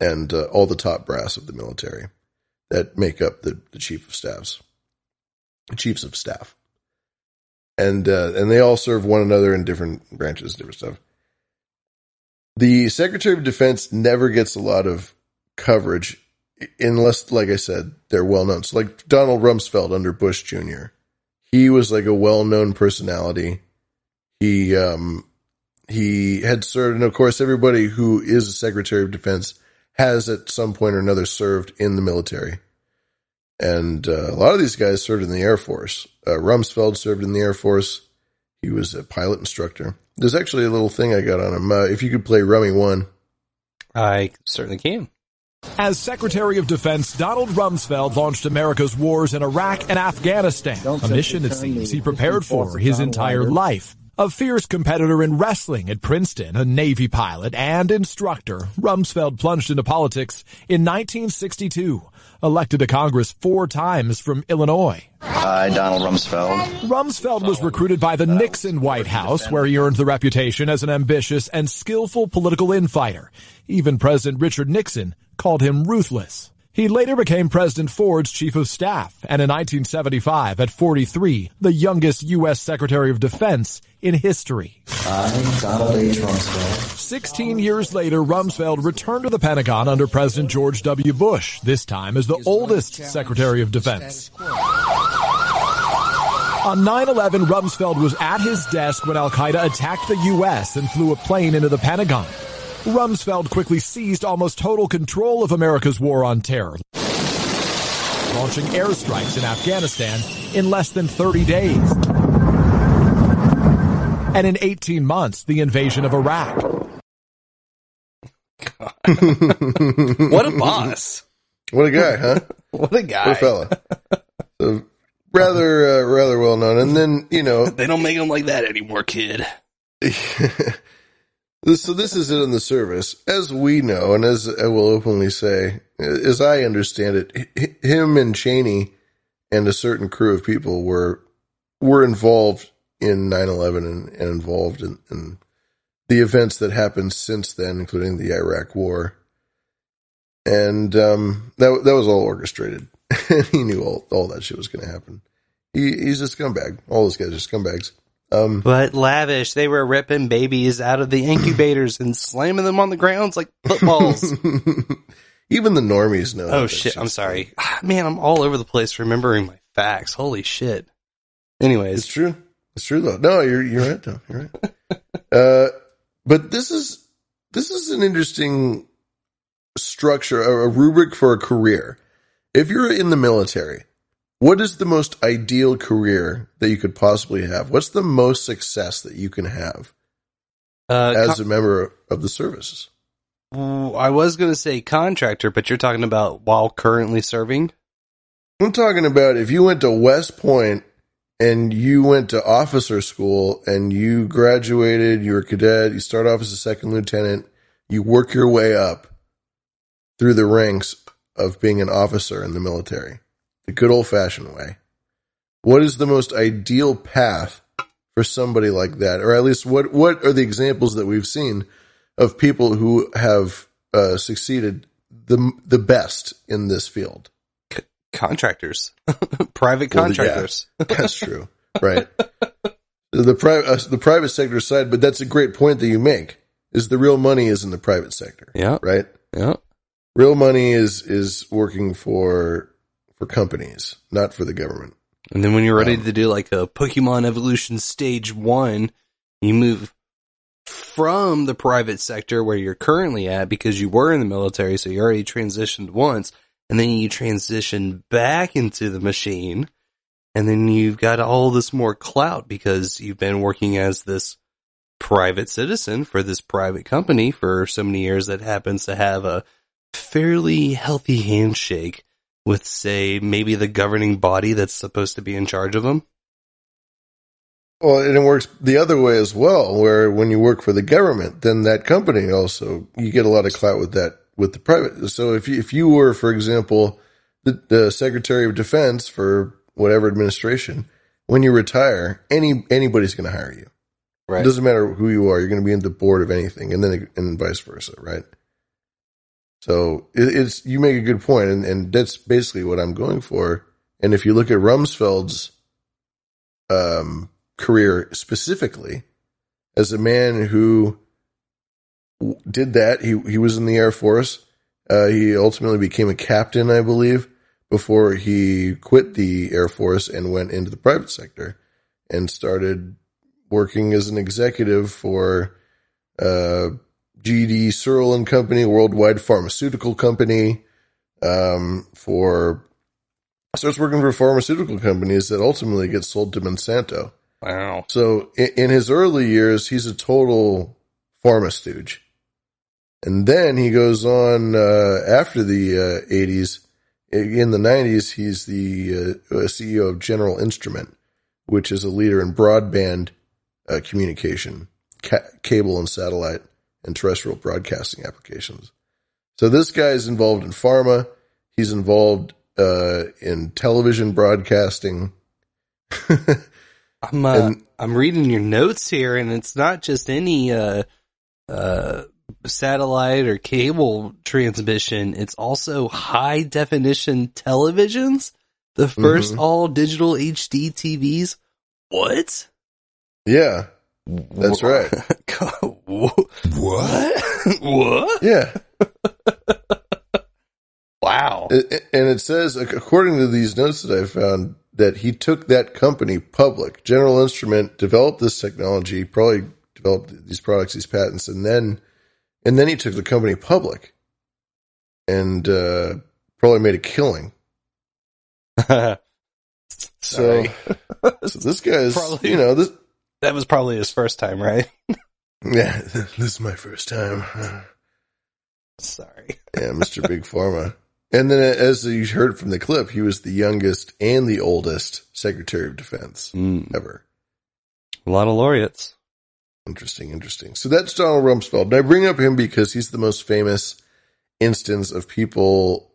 and all the top brass of the military that make up the chiefs of staff. And they all serve one another in different branches, different stuff. The Secretary of Defense never gets a lot of coverage unless, like I said, they're well-known. So like Donald Rumsfeld under Bush Jr., he was like a well-known personality. He had served, and of course everybody who is a Secretary of Defense has at some point or another served in the military. And a lot of these guys served in the Air Force. Rumsfeld served in the Air Force. He was a pilot instructor. There's actually a little thing I got on him. If you could play Rummy 1. I certainly can. As Secretary of Defense, Donald Rumsfeld launched America's wars in Iraq and Afghanistan, a mission, it seems, he prepared for his entire life. A fierce competitor in wrestling at Princeton, a Navy pilot and instructor, Rumsfeld plunged into politics in 1962, elected to Congress 4 times from Illinois. Hi, Donald Rumsfeld. Rumsfeld was recruited by the Nixon White House, where he earned the reputation as an ambitious and skillful political infighter. Even President Richard Nixon called him ruthless. He later became President Ford's chief of staff, and in 1975, at 43, the youngest U.S. Secretary of Defense in history. I'm Donald H. Rumsfeld. 16 years later, Rumsfeld returned to the Pentagon under President George W. Bush, this time as the oldest Secretary of Defense. On 9/11, Rumsfeld was at his desk when al-Qaeda attacked the U.S. and flew a plane into the Pentagon. Rumsfeld quickly seized almost total control of America's war on terror, launching airstrikes in Afghanistan in less than 30 days. And in 18 months, the invasion of Iraq. God. What a boss. What a guy, huh? What a guy. What a fella. So rather well known. And then, you know. They don't make him like that anymore, kid. So this is it in the service. As we know, and as I will openly say, as I understand it, him and Cheney and a certain crew of people were involved in 9/11 and involved in the events that happened since then, including the Iraq War. And that was all orchestrated. He knew all that shit was going to happen. He's a scumbag. All those guys are scumbags. But lavish, they were ripping babies out of the incubators and slamming them on the grounds like footballs. Even the normies know. Oh shit, I'm sorry. Man, I'm all over the place remembering my facts. Holy shit. Anyways. It's true. It's true though. No, you're right though. You're right. But this is an interesting structure, a rubric for a career. If you're in the military, what is the most ideal career that you could possibly have? What's the most success that you can have as a member of the services? I was going to say contractor, but you're talking about while currently serving? I'm talking about if you went to West Point and you went to officer school and you graduated, you were a cadet, you start off as a second lieutenant, you work your way up through the ranks of being an officer in the military. The good old-fashioned way. What is the most ideal path for somebody like that? Or at least what are the examples that we've seen of people who have succeeded the best in this field? Contractors. Private contractors. Well, yeah, that's true. Right. The private sector side, but that's a great point that you make, is the real money is in the private sector. Yeah. Right? Yeah. Real money is working for companies, not for the government. And then when you're ready to do like a Pokemon Evolution Stage 1, you move from the private sector where you're currently at because you were in the military, so you already transitioned once, and then you transition back into the machine, and then you've got all this more clout because you've been working as this private citizen for this private company for so many years that happens to have a fairly healthy handshake with, say, maybe the governing body that's supposed to be in charge of them? Well, and it works the other way as well, where when you work for the government, then that company also, you get a lot of clout with that, with the private. So if you were, for example, the Secretary of Defense for whatever administration, when you retire, anybody's going to hire you. Right. It doesn't matter who you are, you're going to be in the board of anything, and vice versa, right? So it's, you make a good point, and that's basically what I'm going for. And if you look at Rumsfeld's career specifically, as a man who did that, he was in the Air Force. He ultimately became a captain, I believe, before he quit the Air Force and went into the private sector and started working as an executive for GD Searle and Company, worldwide pharmaceutical company, starts working for pharmaceutical companies that ultimately get sold to Monsanto. Wow. So in his early years, he's a total pharma stooge. And then he goes on, after the 80s, in the 90s, he's the CEO of General Instrument, which is a leader in broadband communication, cable and satellite and terrestrial broadcasting applications. So this guy's involved in pharma. He's involved in television broadcasting. I'm reading your notes here, and it's not just any satellite or cable transmission. It's also high definition televisions. The first all digital HD TVs. What? Yeah, that's right. What? What? Yeah. Wow. And it says, according to these notes that I found, that he took that company public. General Instrument developed this technology, probably developed these products, these patents, and then he took the company public and probably made a killing. So this guy is probably, that was probably his first time, right? Yeah, this is my first time. Sorry. Yeah, Mr. Big Pharma. And then, as you heard from the clip, he was the youngest and the oldest Secretary of Defense ever. A lot of laureates. Interesting. So that's Donald Rumsfeld. And I bring up him because he's the most famous instance of people,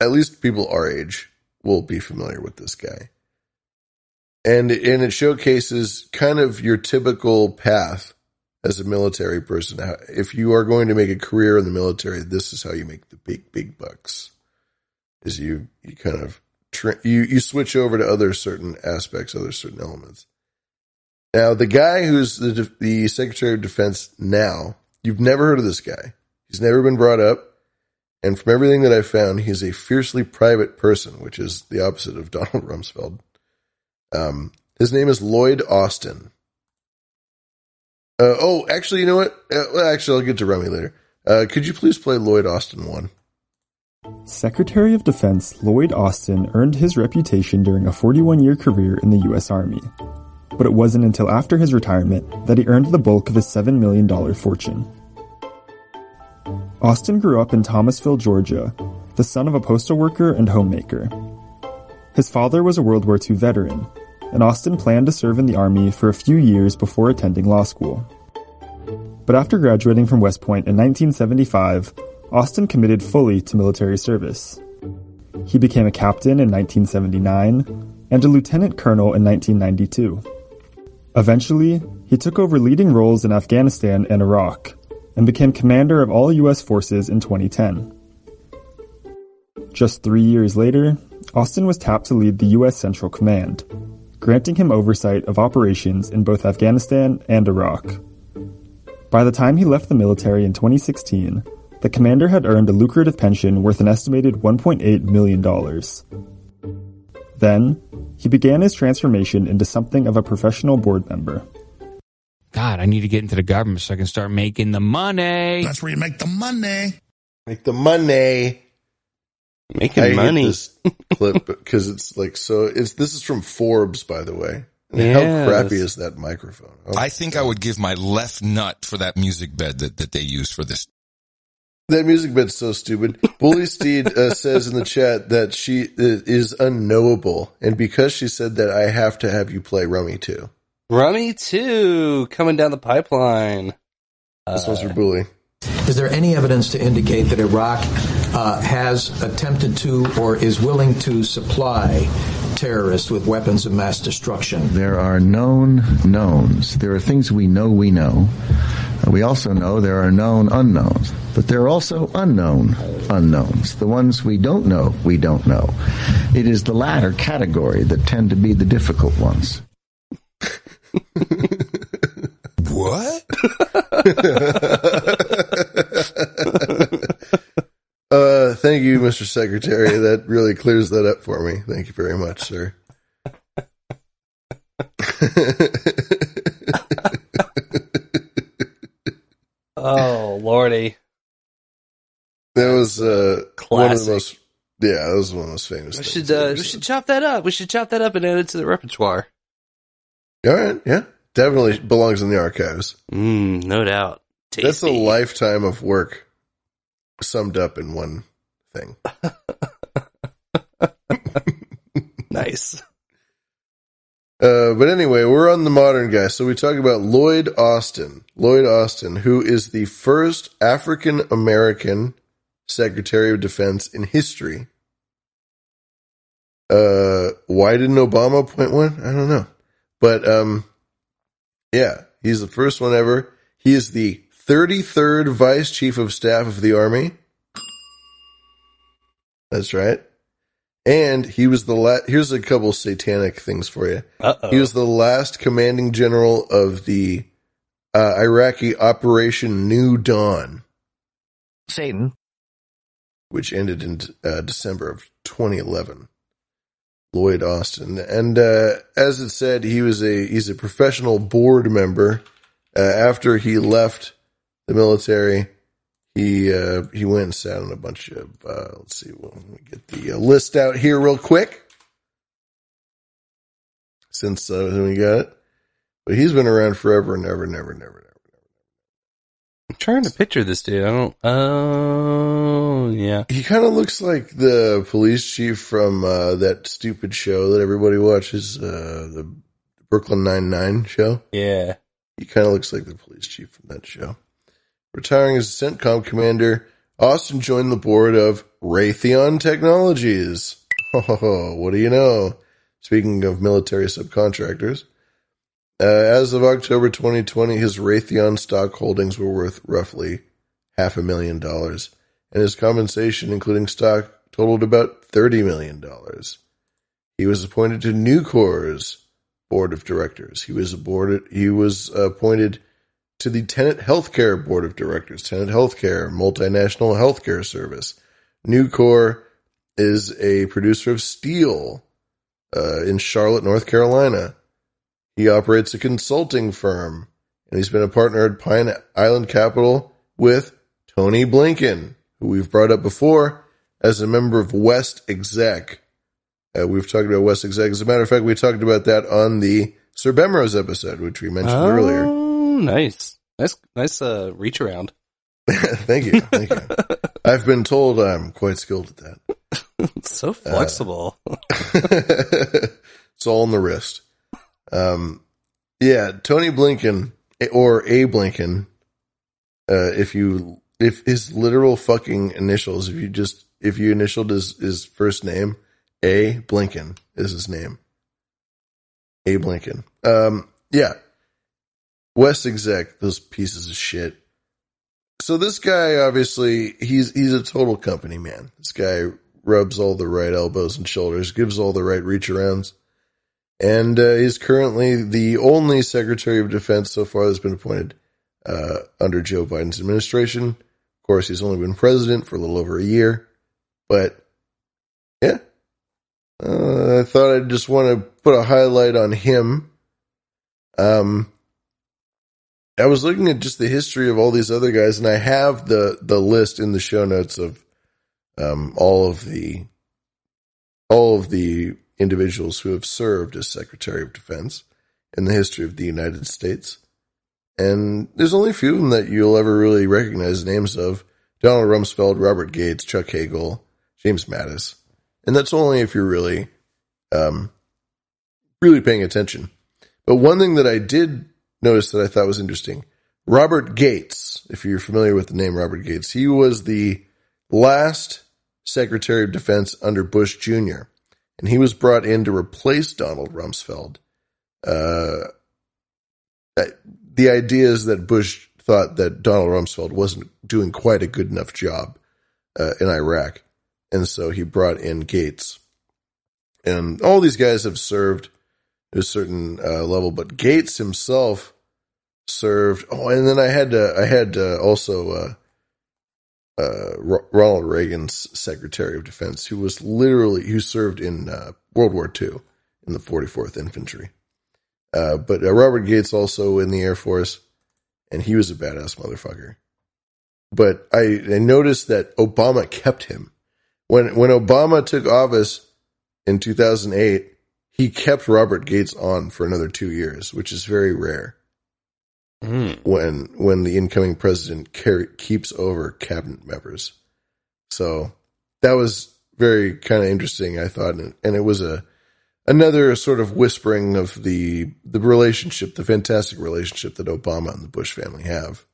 at least people our age, will be familiar with this guy. And it showcases kind of your typical path as a military person. If you are going to make a career in the military, this is how you make the big bucks. Is you kind of you switch over to other certain aspects, other certain elements. Now, the guy who's the Secretary of Defense now, you've never heard of this guy. He's never been brought up. And from everything that I found, he's a fiercely private person, which is the opposite of Donald Rumsfeld. His name is Lloyd Austin. Actually, you know what? I'll get to Rummy later. Could you please play Lloyd Austin 1? Secretary of Defense Lloyd Austin earned his reputation during a 41-year career in the U.S. Army. But it wasn't until after his retirement that he earned the bulk of his $7 million fortune. Austin grew up in Thomasville, Georgia, the son of a postal worker and homemaker. His father was a World War II veteran, and Austin planned to serve in the Army for a few years before attending law school. But after graduating from West Point in 1975, Austin committed fully to military service. He became a captain in 1979 and a lieutenant colonel in 1992. Eventually, he took over leading roles in Afghanistan and Iraq, and became commander of all U.S. forces in 2010. Just 3 years later, Austin was tapped to lead the U.S. Central Command, granting him oversight of operations in both Afghanistan and Iraq. By the time he left the military in 2016, the commander had earned a lucrative pension worth an estimated $1.8 million. Then, he began his transformation into something of a professional board member. God, I need to get into the government so I can start making the money. That's where you make the money. Making money. Hate this clip because it's like so. This is from Forbes, by the way. I mean, how crappy is that microphone? Oh, I think I would give my left nut for that music bed that they use for this. That music bed's so stupid. Bully Steed says in the chat that she is unknowable, and because she said that, I have to have you play Rummy 2. Rummy 2, coming down the pipeline. This one's for Bully. Is there any evidence to indicate that Iraq has attempted to or is willing to supply terrorists with weapons of mass destruction? There are known knowns. There are things we know. We also know there are known unknowns. But there are also unknown unknowns. The ones we don't know. It is the latter category that tend to be the difficult ones. What? Thank you, Mr. Secretary. That really clears that up for me. Thank you very much, sir. Oh, Lordy. That was classic. That was one of the most famous things. We should chop that up. We should chop that up and add it to the repertoire. All right, yeah. Definitely belongs in the archives. No doubt. Tasty. That's a lifetime of work summed up in one thing. Nice. But anyway, we're on the modern guy. So we talk about Lloyd Austin. Lloyd Austin, who is the first African-American Secretary of Defense in history. Why didn't Obama appoint one? I don't know. But, yeah, he's the first one ever. He is the 33rd Vice Chief of Staff of the Army. That's right. And he was the last... Here's a couple satanic things for you. Uh-oh. He was the last commanding general of the Iraqi Operation New Dawn. Satan. Which ended in December of 2011. Lloyd Austin. And as it said, he's a professional board member. After he left the military... He went and sat on a bunch of, let's see, well, let me get the list out here real quick, since we got it. But he's been around forever and never. I'm trying to picture this dude. Oh, yeah. He kind of looks like the police chief from that stupid show that everybody watches, the Brooklyn Nine-Nine show. Yeah. He kind of looks like the police chief from that show. Retiring as a CENTCOM commander, Austin joined the board of Raytheon Technologies. Oh, what do you know? Speaking of military subcontractors, as of October 2020, his Raytheon stock holdings were worth roughly $500,000, and his compensation, including stock, totaled about $30 million. He was appointed to Nucor's board of directors. He was appointed to the Tenet Healthcare Board of Directors. Tenet Healthcare, multinational healthcare service. Nucor is a producer of steel in Charlotte, North Carolina. He operates a consulting firm, and he's been a partner at Pine Island Capital with Tony Blinken, who we've brought up before as a member of West Exec. We've talked about West Exec. As a matter of fact, we talked about that on the Sir Bemrose episode, which we mentioned earlier. Nice reach around. Thank you. I've been told I'm quite skilled at that. It's so flexible. It's all in the wrist. Yeah, Tony Blinken, or A. Blinken, if his literal fucking initials, if you initialed his first name, A. Blinken is his name. A. Blinken. Yeah. West Exec, those pieces of shit. So this guy, obviously, he's a total company man. This guy rubs all the right elbows and shoulders, gives all the right reach-arounds, and he's currently the only Secretary of Defense so far that's been appointed under Joe Biden's administration. Of course, he's only been president for a little over a year, but yeah. I thought I'd just want to put a highlight on him. I was looking at just the history of all these other guys, and I have the list in the show notes of all of the individuals who have served as Secretary of Defense in the history of the United States. And there's only a few of them that you'll ever really recognize the names of: Donald Rumsfeld, Robert Gates, Chuck Hagel, James Mattis. And that's only if you're really, really paying attention. But one thing that I did notice that I thought was interesting. Robert Gates, if you're familiar with the name Robert Gates, he was the last Secretary of Defense under Bush Jr., and he was brought in to replace Donald Rumsfeld. The idea is that Bush thought that Donald Rumsfeld wasn't doing quite a good enough job in Iraq, and so he brought in Gates. And all these guys have served a certain level, but Gates himself served. Oh, and then I had also Ronald Reagan's Secretary of Defense, who served in World War II in the 44th Infantry. But Robert Gates also in the Air Force, and he was a badass motherfucker. But I noticed that Obama kept him. When Obama took office in 2008. He kept Robert Gates on for another 2 years, which is very rare. When the incoming president keeps over cabinet members. So that was very kind of interesting, I thought. And it was another sort of whispering of the relationship, the fantastic relationship that Obama and the Bush family have.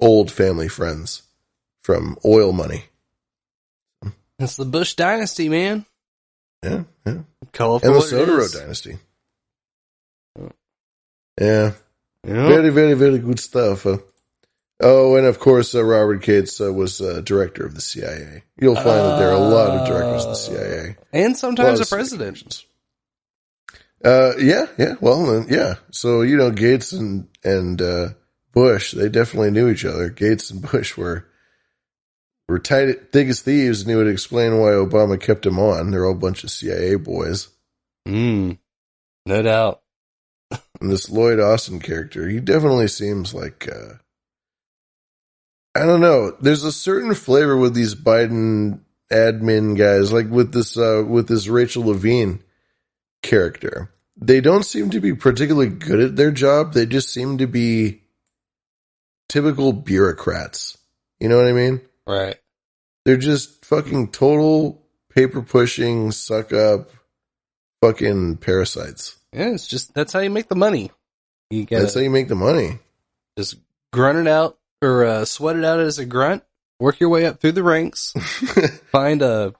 Old family friends from oil money. That's the Bush dynasty, man. Yeah, yeah. Call and the Sotero dynasty. Yeah. Yep. Very, very, very good stuff. Oh, and of course, Robert Gates was director of the CIA. You'll find that there are a lot of directors of the CIA. And sometimes a president. Yeah. Well, yeah. So, you know, Gates and Bush, they definitely knew each other. Gates and Bush were tight, thick as thieves, and he would explain why Obama kept him on. They're all a bunch of CIA boys. No doubt. And this Lloyd Austin character, he definitely seems like, I don't know. There's a certain flavor with these Biden admin guys, like with this Rachel Levine character. They don't seem to be particularly good at their job. They just seem to be typical bureaucrats. You know what I mean? Right. They're just fucking total paper pushing, suck up fucking parasites. Yeah, it's just, that's how you make the money. That's how you make the money. Just grunt it out, or sweat it out as a grunt. Work your way up through the ranks. Find a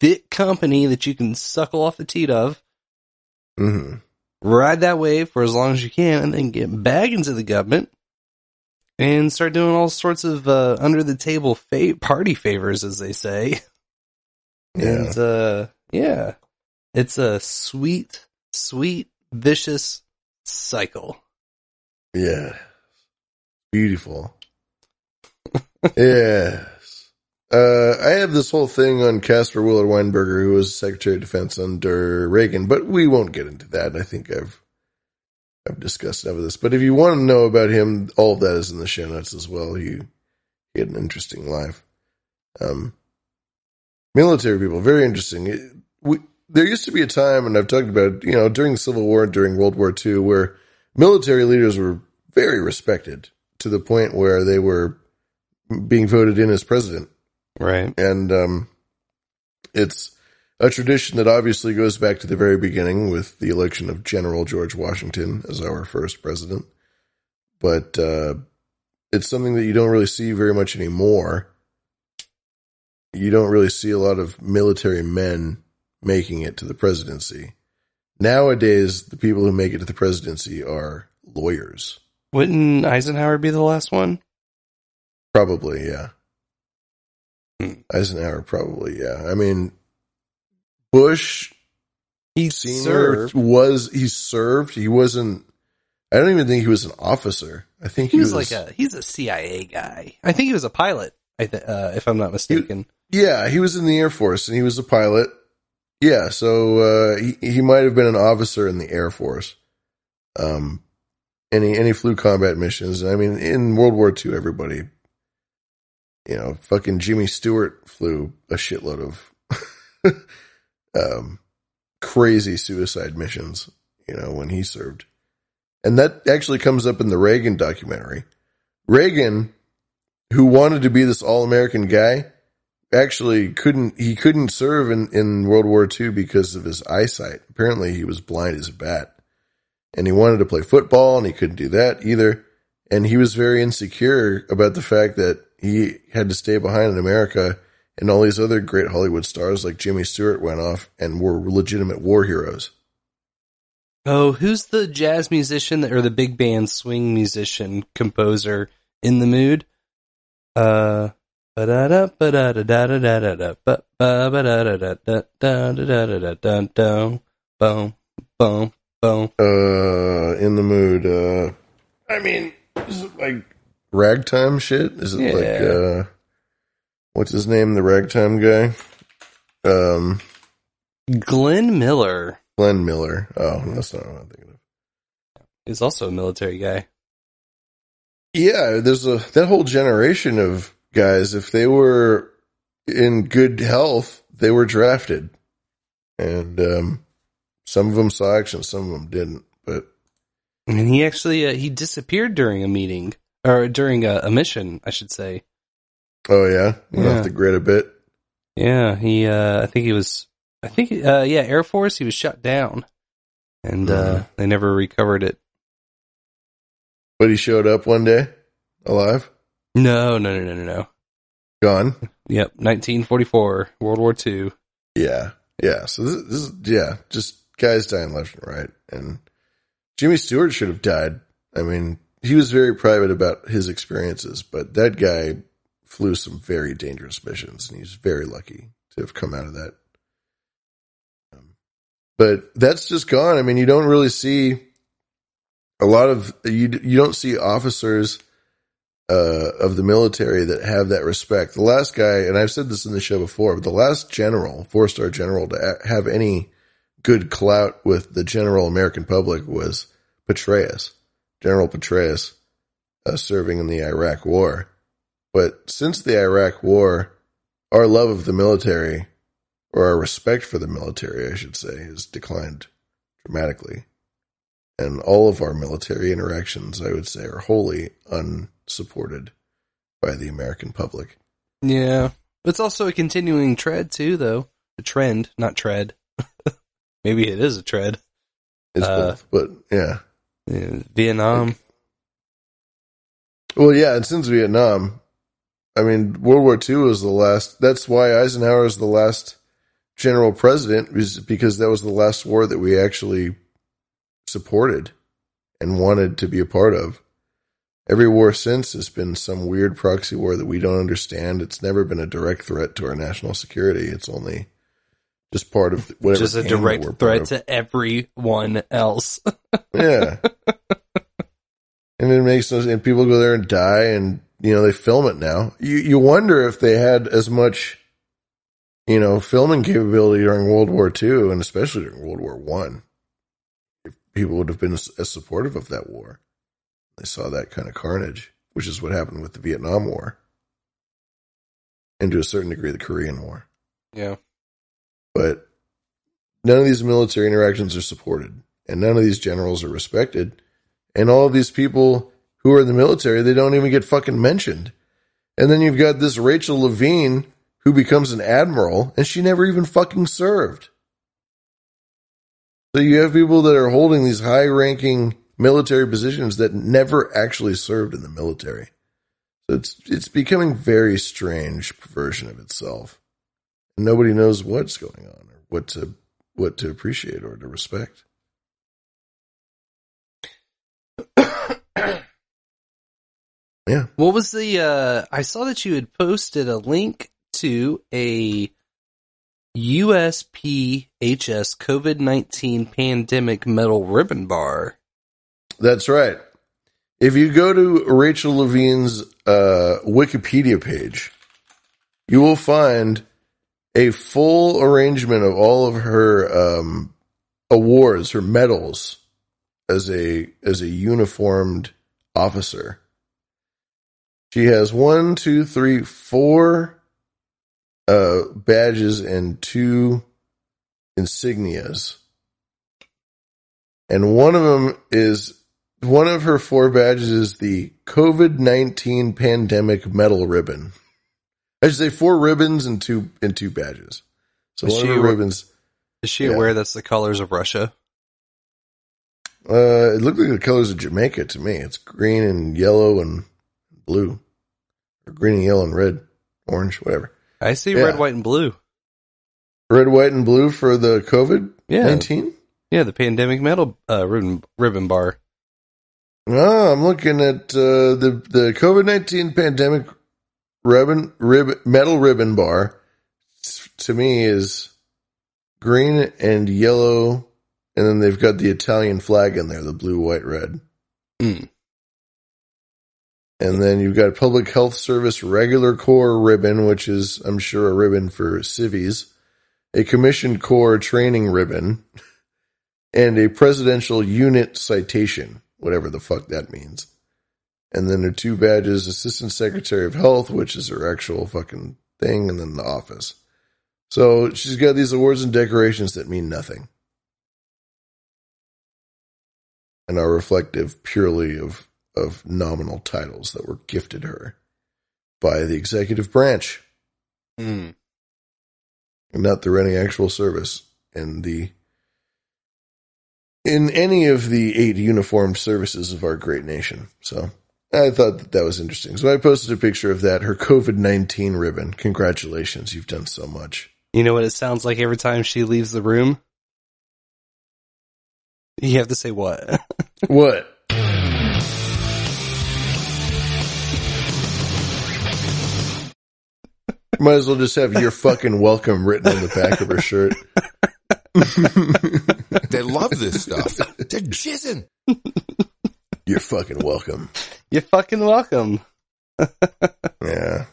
thick company that you can suckle off the teat of. Mm-hmm. Ride that wave for as long as you can, and then get back into the government and start doing all sorts of under-the-table party favors, as they say. Yeah. And, yeah. It's a sweet, sweet, vicious cycle. Yeah. Beautiful. Yes. I have this whole thing on Caspar Willard Weinberger, who was Secretary of Defense under Reagan, but we won't get into that. I think I've discussed enough of this. But if you want to know about him, all of that is in the show notes as well. He had an interesting life. Military people, very interesting. There used to be a time, and I've talked about it, you know, during the Civil War, during World War II, where military leaders were very respected to the point where they were being voted in as president. Right. And it's a tradition that obviously goes back to the very beginning with the election of General George Washington as our first president. But it's something that you don't really see very much anymore. You don't really see a lot of military men making it to the presidency. Nowadays, the people who make it to the presidency are lawyers. Wouldn't Eisenhower be the last one? Probably, yeah. Eisenhower, probably, yeah. I mean, Bush, he served. He wasn't, I don't even think he was an officer. I think he was like he's a CIA guy. I think he was a pilot, if I'm not mistaken. He was in the Air Force and he was a pilot. Yeah, so he might have been an officer in the Air Force, and he flew combat missions. I mean, in World War II, everybody, you know, fucking Jimmy Stewart flew a shitload of crazy suicide missions, you know, when he served. And that actually comes up in the Reagan documentary. Reagan, who wanted to be this all-American guy, actually couldn't serve in World War II because of his eyesight. Apparently he was blind as a bat, and he wanted to play football and he couldn't do that either. And he was very insecure about the fact that he had to stay behind in America, and all these other great Hollywood stars like Jimmy Stewart went off and were legitimate war heroes. Oh, who's the jazz musician or the big band swing musician composer in The Mood? In The Mood. I mean, is it like ragtime shit? Is it like what's his name, the ragtime guy? Glenn Miller. Glenn Miller. Oh, that's not what I'm thinking of. He's also a military guy. Yeah, there's that whole generation of guys, if they were in good health, they were drafted, and some of them saw action, some of them didn't. But and he actually he disappeared during a meeting, or during a mission, I should say. Oh yeah, went off the grid a bit. Yeah, he. I think Air Force. He was shot down, and they never recovered it. But he showed up one day, alive. No. Gone. Yep, 1944, World War II. Yeah. So this is just guys dying left and right, and Jimmy Stewart should have died. I mean, he was very private about his experiences, but that guy flew some very dangerous missions, and he's very lucky to have come out of that. But that's just gone. I mean, you don't really see a lot of you don't see officers of the military that have that respect. The last guy, and I've said this in the show before, but the last general, 4-star general, to have any good clout with the general American public was Petraeus, General Petraeus, serving in the Iraq War. But since the Iraq War, our love of the military, or our respect for the military, I should say, has declined dramatically. And all of our military interactions, I would say, are wholly unsupported by the American public. Yeah. It's also a continuing trend, too, though. A trend, not tread. Maybe it is a tread. It's both, but yeah. Vietnam. And since Vietnam, I mean, World War II was the last. That's why Eisenhower is the last general president, is because that was the last war that we actually supported and wanted to be a part of. Every war since has been some weird proxy war that we don't understand. It's never been a direct threat to our national security. It's only just part of whatever. Just a direct threat to everyone else. Yeah. And it makes those, and people go there and die, and they film it now. You wonder if they had as much filming capability during World War II, and especially during World War I. People would have been as supportive of that war. They saw that kind of carnage, which is what happened with the Vietnam War. And to a certain degree, the Korean War. Yeah. But none of these military interactions are supported. And none of these generals are respected. And all of these people who are in the military, they don't even get fucking mentioned. And then you've got this Rachel Levine, who becomes an admiral, and she never even fucking served. So you have people that are holding these high-ranking military positions that never actually served in the military. So it's becoming a very strange version of itself. Nobody knows what's going on or what to appreciate or to respect. Yeah. What was the? I saw that you had posted a link to a USPHS COVID-19 pandemic metal ribbon bar. That's right. If you go to Rachel Levine's Wikipedia page, you will find a full arrangement of all of her awards, her medals, as a uniformed officer. She has 4 badges and 2 insignias. And one of her 4 badges is the COVID-19 pandemic medal ribbon. I should say 4 ribbons and 2 badges. So one of her ribbons. Is she aware that's the colors of Russia? It looked like the colors of Jamaica to me. It's green and yellow and blue. Or green and yellow and red. Orange, whatever. I see red, white, and blue. Red, white, and blue for the COVID-19? Yeah, the pandemic metal ribbon bar. Oh, I'm looking at the COVID-19 pandemic metal ribbon bar. To me is green and yellow, and then they've got the Italian flag in there, the blue, white, red. Mm. And then you've got Public Health Service Regular Corps ribbon, which is, I'm sure, a ribbon for civvies, a Commissioned Corps training ribbon, and a Presidential Unit Citation, whatever the fuck that means. And then there are 2 badges, Assistant Secretary of Health, which is her actual fucking thing, and then the office. So she's got these awards and decorations that mean nothing and are reflective purely of nominal titles that were gifted her. by the executive branch. Mm. Not through any actual service. And in any of the 8 uniformed services of our great nation. So I thought that was interesting. So I posted a picture of that, her COVID-19 ribbon. Congratulations, you've done so much. You know what it sounds like every time she leaves the room? You have to say what? What? Might as well just have "you're fucking welcome" written on the back of her shirt. They love this stuff. They're jizzing. You're fucking welcome. You're fucking welcome. Yeah.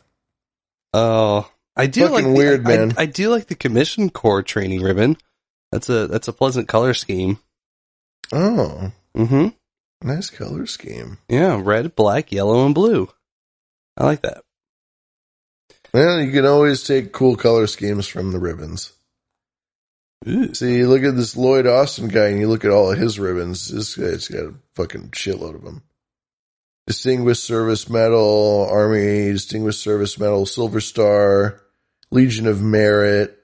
Oh, I do fucking like weird, man. I do like the Commission Corps training ribbon. That's a pleasant color scheme. Oh. Mm-hmm. Nice color scheme. Yeah, red, black, yellow, and blue. I like that. Well, you can always take cool color schemes from the ribbons. Ooh. See, you look at this Lloyd Austin guy, and you look at all of his ribbons. This guy's got a fucking shitload of them. Distinguished Service Medal, Army Distinguished Service Medal, Silver Star, Legion of Merit.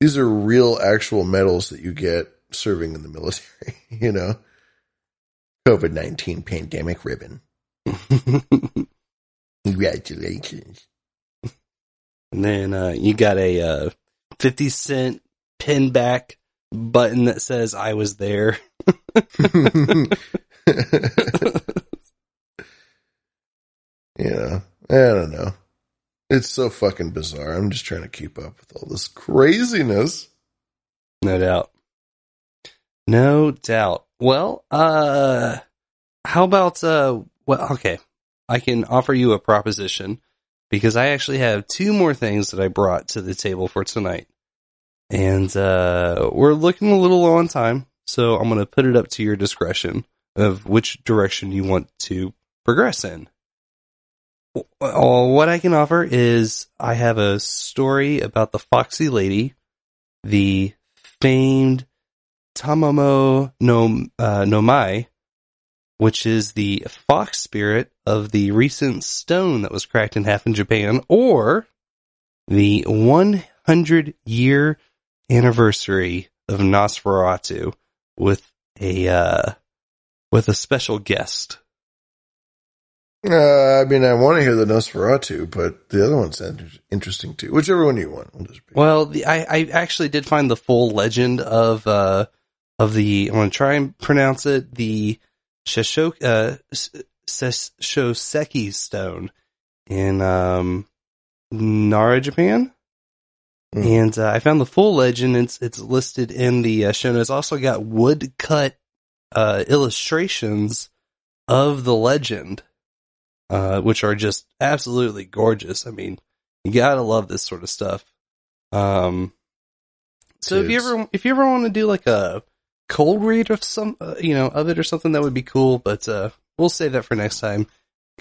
These are real, actual medals that you get serving in the military, you know? COVID-19 pandemic ribbon. Congratulations. And then you got a 50-cent pin back button that says "I was there." Yeah, I don't know. It's so fucking bizarre. I'm just trying to keep up with all this craziness. No doubt. No doubt. Well, how about well, okay. I can offer you a proposition, because I actually have 2 more things that I brought to the table for tonight. And we're looking a little low on time, so I'm going to put it up to your discretion of which direction you want to progress in. What I can offer is I have a story about the Foxy Lady, the famed Tamamo no Mai, which is the fox spirit of the recent stone that was cracked in half in Japan, or the 100-year anniversary of Nosferatu with a special guest. I mean, I want to hear the Nosferatu, but the other one's interesting too. Whichever one you want. Well, I actually did find the full legend of the. I'm going to try and pronounce it. The Shoseki stone in Nara, Japan. Mm. And I found the full legend. It's listed in the show notes. Also got woodcut illustrations of the legend, which are just absolutely gorgeous. I mean, you gotta love this sort of stuff. So dudes, if you ever want to do like a cold read of some, of it or something, that would be cool. But we'll save that for next time.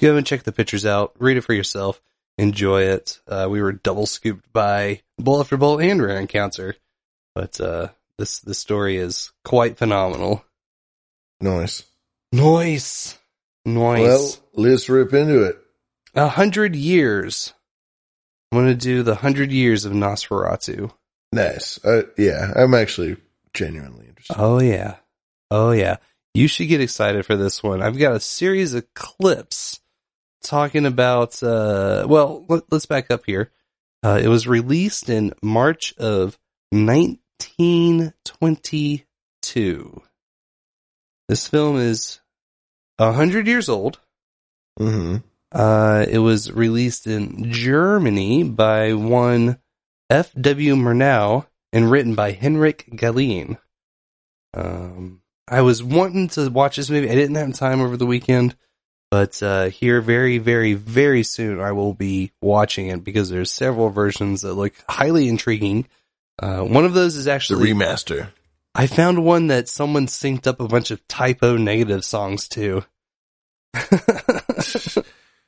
Go and check the pictures out. Read it for yourself. Enjoy it. We were double scooped by Bowl After Bowl and Rare Encounter. But this story is quite phenomenal. Nice. Well, let's rip into it. 100 years. I'm going to do the 100 years of Nosferatu. Nice. Yeah, I'm actually genuinely interested. Oh, yeah. You should get excited for this one. I've got a series of clips talking about, let's back up here. It was released in March of 1922. This film is 100 years old. Mm-hmm. It was released in Germany by one F.W. Murnau and written by Henrik Galeen. I was wanting to watch this movie. I didn't have time over the weekend. But here very, very, very soon I will be watching it, because there's several versions that look highly intriguing. One of those is actually... the remaster. I found one that someone synced up a bunch of typo negative songs to.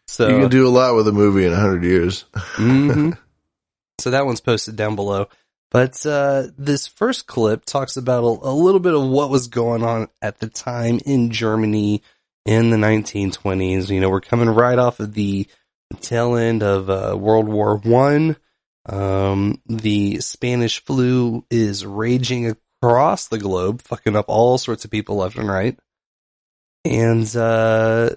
So you can do a lot with a movie in 100 years. Mm-hmm. So that one's posted down below. But this first clip talks about a little bit of what was going on at the time in Germany in the 1920s. We're coming right off of the tail end of World War I. The Spanish flu is raging across the globe, fucking up all sorts of people left and right. And yeah,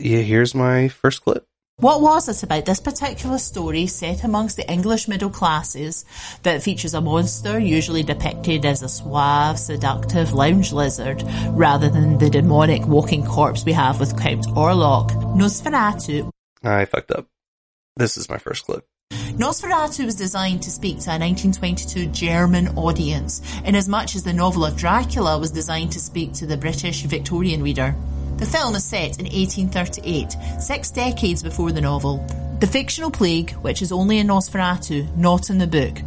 here's my first clip. What was it about this particular story set amongst the English middle classes that features a monster usually depicted as a suave, seductive lounge lizard rather than the demonic walking corpse we have with Count Orlok? Nosferatu. I fucked up. This is my first clip. Nosferatu was designed to speak to a 1922 German audience, in as much as the novel of Dracula was designed to speak to the British Victorian reader. The film is set in 1838, 6 decades before the novel. The fictional plague, which is only in Nosferatu, not in the book,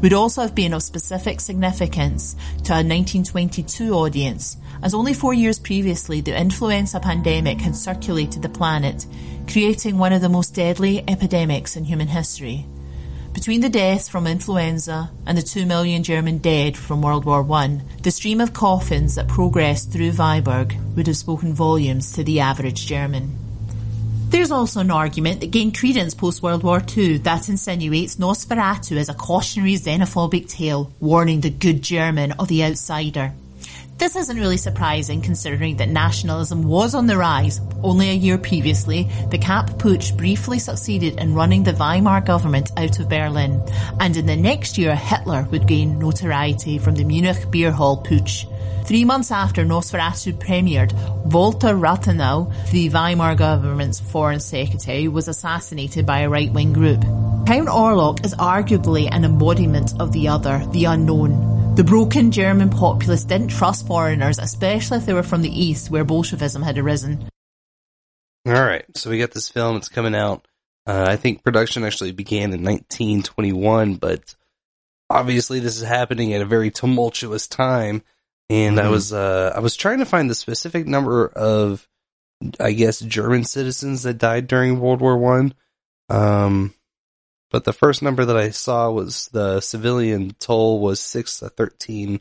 would also have been of specific significance to a 1922 audience, as only 4 years previously the influenza pandemic had circulated the planet, creating one of the most deadly epidemics in human history. Between the deaths from influenza and the 2 million German dead from World War I, the stream of coffins that progressed through Viborg would have spoken volumes to the average German. There's also an argument that gained credence post-World War II that insinuates Nosferatu as a cautionary xenophobic tale warning the good German of the outsider. This isn't really surprising considering that nationalism was on the rise. Only a year previously, the Kapp Putsch briefly succeeded in running the Weimar government out of Berlin, and in the next year Hitler would gain notoriety from the Munich Beer Hall Putsch. 3 months after Nosferatu premiered, Walter Rathenau, the Weimar government's foreign secretary, was assassinated by a right-wing group. Count Orlok is arguably an embodiment of the other, the unknown. The broken German populace didn't trust foreigners, especially if they were from the East, where Bolshevism had arisen. Alright, so we got this film, it's coming out. I think production actually began in 1921, but obviously this is happening at a very tumultuous time, and I was trying to find the specific number of, I guess, German citizens that died during World War I. But the first number that I saw was the civilian toll was 6 to 13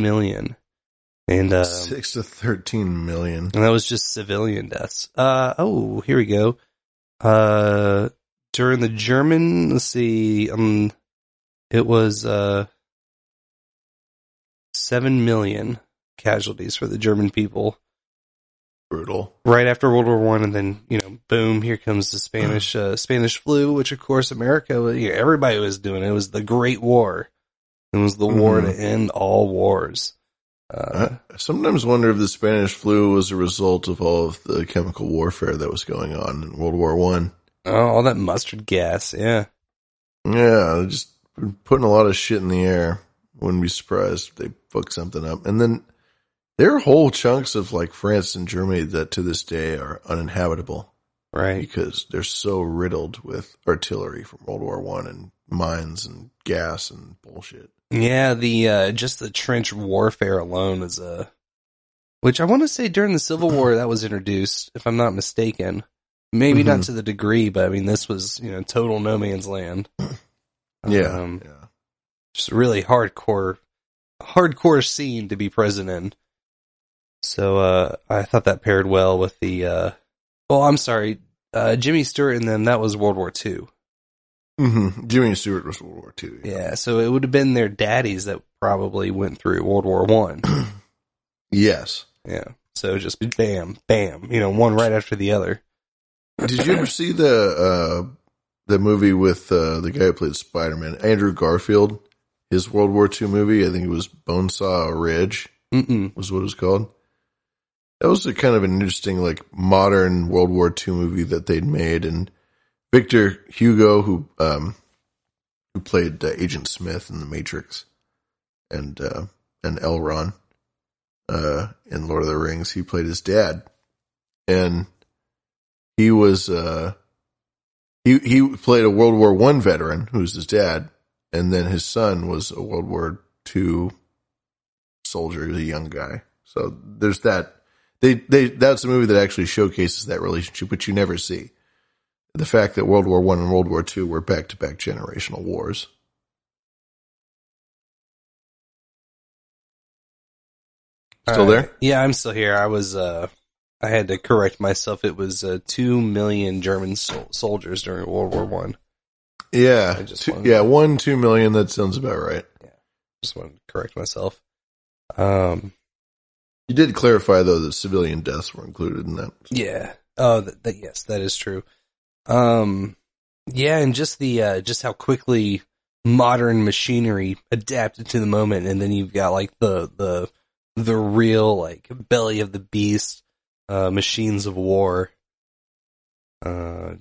million. And, 6 to 13 million. And that was just civilian deaths. Oh, here we go. During the German, let's see, it was, 7 million casualties for the German people. Brutal. Right after World War I, and then, you know, boom, here comes the Spanish flu, which, of course, America, you know, everybody was doing it. It was the Great War. It was the war to end all wars. I sometimes wonder if the Spanish flu was a result of all of the chemical warfare that was going on in World War I. Oh, all that mustard gas, yeah. Yeah, just putting a lot of shit in the air. Wouldn't be surprised if they fucked something up. And then there are whole chunks of, like, France and Germany that to this day are uninhabitable. Right. Because they're so riddled with artillery from World War I and mines and gas and bullshit. Yeah, the just the trench warfare alone is a... Which I want to say during the Civil War that was introduced, if I'm not mistaken. Maybe not to the degree, but, I mean, this was, you know, total no man's land. Yeah. Just a really hardcore scene to be present in. So, I thought that paired well with the, Jimmy Stewart and them, that was World War II. Jimmy Stewart was World War II. Yeah, so it would have been their daddies that probably went through World War I. Yes. Yeah, so just bam, bam, you know, one right after the other. Did you ever see the movie with, the guy who played Spider-Man, Andrew Garfield, his World War II movie? I think it was Bonesaw Ridge. Was what it was called. That was a kind of an interesting, like, modern World War II movie that they'd made, and Victor Hugo, who played Agent Smith in The Matrix, and L. Ron in Lord of the Rings, he played his dad, and he was he played a World War I veteran who's his dad, and then his son was a World War II soldier, a young guy. So there's that. That's a movie that actually showcases that relationship, which you never see. The fact that World War I and World War II were back-to-back generational wars. Still there? Yeah, I'm still here. I was I had to correct myself. It was 2 million German soldiers during World War I. Yeah, 2 million. That sounds about right. Yeah, just wanted to correct myself. You did clarify though that civilian deaths were included in that. Yeah. Oh, yes, that is true. Yeah, and just the just how quickly modern machinery adapted to the moment, and then you've got like the real like belly of the beast, machines of war. We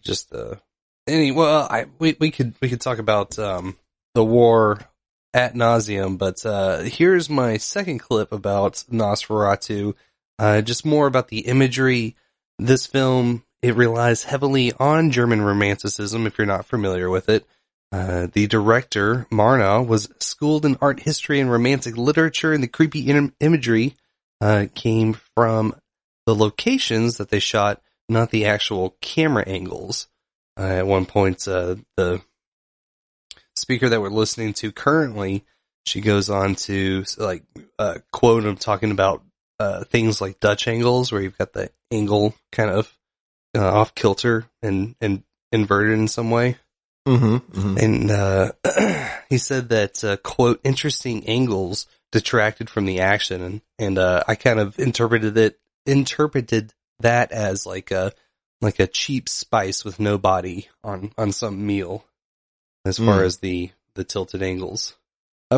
could talk about the war ad nauseum, but here's my second clip about Nosferatu. Just more about the imagery. This film, it relies heavily on German Romanticism, if you're not familiar with it. The director, Murnau, was schooled in art history and Romantic literature, and the creepy imagery came from the locations that they shot, not the actual camera angles. At one point, the speaker that we're listening to currently, she goes on to like quote him talking about things like Dutch angles, where you've got the angle kind of off kilter and inverted in some way. Mm-hmm, mm-hmm. And he said that, quote, interesting angles detracted from the action. And I kind of interpreted that as like a cheap spice with no body on some meal, as far as the tilted angles.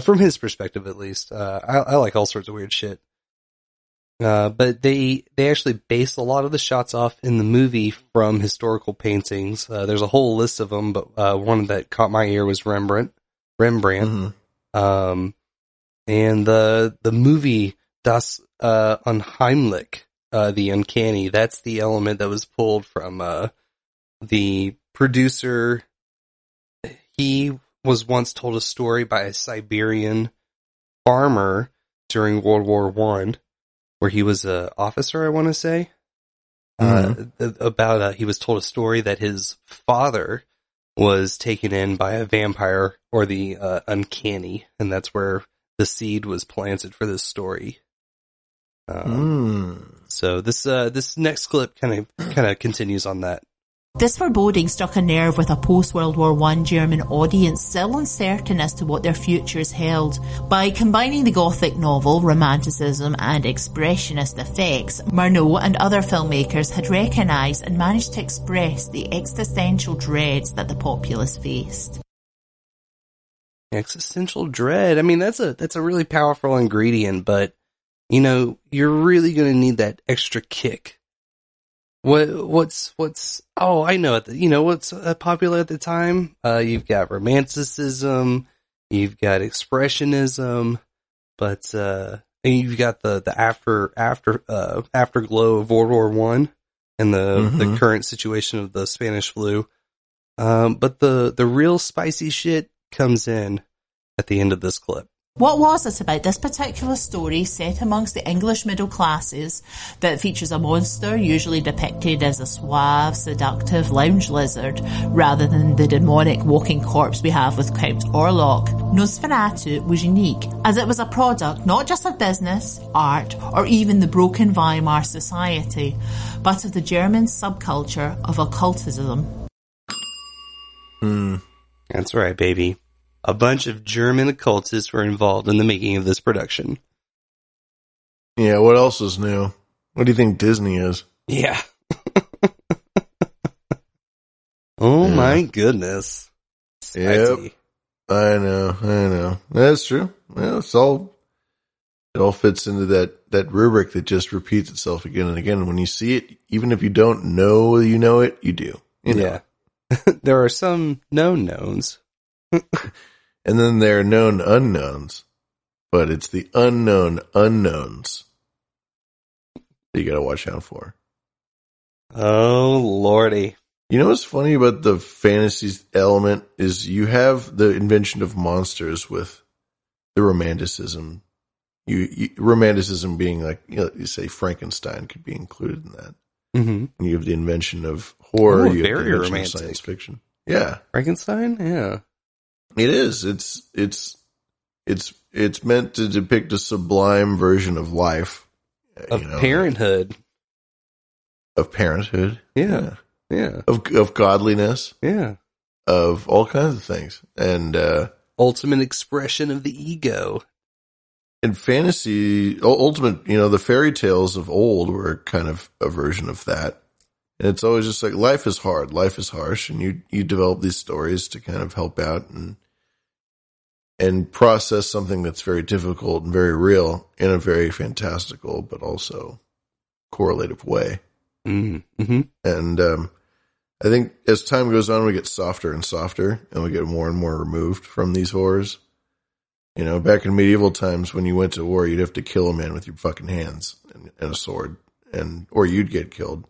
From his perspective, at least. I like all sorts of weird shit. But they actually base a lot of the shots off in the movie from historical paintings. There's a whole list of them, but one that caught my ear was Rembrandt. Mm-hmm. And the movie Das Unheimlich, the Uncanny, that's the element that was pulled from the producer. He was once told a story by a Siberian farmer during World War I. Where he was an officer, I want to say, about he was told a story that his father was taken in by a vampire or the uncanny, and that's where the seed was planted for this story. So this next clip kind of continues on that. This foreboding struck a nerve with a post-World War I German audience still uncertain as to what their futures held. By combining the Gothic novel, Romanticism and expressionist effects, Murnau and other filmmakers had recognised and managed to express the existential dreads that the populace faced. Existential dread. I mean, that's a really powerful ingredient, but, you know, you're really going to need that extra kick. What's popular at the time? You've got Romanticism, you've got Expressionism, but, and you've got the afterglow of World War I and the current situation of the Spanish flu. But the real spicy shit comes in at the end of this clip. What was it about this particular story set amongst the English middle classes that features a monster usually depicted as a suave, seductive lounge lizard rather than the demonic walking corpse we have with Count Orlok? Nosferatu was unique as it was a product not just of business, art or even the broken Weimar society, but of the German subculture of occultism. That's right, baby. A bunch of German occultists were involved in the making of this production. Yeah, what else is new? What do you think Disney is? Yeah. My goodness. Spicy. Yep. I know. That's true. Yeah, it all fits into that rubric that just repeats itself again and again. When you see it, even if you don't know you know it, you do. You know. Yeah. There are some known knowns. And then there are known unknowns, but it's the unknown unknowns that you got to watch out for. Oh, Lordy. You know what's funny about the fantasy element is you have the invention of monsters with the Romanticism. Romanticism being like, you say Frankenstein could be included in that. Mm-hmm. And you have the invention of horror, you have the invention romantic. Of science fiction. Yeah. Frankenstein? Yeah. It is. It's meant to depict a sublime version of life, of parenthood. of parenthood. Yeah. Yeah. Of godliness. Yeah. Of all kinds of things. And, ultimate expression of the ego. And fantasy, ultimate, you know, the fairy tales of old were kind of a version of that. And it's always just like, life is hard, life is harsh. And you develop these stories to kind of help out and process something that's very difficult and very real in a very fantastical, but also correlative way. Mm-hmm. And, I think as time goes on, we get softer and softer and we get more and more removed from these horrors. You know, back in medieval times, when you went to war, you'd have to kill a man with your fucking hands and a sword, or you'd get killed.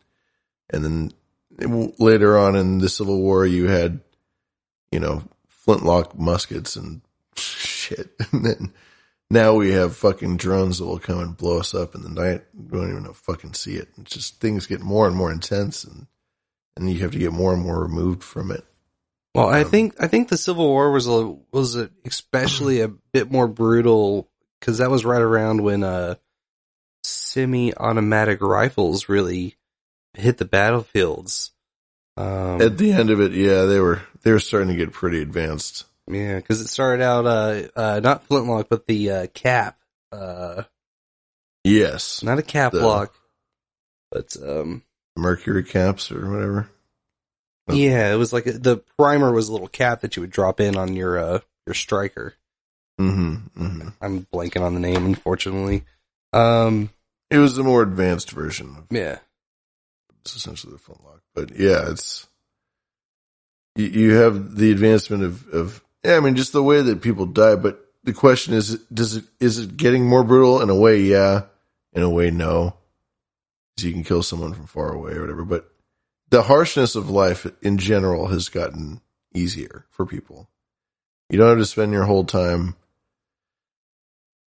And then later on in the Civil War, you had, you know, flintlock muskets and shit. And then now we have fucking drones that will come and blow us up in the night. We don't even fucking see it. It's just things get more and more intense, and you have to get more and more removed from it. Well, I think the Civil War was especially a bit more brutal because that was right around when semi-automatic rifles really hit the battlefields. At the end of it, yeah, they were starting to get pretty advanced. Yeah, because it started out not flintlock, but the cap. Yes, not a cap lock, but mercury caps or whatever. Yeah, it was like the primer was a little cap that you would drop in on your striker. Mm-hmm, mm-hmm. I'm blanking on the name, unfortunately. It was the more advanced version. It's essentially the flintlock, but yeah, it's you have the advancement of just the way that people die. But the question is, is it getting more brutal? In a way, yeah. In a way, no. So you can kill someone from far away or whatever, but. The harshness of life in general has gotten easier for people. You don't have to spend your whole time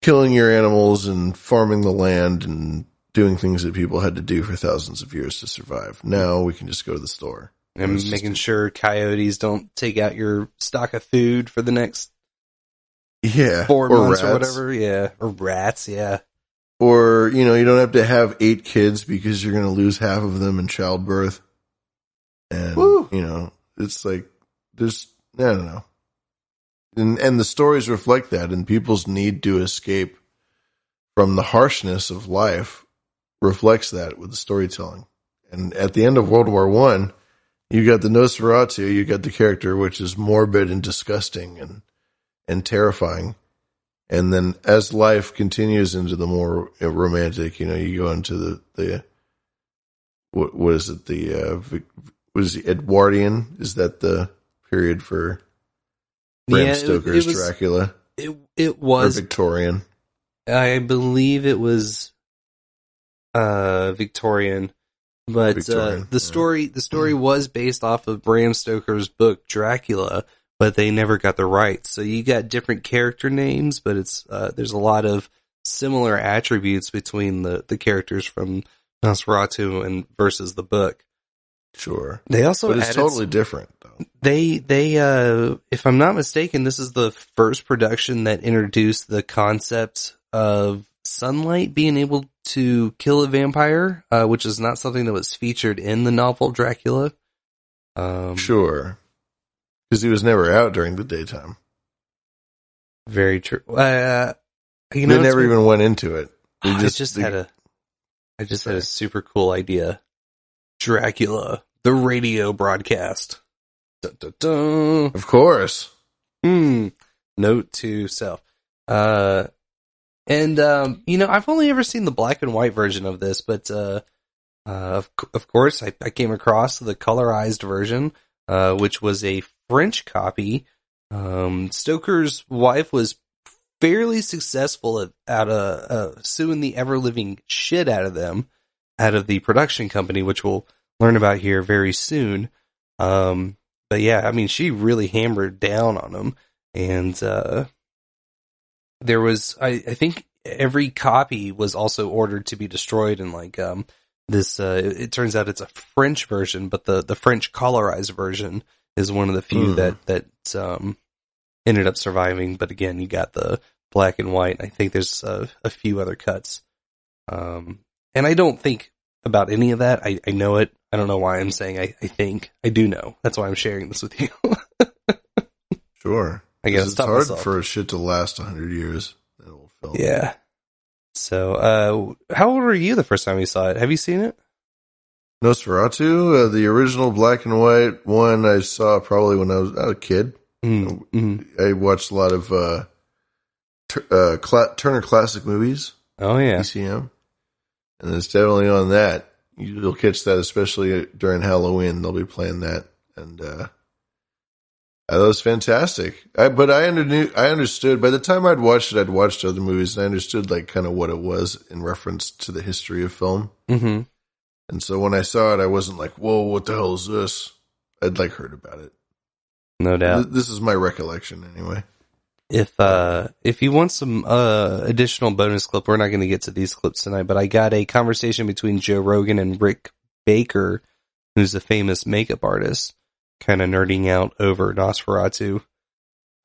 killing your animals and farming the land and doing things that people had to do for thousands of years to survive. Now we can just go to the store. And making sure coyotes don't take out your stock of food for the next 4 months or whatever. Yeah. Or rats. Yeah. Or, you know, you don't have to have 8 kids because you're going to lose half of them in childbirth. And, woo. You know, it's like, there's, I don't know. And the stories reflect that, and people's need to escape from the harshness of life reflects that with the storytelling. And at the end of World War I, you got the Nosferatu, you got the character, which is morbid and disgusting and terrifying. And then as life continues into the more romantic, you know, you go into the what was it? Was the Edwardian? Is that the period for Bram Stoker's Dracula? It was. Or Victorian. I believe it was Victorian. But Victorian, the story was based off of Bram Stoker's book Dracula, but they never got the rights. So you got different character names, but it's there's a lot of similar attributes between the characters from Nosferatu and versus the book. Sure. They also but it's totally different though. They if I'm not mistaken, this is the first production that introduced the concept of sunlight being able to kill a vampire, which is not something that was featured in the novel Dracula. Sure. Because he was never out during the daytime. Very true. You know, they never even went into it. I just had a super cool idea. Dracula, the radio broadcast. Dun, dun, dun. Of course. Note to self. You know, I've only ever seen the black and white version of this, but of course, I came across the colorized version, which was a French copy. Stoker's wife was fairly successful at suing the ever-living shit out of them, out of the production company, which we'll learn about here very soon. But yeah, I mean, she really hammered down on them. And there was, I think every copy was also ordered to be destroyed. And like this, it turns out it's a French version, but the French colorized version is one of the few that ended up surviving. But again, you got the black and white. I think there's a few other cuts. And I don't think about any of that. I know it. I don't know why I'm saying I think. I do know. That's why I'm sharing this with you. Sure. I guess it's hard myself. For shit to last 100 years. That old film. Yeah. So, how old were you the first time you saw it? Have you seen it? Nosferatu, the original black and white one, I saw probably when I was a kid. Mm-hmm. I watched a lot of Turner Classic Movies. Oh, yeah. TCM. And it's definitely on that. You'll catch that, especially during Halloween. They'll be playing that. And that was fantastic. I understood. By the time I'd watched it, I'd watched other movies, and I understood like kind of what it was in reference to the history of film. Mm-hmm. And so when I saw it, I wasn't like, whoa, what the hell is this? I'd like heard about it. No doubt. This is my recollection anyway. If you want some additional bonus clip, we're not going to get to these clips tonight, but I got a conversation between Joe Rogan and Rick Baker, who's a famous makeup artist, kind of nerding out over Nosferatu.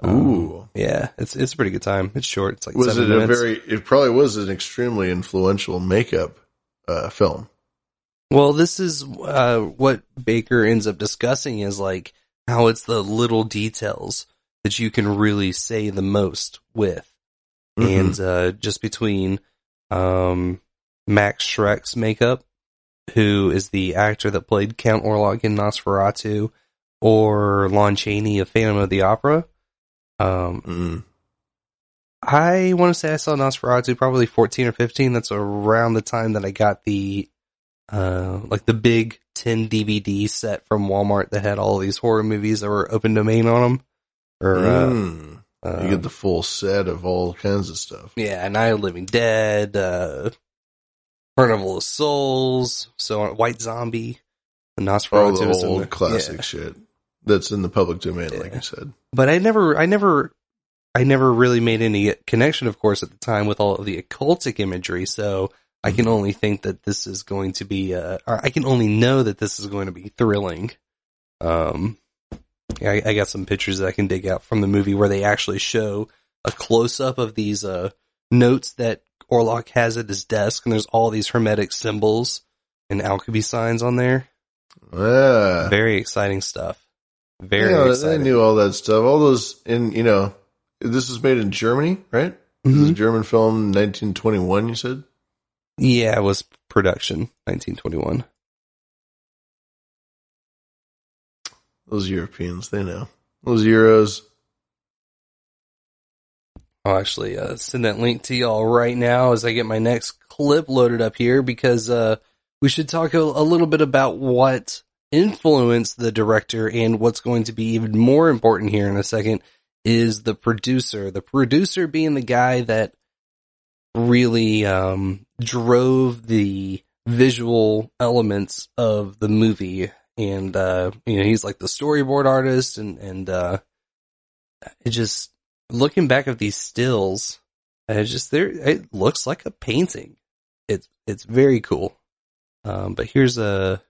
Ooh. Yeah, it's a pretty good time. It's short. It's like was 7 it minutes. It probably was an extremely influential makeup film. Well, this is what Baker ends up discussing is like how it's the little details that you can really say the most with. Mm-hmm. And just between Max Schreck's makeup, who is the actor that played Count Orlok in Nosferatu, or Lon Chaney of Phantom of the Opera. I want to say I saw Nosferatu probably 14 or 15. That's around the time that I got the like the big 10 DVD set from Walmart that had all these horror movies that were open domain on them. You get the full set of all kinds of stuff. Yeah, Night of the Living Dead, Carnival of Souls, so White Zombie, Nosferatu, all the old classic shit that's in the public domain, like you said. But I never really made any connection, of course, at the time with all of the occultic imagery. So I can only think that this is going to be, I can only know that this is going to be thrilling. I got some pictures that I can dig out from the movie where they actually show a close-up of these notes that Orlok has at his desk, and there's all these hermetic symbols and alchemy signs on there. Yeah. Very exciting stuff. Very exciting. They knew all that stuff. All those, this was made in Germany, right? Mm-hmm. This is a German film, 1921, you said? Yeah, it was production, 1921. Those Europeans, they know. Those Euros. I'll actually send that link to y'all right now as I get my next clip loaded up here, because we should talk a little bit about what influenced the director, and what's going to be even more important here in a second is the producer. The producer being the guy that really drove the visual elements of the movie. And, he's like the storyboard artist and just looking back at these stills, it looks like a painting. It's very cool. But here's a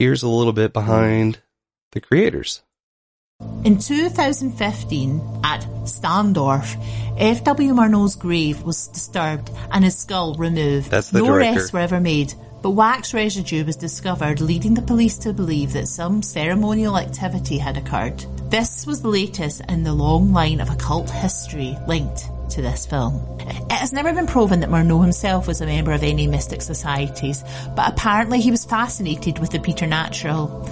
little bit behind the creators. In 2015, at Standorf, F.W. Murnau's grave was disturbed and his skull removed. That's the director. No rests were ever made. But wax residue was discovered, leading the police to believe that some ceremonial activity had occurred. This was the latest in the long line of occult history linked to this film. It has never been proven that Murnau himself was a member of any mystic societies, but apparently he was fascinated with the preternatural.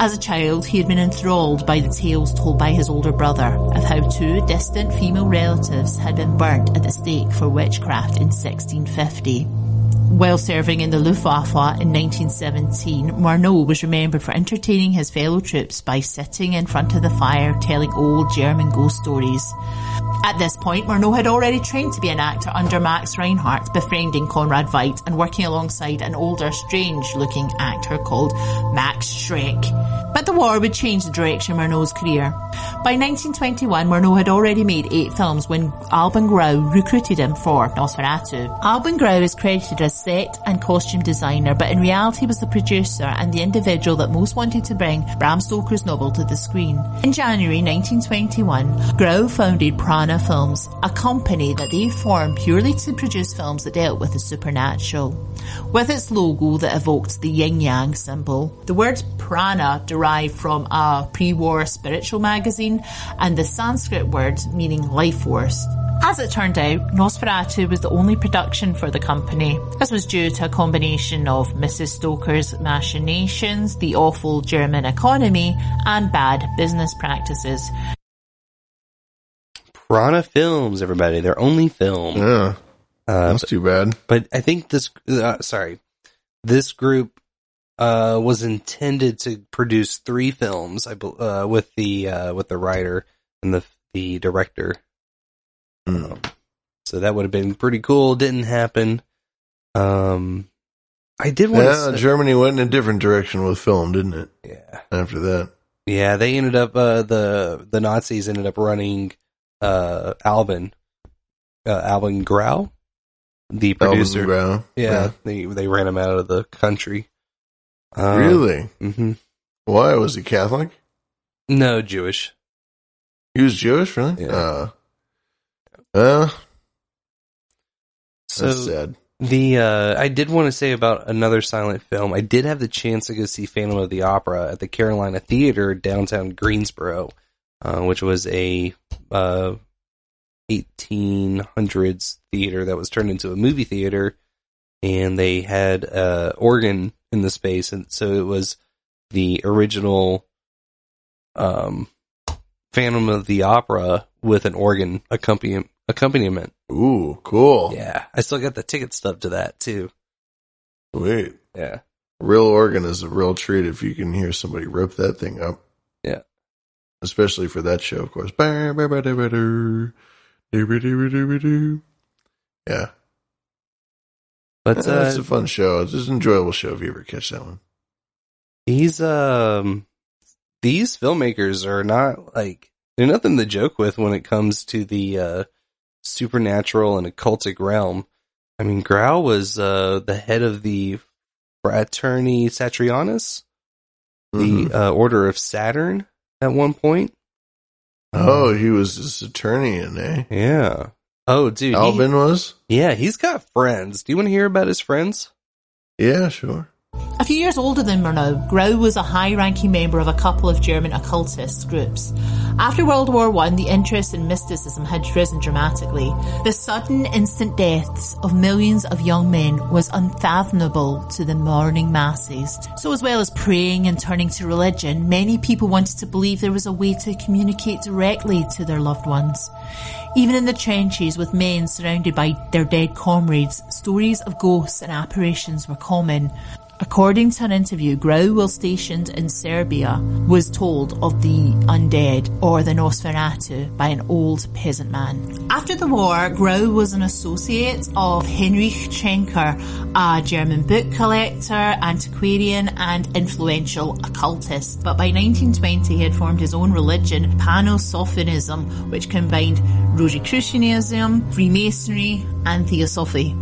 As a child, he had been enthralled by the tales told by his older brother of how two distant female relatives had been burnt at the stake for witchcraft in 1650. While serving in the Luftwaffe in 1917, Murnau was remembered for entertaining his fellow troops by sitting in front of the fire telling old German ghost stories. At this point, Murnau had already trained to be an actor under Max Reinhardt, befriending Conrad Veidt and working alongside an older, strange-looking actor called Max Schreck. But the war would change the direction of Murnau's career. By 1921, Murnau had already made 8 films when Alban Grau recruited him for Nosferatu. Alban Grau is credited as set and costume designer, but in reality was the producer and the individual that most wanted to bring Bram Stoker's novel to the screen. In January 1921, Grau founded Pran Hanna Films, a company that they formed purely to produce films that dealt with the supernatural. With its logo that evoked the yin-yang symbol, the word prana derived from a pre-war spiritual magazine and the Sanskrit word meaning life force. As it turned out, Nosferatu was the only production for the company. This was due to a combination of Mrs. Stoker's machinations, the awful German economy, and bad business practices. Piranha Films, everybody. Their only film. Yeah. Too bad. But I think this group was intended to produce three films with the writer and the director. So that would have been pretty cool. Didn't happen. I did want to say, Germany went in a different direction with film, didn't it? Yeah. After that. Yeah, they ended up, the Nazis ended up running, Alban Grau, the producer. Alban Grau. Yeah. They ran him out of the country. Really? Mm-hmm. Why? Was he Catholic? No, Jewish. He was Jewish, really? Yeah. That's sad. I did want to say about another silent film. I did have the chance to go see Phantom of the Opera at the Carolina Theater downtown Greensboro, which was a 1800s theater that was turned into a movie theater, and they had an organ in the space, and so it was the original Phantom of the Opera with an organ accompaniment. Ooh, cool. Yeah. I still got the ticket stub to that too. Wait. Yeah. Real organ is a real treat if you can hear somebody rip that thing up. Yeah. Especially for that show, of course. Yeah. But it's a fun show. It's just an enjoyable show if you ever catch that one. These filmmakers are not they're nothing to joke with when it comes to the supernatural and occultic realm. I mean, Grau was the head of the Fraterni Saturninus, the Order of Saturn at one point. Oh, he was a Saturnian, eh? Yeah. Oh, dude. Alban was? Yeah, he's got friends. Do you want to hear about his friends? Yeah, sure. A few years older than Murnau, Grau was a high-ranking member of a couple of German occultist groups. After World War I, the interest in mysticism had risen dramatically. The sudden instant deaths of millions of young men was unfathomable to the mourning masses. So as well as praying and turning to religion, many people wanted to believe there was a way to communicate directly to their loved ones. Even in the trenches, with men surrounded by their dead comrades, stories of ghosts and apparitions were common. According to an interview, Grau, while stationed in Serbia, was told of the undead, or the Nosferatu, by an old peasant man. After the war, Grau was an associate of Heinrich Schenker, a German book collector, antiquarian, and influential occultist. But by 1920, he had formed his own religion, Panosophonism, which combined Rosicrucianism, Freemasonry, and Theosophy.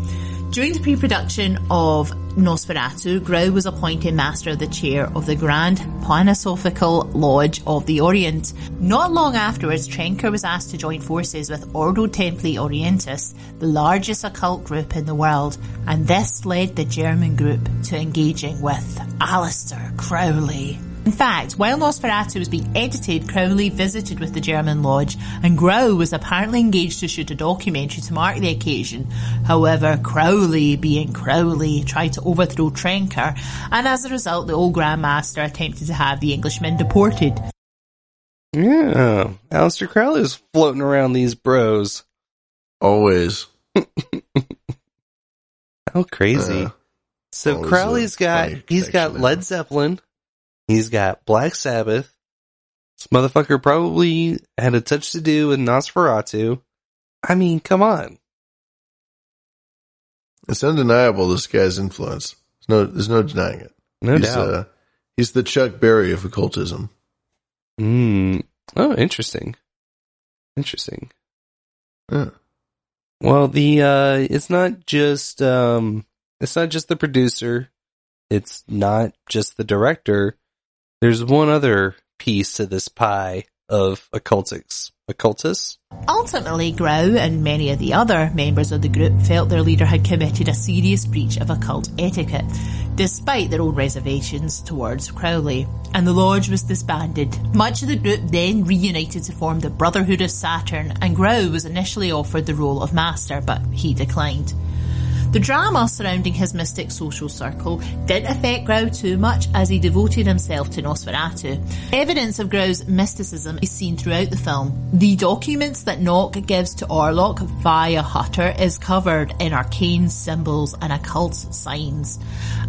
During the pre-production of Nosferatu, Grau was appointed Master of the Chair of the Grand Panosophical Lodge of the Orient. Not long afterwards, Trenker was asked to join forces with Ordo Templi Orientis, the largest occult group in the world, and this led the German group to engaging with Aleister Crowley. In fact, while Nosferatu was being edited, Crowley visited with the German lodge, and Grau was apparently engaged to shoot a documentary to mark the occasion. However, Crowley, being Crowley, tried to overthrow Trenker, and as a result, the old Grand Master attempted to have the Englishmen deported. Yeah, Aleister Crowley is floating around these bros. Always. How crazy. So Crowley's got, he's got Led Zeppelin. He's got Black Sabbath. This motherfucker probably had a touch to do with Nosferatu. I mean, come on. It's undeniable, this guy's influence. There's no denying it. No doubt. He's the Chuck Berry of occultism. Oh, interesting. Interesting. Yeah. Well, it's not just the producer. It's not just the director. There's one other piece to this pie of occultists. Ultimately, Grau and many of the other members of the group felt their leader had committed a serious breach of occult etiquette, despite their own reservations towards Crowley, and the lodge was disbanded. Much of the group then reunited to form the Brotherhood of Saturn, and Grau was initially offered the role of master, but he declined. The drama surrounding his mystic social circle didn't affect Grau too much, as he devoted himself to Nosferatu. Evidence of Grau's mysticism is seen throughout the film. The documents that Nock gives to Orlok via Hutter is covered in arcane symbols and occult signs.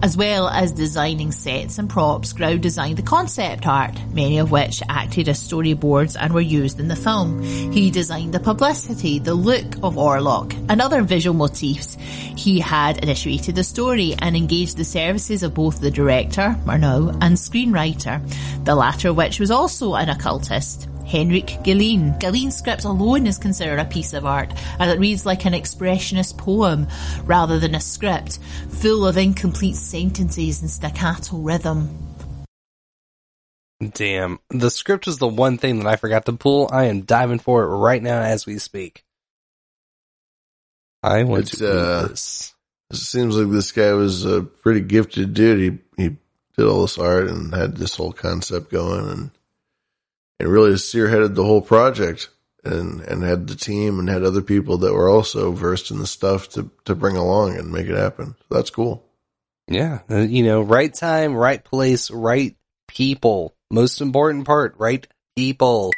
As well as designing sets and props, Grau designed the concept art, many of which acted as storyboards and were used in the film. He designed the publicity, the look of Orlok, and other visual motifs. He had initiated the story and engaged the services of both the director, Murnau, and screenwriter, the latter which was also an occultist, Henrik Gullin. Gullin's script alone is considered a piece of art, as it reads like an expressionist poem rather than a script, full of incomplete sentences and staccato rhythm. Damn, the script was the one thing that I forgot to pull. I am diving for it right now as we speak. I want to do this. It seems like this guy was a pretty gifted dude. He did all this art and had this whole concept going, and really spearheaded the whole project, and had the team and had other people that were also versed in the stuff to bring along and make it happen. So that's cool. Yeah. You know, right time, right place, right people. Most important part, right people.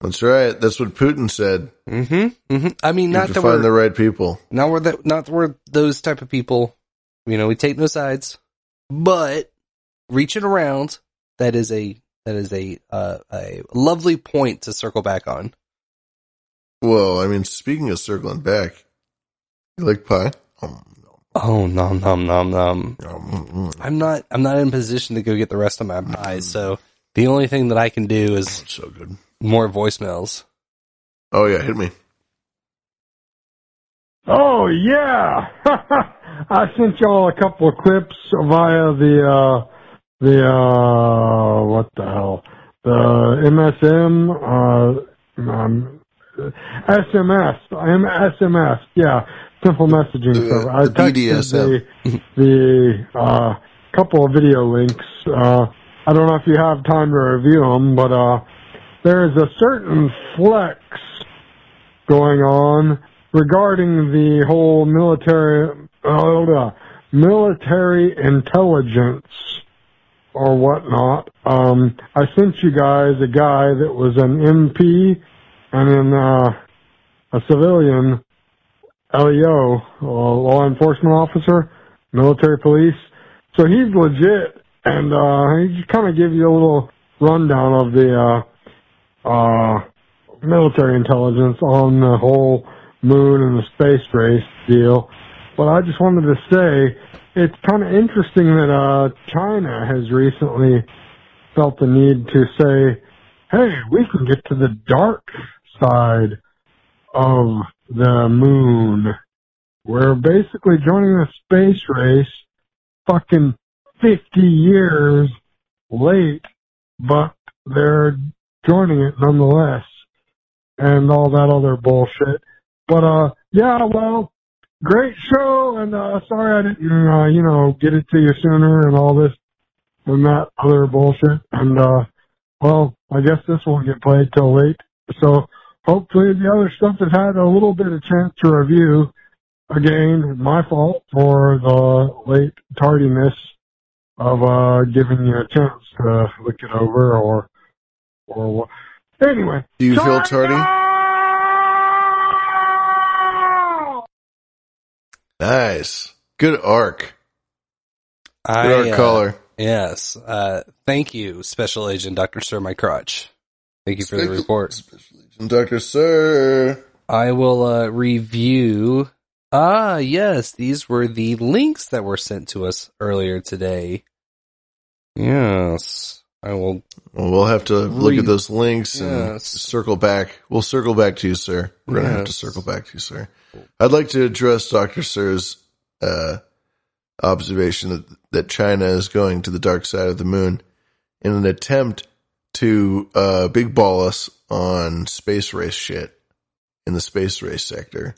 That's right. That's what Putin said. Mm-hmm. Mm-hmm. I mean, not that we're... find the right people. Not that we're those type of people. You know, we take no sides. But reaching around, that is a lovely point to circle back on. Well, I mean, speaking of circling back, you like pie? Oh, nom nom nom nom. I'm not in a position to go get the rest of my pie, so the only thing that I can do is... That's so good. More voicemails. Oh, yeah, hit me. Oh, yeah. I sent y'all a couple of clips via the MSM, SMS, yeah, simple messaging server. I texted the couple of video links. I don't know if you have time to review them, but, there is a certain flex going on regarding the whole military intelligence or whatnot. I sent you guys a guy that was an MP and then a civilian LEO, law enforcement officer, military police. So he's legit, and he kind of give you a little rundown of the military intelligence on the whole moon and the space race deal. But I just wanted to say it's kind of interesting that China has recently felt the need to say, hey, we can get to the dark side of the moon. We're basically joining the space race fucking 50 years late, but they're joining it nonetheless, and all that other bullshit. But, yeah, well, great show, and sorry I didn't, get it to you sooner and all this and that other bullshit. And, well, I guess this won't get played till late. So hopefully the other stuff has had a little bit of chance to review. Again, my fault for the late tardiness of giving you a chance to look it over or what. Anyway, do you feel tardy? Nice, good arc. Good arc caller. Yes, thank you, Special Agent Dr. Sir My Crotch. Thank you for the report, Special Agent Dr. Sir. I will review. Ah, yes, these were the links that were sent to us earlier today. Yes. I will. Well, we'll have to look at those links and circle back. We'll circle back to you, sir. We're going to have to circle back to you, sir. I'd like to address Dr. Sir's observation that China is going to the dark side of the moon in an attempt to big ball us on space race shit in the space race sector.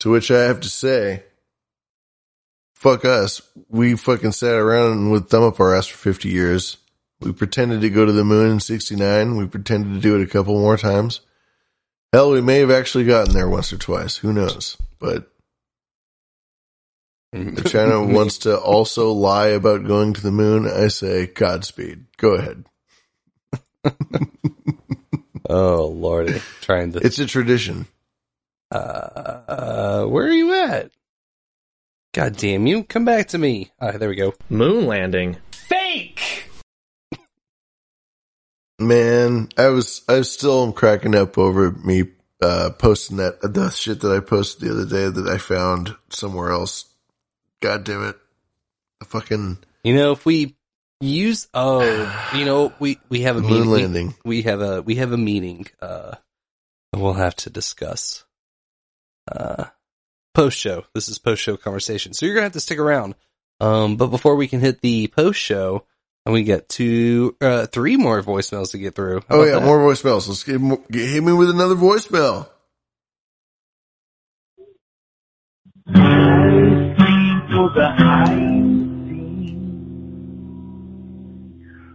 To which I have to say, fuck us. We fucking sat around with thumb up our ass for 50 years. We pretended to go to the moon in 69. We pretended to do it a couple more times. Hell, we may have actually gotten there once or twice. Who knows? But China wants to also lie about going to the moon. I say, Godspeed. Go ahead. Oh, Lordy. Trying to. It's a tradition. Where are you at? God damn you. Come back to me. There we go. Moon landing. Fake! Man, I was still cracking up over me posting the shit that I posted the other day that I found somewhere else. God damn it. The fucking... You know, if we use... Oh, you know, we have a moon meeting. Landing. We have a meeting. We'll have to discuss post-show. This is post-show conversation. So you're going to have to stick around. But before we can hit the post-show... And we get three more voicemails to get through. How about that? More voicemails. Let's hit me with another voicemail.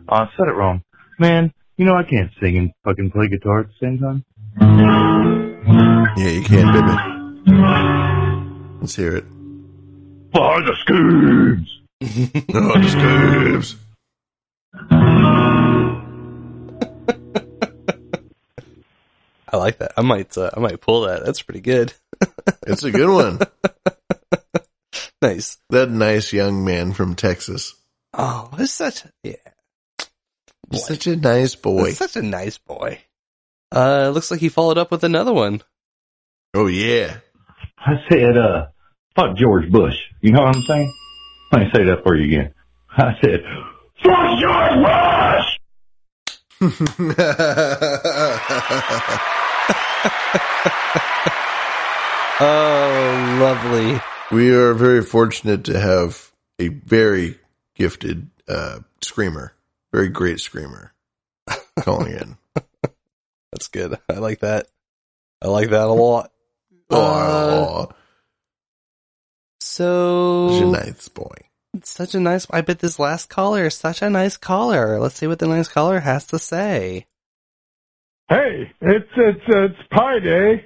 I said it wrong. Man, you know I can't sing and fucking play guitar at the same time. Yeah, you can, baby. Let's hear it. Behind the Schemes! Behind the Schemes! I like that. I might pull that. That's pretty good. It's a good one. Nice. That nice young man from Texas. Oh, he's such a nice boy. He's such a nice boy. Looks like he followed up with another one. Oh yeah. I said, fuck George Bush. You know what I'm saying? Let me say that for you again. I said, fuck George Bush! Oh, lovely. We are very fortunate to have a very gifted screamer. Very great screamer. Calling in. That's good. I like that. I like that a lot. So... You're nice, boy. Such a nice... I bet this last caller is such a nice caller. Let's see what the nice caller has to say. Hey, it's Pi Day.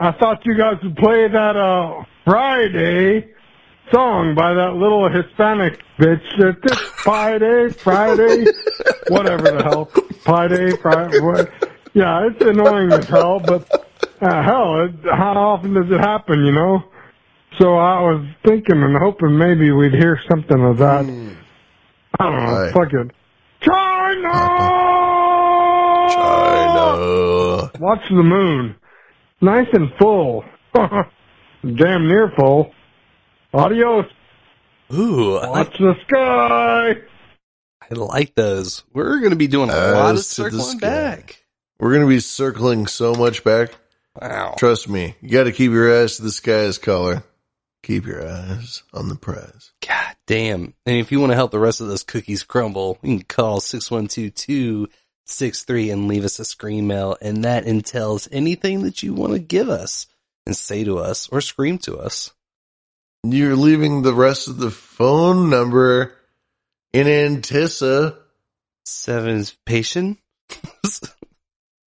I thought you guys would play that Friday song by that little Hispanic bitch. It's Pi Day, Friday, whatever the hell. Pi Day, Friday. What? Yeah, it's annoying as hell, but how often does it happen, you know? So I was thinking and hoping maybe we'd hear something of that. I don't know. Right. Fuck it. China! China! Watch the moon. Nice and full. Damn near full. Adios. Ooh. Watch the sky. I like those. We're going to be doing a lot of circling back. We're going to be circling so much back. Wow. Trust me. You got to keep your eyes to the sky's color. Keep your eyes on the prize. God damn. And if you want to help the rest of those cookies crumble, you can call 612-263 and leave us a scream mail. And that entails anything that you want to give us and say to us or scream to us. You're leaving the rest of the phone number in anticipation.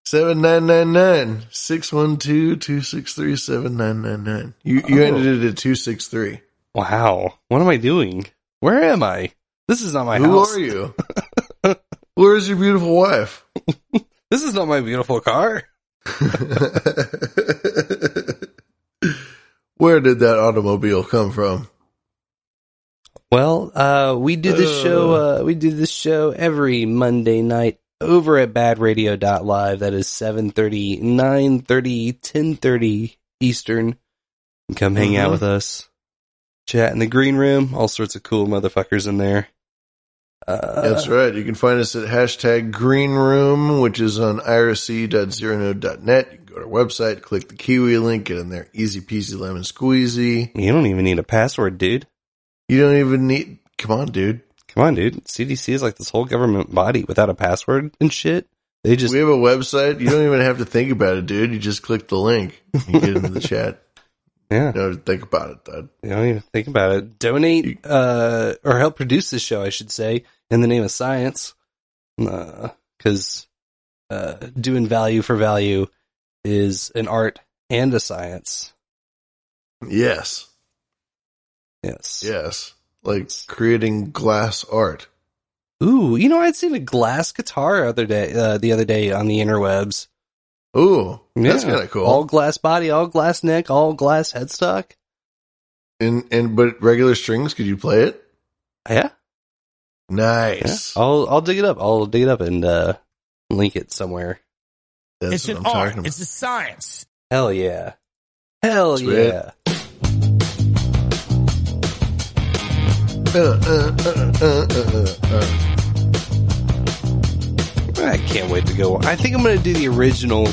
7999 612-263 7999. You ended it at 263. Wow. What am I doing? Where am I? This is not my house. Who are you? Where is your beautiful wife? This is not my beautiful car. Where did that automobile come from? Well, we do this show every Monday night. Over at badradio.live, that is 7:30, 9:30, 10:30 Eastern. Come hang out with us. Chat in the green room. All sorts of cool motherfuckers in there. That's right. You can find us at hashtag green room, which is on irc.zeronode.net. You can go to our website, click the Kiwi link, get in there. Easy peasy lemon squeezy. You don't even need a password, dude. You don't even need... Come on, dude. Come on, dude. CDC is like this whole government body without a password and shit. They just... We have a website. You don't even have to think about it, dude. You just click the link and you get into the chat. Yeah. You don't have to think about it, dude. You don't even think about it. Donate or help produce this show, I should say, in the name of science. Because doing value for value is an art and a science. Yes. Yes. Yes. Like creating glass art. Ooh, you know, I'd seen a glass guitar the other day on the interwebs. Ooh, that's kind of cool. All glass body, all glass neck, all glass headstock. But regular strings, could you play it? Yeah. Nice. Yeah. I'll dig it up. I'll dig it up and link it somewhere. That's it's what an I'm art. About. It's a science. Hell yeah. Hell Sweet. Yeah. I can't wait to go. I think I'm going to do the original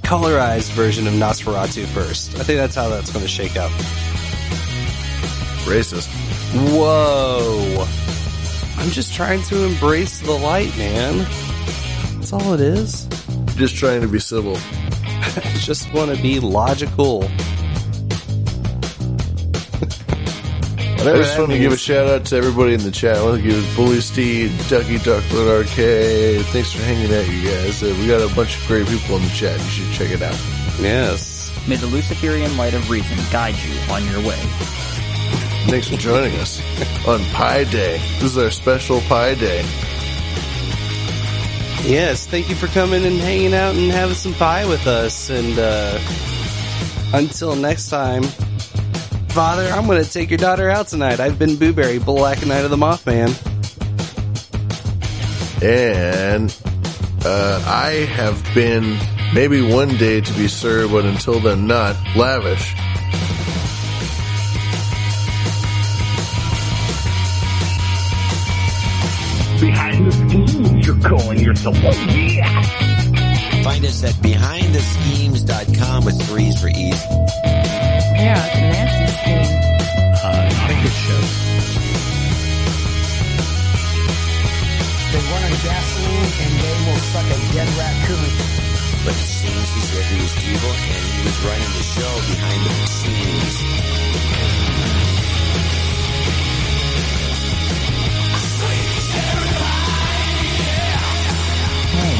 colorized version of Nosferatu first. I think that's how that's going to shake up. Racist. Whoa. I'm just trying to embrace the light, man. That's all it is. Just trying to be civil. I just want to be logical. I just want to give a shout out to everybody in the chat. I want to give Bully Steve, Ducky Ducklet Arcade. Thanks for hanging out, you guys. We got a bunch of great people in the chat. You should check it out. Yes. May the Luciferian light of reason guide you on your way. Thanks for joining us on Pi Day. This is our special Pi Day. Yes, thank you for coming and hanging out and having some pie with us. And until next time... Father, I'm going to take your daughter out tonight. I've been Booberry, Black Knight of the Mothman. And I have been maybe one day to be served, but until then not, Lavish. Behind the Schemes, you're calling yourself. Oh, yeah. Find us at behindtheschemes.com with 3's for ease. Yeah, it's a nasty scheme. Not a good show. They run on gasoline and they will suck a dead raccoon. But it seems he said he was evil and he was running the show behind the scenes. Oh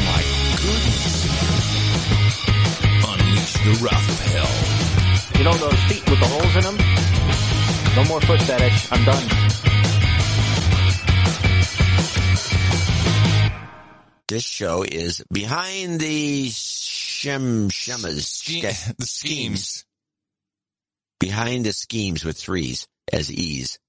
my goodness. Unleash the wrath of hell. You know those feet with the holes in them? No more foot fetish. I'm done. This show is Behind the Schemes. Behind the Schemes with 3's as ease.